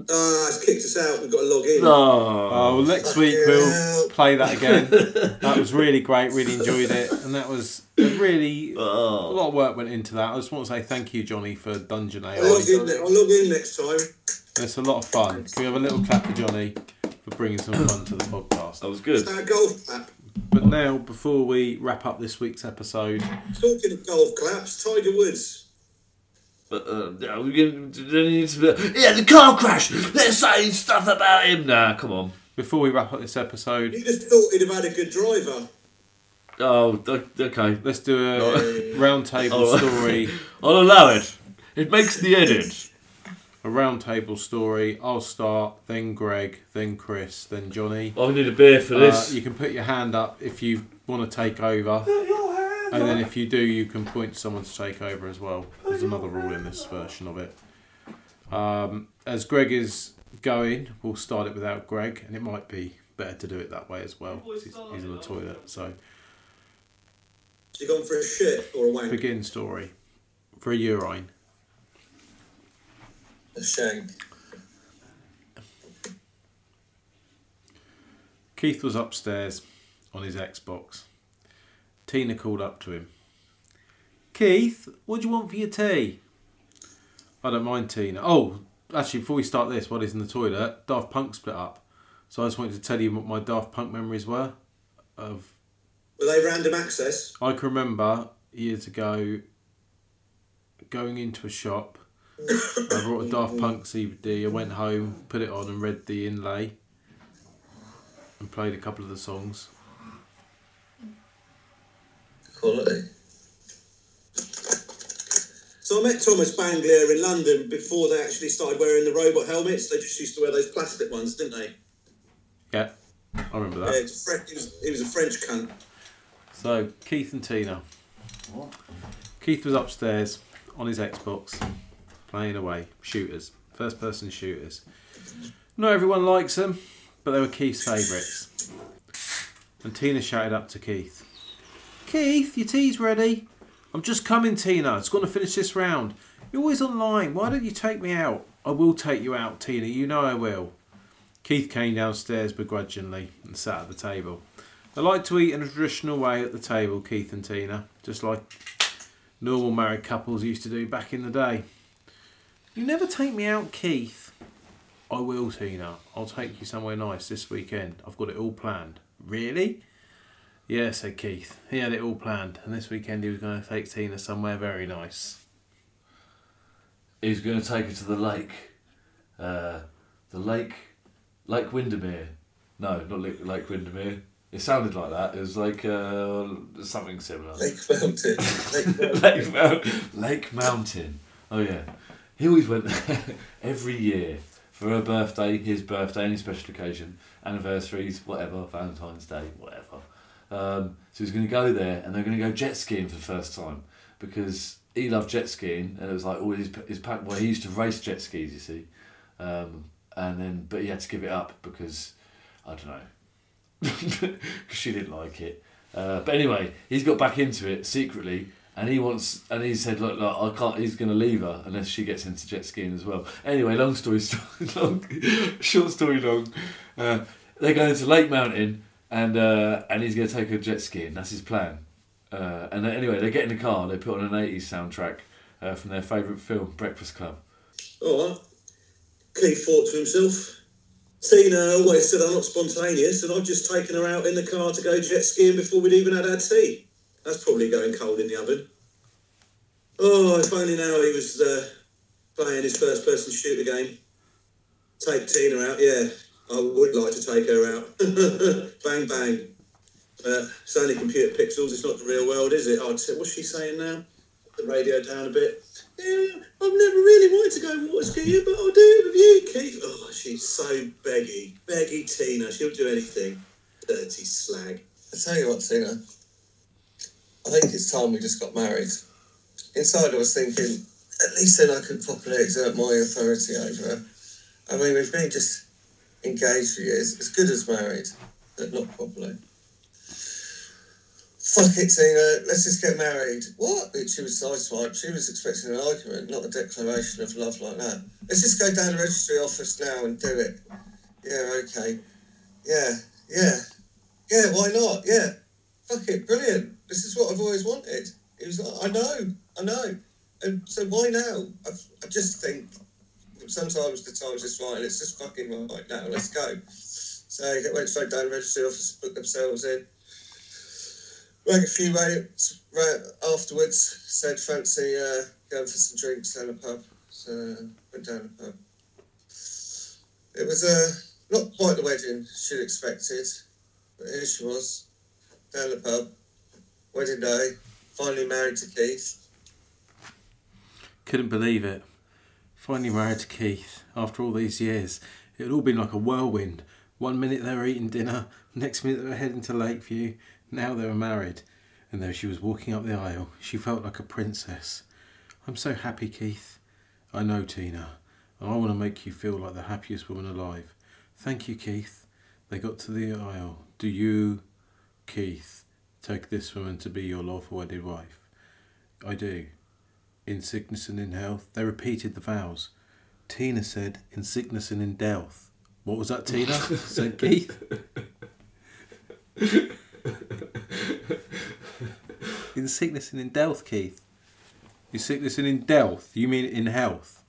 It's kicked us out. We've got to log in. Oh, next week we'll play that again. That was really great. Really enjoyed it. And that was a lot of work went into that. I just want to say thank you, Johnny, for Dungeon AI. I'll log in next time. It's a lot of fun. Can we have a little clap for Johnny for bringing some fun to the podcast? That was good. It's our golf clap. But now, before we wrap up this week's episode... Talking of golf claps, Tiger Woods. The car crash. Let's say stuff about him. Nah, come on. Before we wrap up this episode, he just thought he'd have had a good driver. Oh, okay. Let's do a roundtable story. I'll allow it. It makes the edit. A roundtable story. I'll start, then Greg, then Chris, then Johnny. I need a beer for this. You can put your hand up if you want to take over. And then if you do, you can point someone to take over as well. There's another rule in this version of it. As Greg is going, we'll start it without Greg, and it might be better to do it that way as well. He's in the toilet, so... Has he gone for a shit or a wank? Begin story. For a urine. A shame. Keith was upstairs on his Xbox. Tina called up to him. Keith, what do you want for your tea? I don't mind, Tina. Oh, actually, before we start this, while he's in the toilet, Daft Punk split up. So I just wanted to tell you what my Daft Punk memories were. Were they random access? I can remember years ago going into a shop. I brought a Daft Punk CD. I went home, put it on and read the inlay and played a couple of the songs. Quality. So I met Thomas Bangalter in London before they actually started wearing the robot helmets. They just used to wear those plastic ones, didn't they? Yeah, I remember that. Yeah, he was a French cunt. So, Keith and Tina. What? Keith was upstairs on his Xbox. Playing away. Shooters. First person shooters. Not everyone likes them, but they were Keith's favourites. And Tina shouted up to Keith. Keith, your tea's ready. I'm just coming, Tina. It's going to finish this round. You're always online. Why don't you take me out? I will take you out, Tina. You know I will. Keith came downstairs begrudgingly and sat at the table. They like to eat in a traditional way at the table, Keith and Tina, just like normal married couples used to do back in the day. You never take me out, Keith. I will, Tina. I'll take you somewhere nice this weekend. I've got it all planned. Really? Yeah, said Keith. He had it all planned, and this weekend he was going to take Tina somewhere very nice. He was going to take her to the lake. Lake Windermere. No, not Lake Windermere. It sounded like that. It was like something similar. Lake Mountain. Oh, yeah. He always went there every year for her birthday, his birthday, any special occasion, anniversaries, whatever, Valentine's Day, whatever. So he's going to go there and they're going to go jet skiing for the first time because he loved jet skiing and it was like all his pack. Well, he used to race jet skis, you see. But he had to give it up because, I don't know, because she didn't like it. But anyway, he's got back into it secretly. And he said, look, I can't. He's going to leave her unless she gets into jet skiing as well. Anyway, short story long. They're going to Lake Mountain, and he's going to take her jet skiing. That's his plan. And anyway, they get in the car. They put on an 80s soundtrack from their favourite film, Breakfast Club. All right. Keith thought to himself, Tina always said I'm not spontaneous, and I've just taken her out in the car to go jet skiing before we'd even had our tea. That's probably going cold in the oven. Oh, if only now he was playing his first-person shooter game. Take Tina out, yeah. I would like to take her out. Bang, bang. It's only computer pixels. It's not the real world, is it? I'd say, what's she saying now? Put the radio down a bit. Yeah, I've never really wanted to go water skiing, but I'll do it with you, Keith. Oh, she's so beggy. Beggy Tina. She'll do anything. Dirty slag. I tell you what, Tina. I think it's time we just got married. Inside I was thinking, at least then I can properly exert my authority over her. I mean, we've been just engaged for years, as good as married, but not properly. Fuck it, Tina, let's just get married. What? She was sideswiped. She was expecting an argument, not a declaration of love like that. Let's just go down to the registry office now and do it. Yeah, okay. Yeah. Yeah, why not? Yeah. Fuck it, brilliant. This is what I've always wanted. It was like, I know. And so why now? I just think sometimes the time's just right and it's just fucking right now. Let's go. So they went straight down to the registry office, booked themselves in. Rang a few minutes afterwards, said fancy going for some drinks down a pub. So went down a pub. It was not quite the wedding she'd expected, but here she was, down the pub, wedding day, finally married to Keith. Couldn't believe it. Finally married to Keith after all these years. It had all been like a whirlwind. 1 minute they were eating dinner, next minute they were heading to Lakeview. Now they were married. And though she was walking up the aisle, she felt like a princess. I'm so happy, Keith. I know, Tina. I want to make you feel like the happiest woman alive. Thank you, Keith. They got to the aisle. Do you, Keith, take this woman to be your lawful wedded wife? I do. In sickness and in health. They repeated the vows. Tina said, in sickness and in death. What was that, Tina? said Keith. In sickness and in death, Keith. In sickness and in death. You mean in health.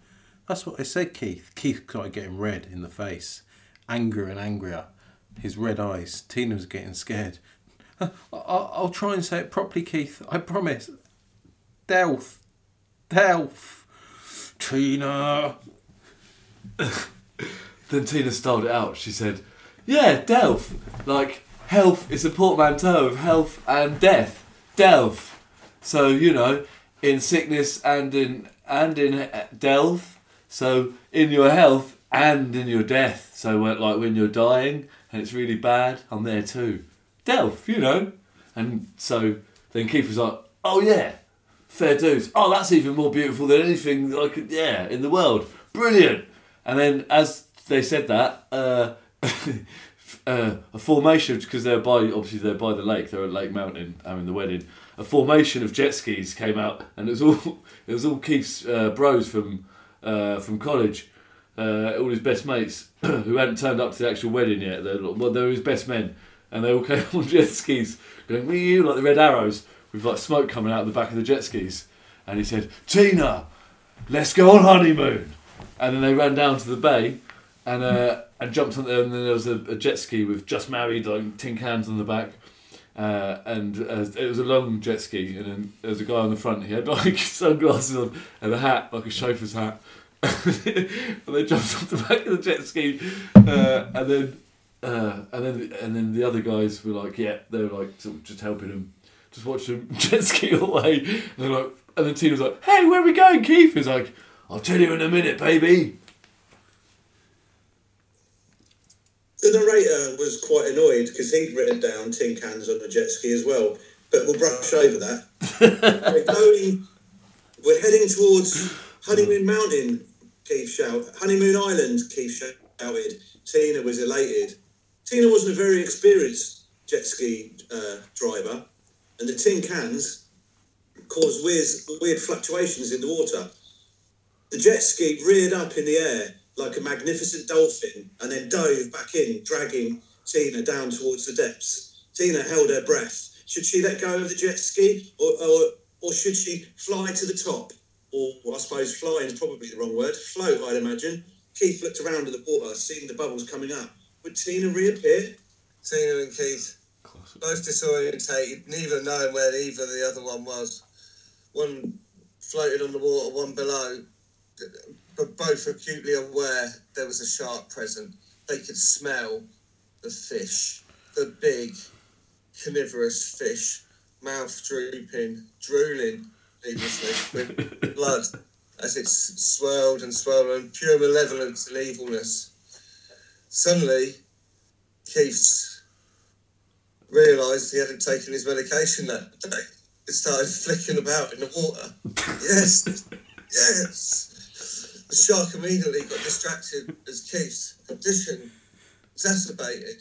That's what I said, Keith. Keith started getting red in the face. Angrier and angrier. His red eyes. Tina was getting scared. I'll try and say it properly, Keith. I promise. Death. Health, Tina. Then Tina styled it out. She said, yeah, Delph. Like, health is a portmanteau of health and death. Delph. So, you know, in sickness and in delph. So, in your health and in your death. So, like, when you're dying and it's really bad, I'm there too. Delph, you know. And so, then Keith was like, oh, yeah. Fair dues. Oh, that's even more beautiful than anything I could, yeah, in the world. Brilliant. And then as they said that, a formation, because they're by the lake, they're at Lake Mountain having the wedding. A formation of jet skis came out, and it was all Keith's bros from college, all his best mates who hadn't turned up to the actual wedding yet. They were his best men, and they all came on jet skis, going wee like the Red Arrows. With like smoke coming out of the back of the jet skis. And he said, Tina, let's go on honeymoon. And then they ran down to the bay and jumped on there. And then there was a jet ski with just married, like tin cans on the back. And it was a long jet ski. And then there was a guy on the front. He had like sunglasses on and a hat, like a chauffeur's hat. And they jumped off the back of the jet ski. And then the other guys were like, yeah, they were like sort of just helping him. Just watch them jet ski all the way. And then Tina was like, hey, where are we going, Keith? He's like, I'll tell you in a minute, baby. The narrator was quite annoyed because he'd written down tin cans on the jet ski as well. But we'll brush over that. We're heading towards Honeymoon Mountain, Keith shouted. Honeymoon Island, Keith shouted. Tina was elated. Tina wasn't a very experienced jet ski driver. And the tin cans caused weird fluctuations in the water. The jet ski reared up in the air like a magnificent dolphin and then dove back in, dragging Tina down towards the depths. Tina held her breath. Should she let go of the jet ski or should she fly to the top? Or well, I suppose flying is probably the wrong word. Float, I'd imagine. Keith looked around at the water, seeing the bubbles coming up. Would Tina reappear? Tina and Keith. Both disorientated, neither knowing where either the other one was. One floated on the water, one below, but both acutely aware there was a shark present. They could smell the fish, the big, carnivorous fish, mouth drooping, drooling, needlessly, with blood as it swirled and swirled in pure malevolence and evilness. Suddenly, Keith's realised he hadn't taken his medication that day. It started flicking about in the water. Yes. The shark immediately got distracted as Keith's condition exacerbated.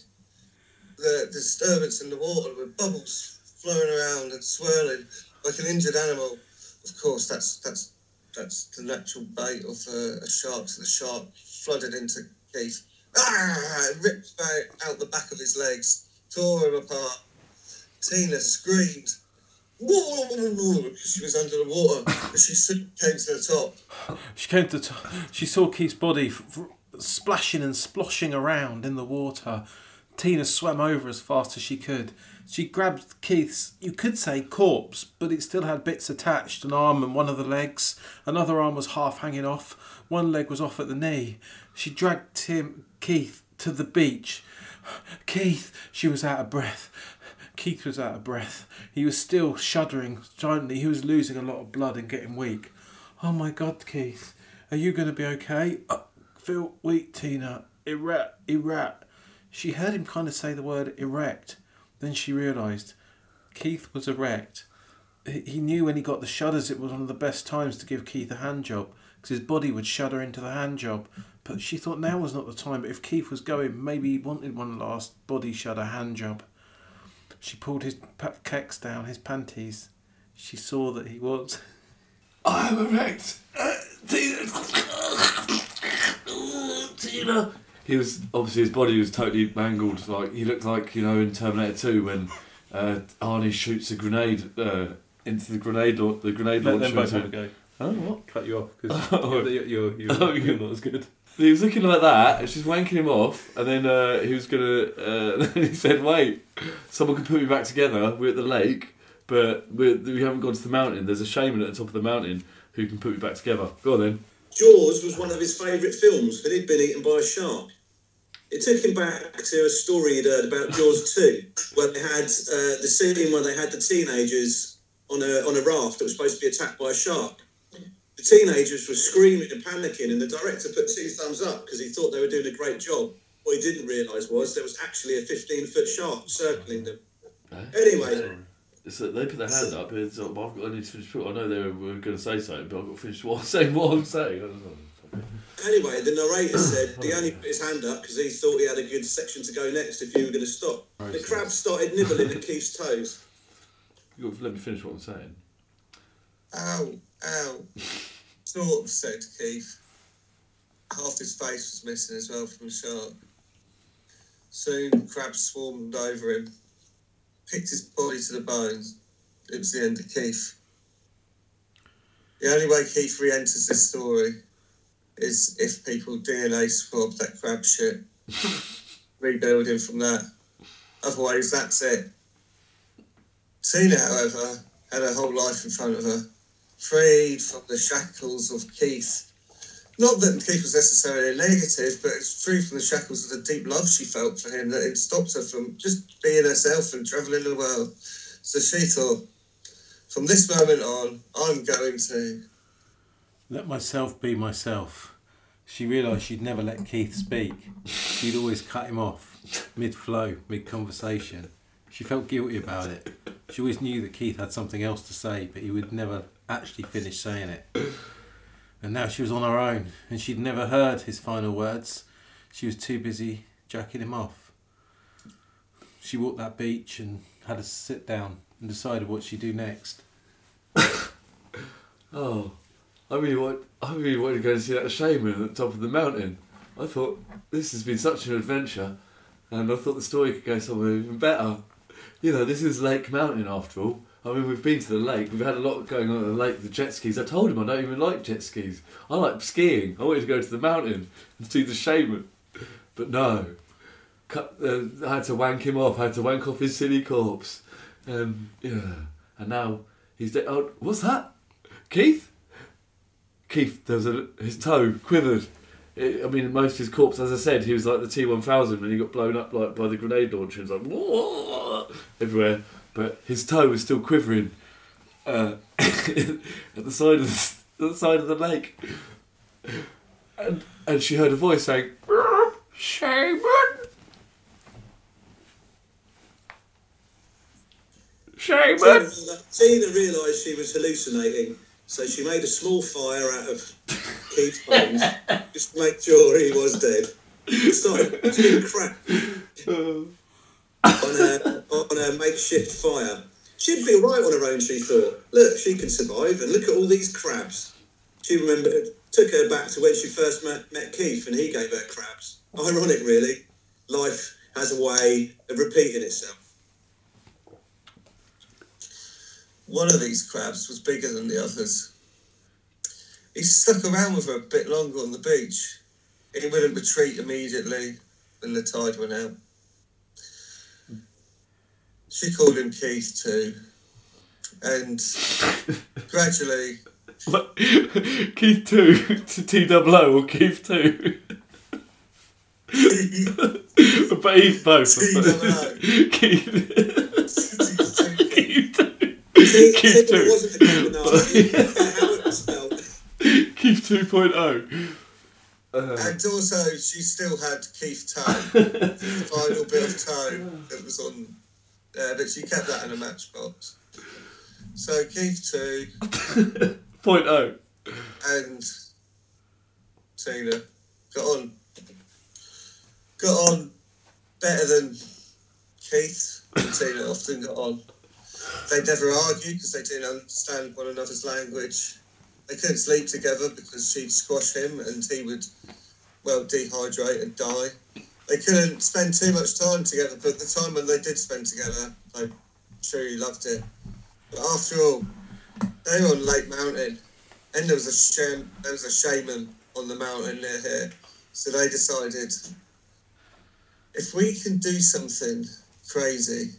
The disturbance in the water with bubbles flowing around and swirling like an injured animal. Of course, that's the natural bait of a shark. So the shark flooded into Keith. It ripped out the back of his legs. Tore him apart. Tina screamed. Whoa! She was under the water, but she came to the top. She saw Keith's body splashing and sploshing around in the water. Tina swam over as fast as she could. She grabbed Keith's, you could say, corpse, but it still had bits attached, an arm and one of the legs. Another arm was half hanging off. One leg was off at the knee. She dragged Keith to the beach. Keith, she was out of breath. Keith was out of breath. He was still shuddering silently. He was losing a lot of blood and getting weak. Oh my God, Keith, are you going to be okay? Oh, feel weak, Tina. Erect. She heard him kind of say the word erect. Then she realised Keith was erect. He knew when he got the shudders it was one of the best times to give Keith a handjob because his body would shudder into the handjob. But she thought now was not the time. But if Keith was going, maybe he wanted one last body shudder handjob. She pulled his kecks down, his panties. She saw that he was. I am erect. Tina. He was, obviously his body was totally mangled. Like he looked like, you know, in Terminator 2 when Arnie shoots a grenade into the grenade launcher. Let them both go. Oh, what? Cut you off because you're not as good. He was looking like that, and she's wanking him off, and then he was going to... Then he said, wait, someone can put me back together, we're at the lake, but we haven't gone to the mountain, there's a shaman at the top of the mountain who can put me back together. Go on then. Jaws was one of his favourite films, but he'd been eaten by a shark. It took him back to a story he'd heard about Jaws 2, where they had the scene where they had the teenagers on a raft that was supposed to be attacked by a shark. The teenagers were screaming and panicking, and the director put two thumbs up because he thought they were doing a great job. What he didn't realise was there was actually a 15-foot shark circling them. Anyway. So they put their hand up, and it's like, well, I need to finish. I know they were going to say something, but I've got to finish what I'm saying. Anyway, the narrator said he only put his hand up because he thought he had a good section to go next if you were going to stop. The crab started nibbling at Keith's toes. You've got to let me finish what I'm saying. Ow, sort of, said Keith. Half his face was missing as well from the shark. Soon, crabs swarmed over him, picked his body to the bones. It was the end of Keith. The only way Keith re-enters this story is if people DNA swab that crab shit, rebuild him from that. Otherwise, that's it. Tina, however, had her whole life in front of her. Freed from the shackles of Keith. Not that Keith was necessarily negative, but it's free from the shackles of the deep love she felt for him that it stopped her from just being herself and travelling the world. So she thought, from this moment on, I'm going to... let myself be myself. She realised she'd never let Keith speak. She'd always cut him off, mid-flow, mid-conversation. She felt guilty about it. She always knew that Keith had something else to say, but he would never actually finish saying it. And now she was on her own, and she'd never heard his final words. She was too busy jacking him off. She walked that beach and had a sit down and decided what she'd do next. Oh, I really wanted to go and see that shaman at the top of the mountain. I thought, this has been such an adventure, and I thought the story could go somewhere even better. You know, this is Lake Mountain after all. I mean, we've been to the lake, we've had a lot going on at the lake, the jet skis. I told him I don't even like jet skis. I like skiing. I wanted to go to the mountain and see the shaman. But no. I had to wank him off. I had to wank off his silly corpse. Yeah. And now he's dead. Oh, what's that? Keith? Keith, his toe quivered. Most of his corpse, as I said, he was like the T-1000 when he got blown up like by the grenade launcher. He was like, whoa, everywhere. But his toe was still quivering at the side of the lake, and she heard a voice saying, "Shaman." Tina realised she was hallucinating, so she made a small fire out of Keith's bones just to make sure he was dead. It started doing crap. On a makeshift fire. She'd be all right on her own, she thought. Look, she can survive, and look at all these crabs. She remembered, took her back to when she first met Keith, and he gave her crabs. Ironic, really. Life has a way of repeating itself. One of these crabs was bigger than the others. He stuck around with her a bit longer on the beach. He wouldn't retreat immediately when the tide went out. She called him Keith too. And gradually... Keith 2 to T-double-O or Keith 2? But he's both. Keith 2. Keith 2.0. And also, she still had Keith Toe, the final bit of toe that was on, that she kept that in a matchbox. So Keith 2 .0 and Tina got on better than Keith and Tina often got on. They never argued because they didn't understand one another's language. They couldn't sleep together because she'd squash him and he would, well, dehydrate and die. They couldn't spend too much time together, but the time when they did spend together, they truly loved it. But after all, they were on Lake Mountain, and there was a shaman on the mountain near here. So they decided, if we can do something crazy,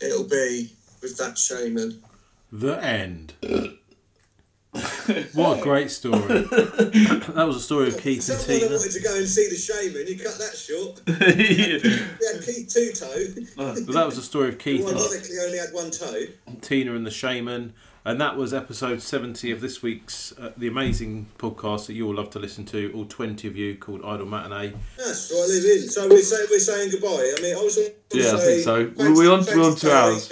it'll be with that shaman. The end. What a great story. That was a story of Keith and Tina. Someone wanted to go and see the shaman, he cut that short. Yeah, Keith two-toe. That was a story of Keith. Well, ironically only had one toe. Tina and the shaman. And that was episode 70 of this week's the amazing podcast that you all love to listen to, all 20 of you, called Idle Matinee. That's right, it is. So we're saying goodbye. I mean, I was I think so. We're on 2 hours.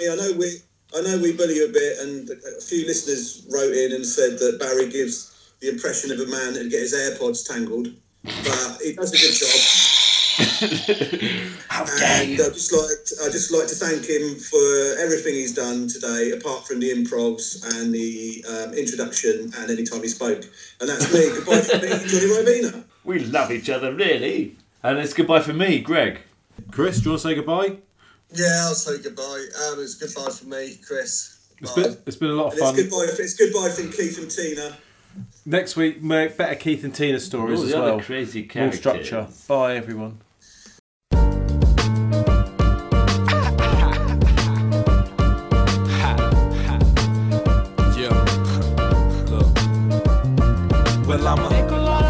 I know we bully a bit, and a few listeners wrote in and said that Barry gives the impression of a man that gets his AirPods tangled, but he does a good job. How dare you. I'd just like to thank him for everything he's done today, apart from the improvs and the introduction and any time he spoke. And that's me. Goodbye for me, Johnny Robina. We love each other, really. And it's goodbye for me, Greg. Chris, do you want to say goodbye? Yeah, I'll say goodbye. It's goodbye for me, Chris. It's been a lot of fun. It's goodbye from Keith and Tina. Next week, better Keith and Tina stories as well. Crazy characters. More structure. Bye, everyone. Well, I'ma make a lot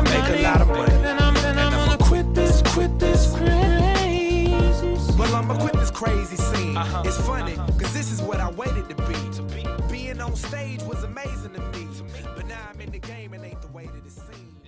of money, and I'ma quit this crazy scene. Well, I'ma quit this crazy scene. It's funny, because this is what I waited to be. Being on stage was amazing to me. But now I'm in the game and ain't the way that it seems.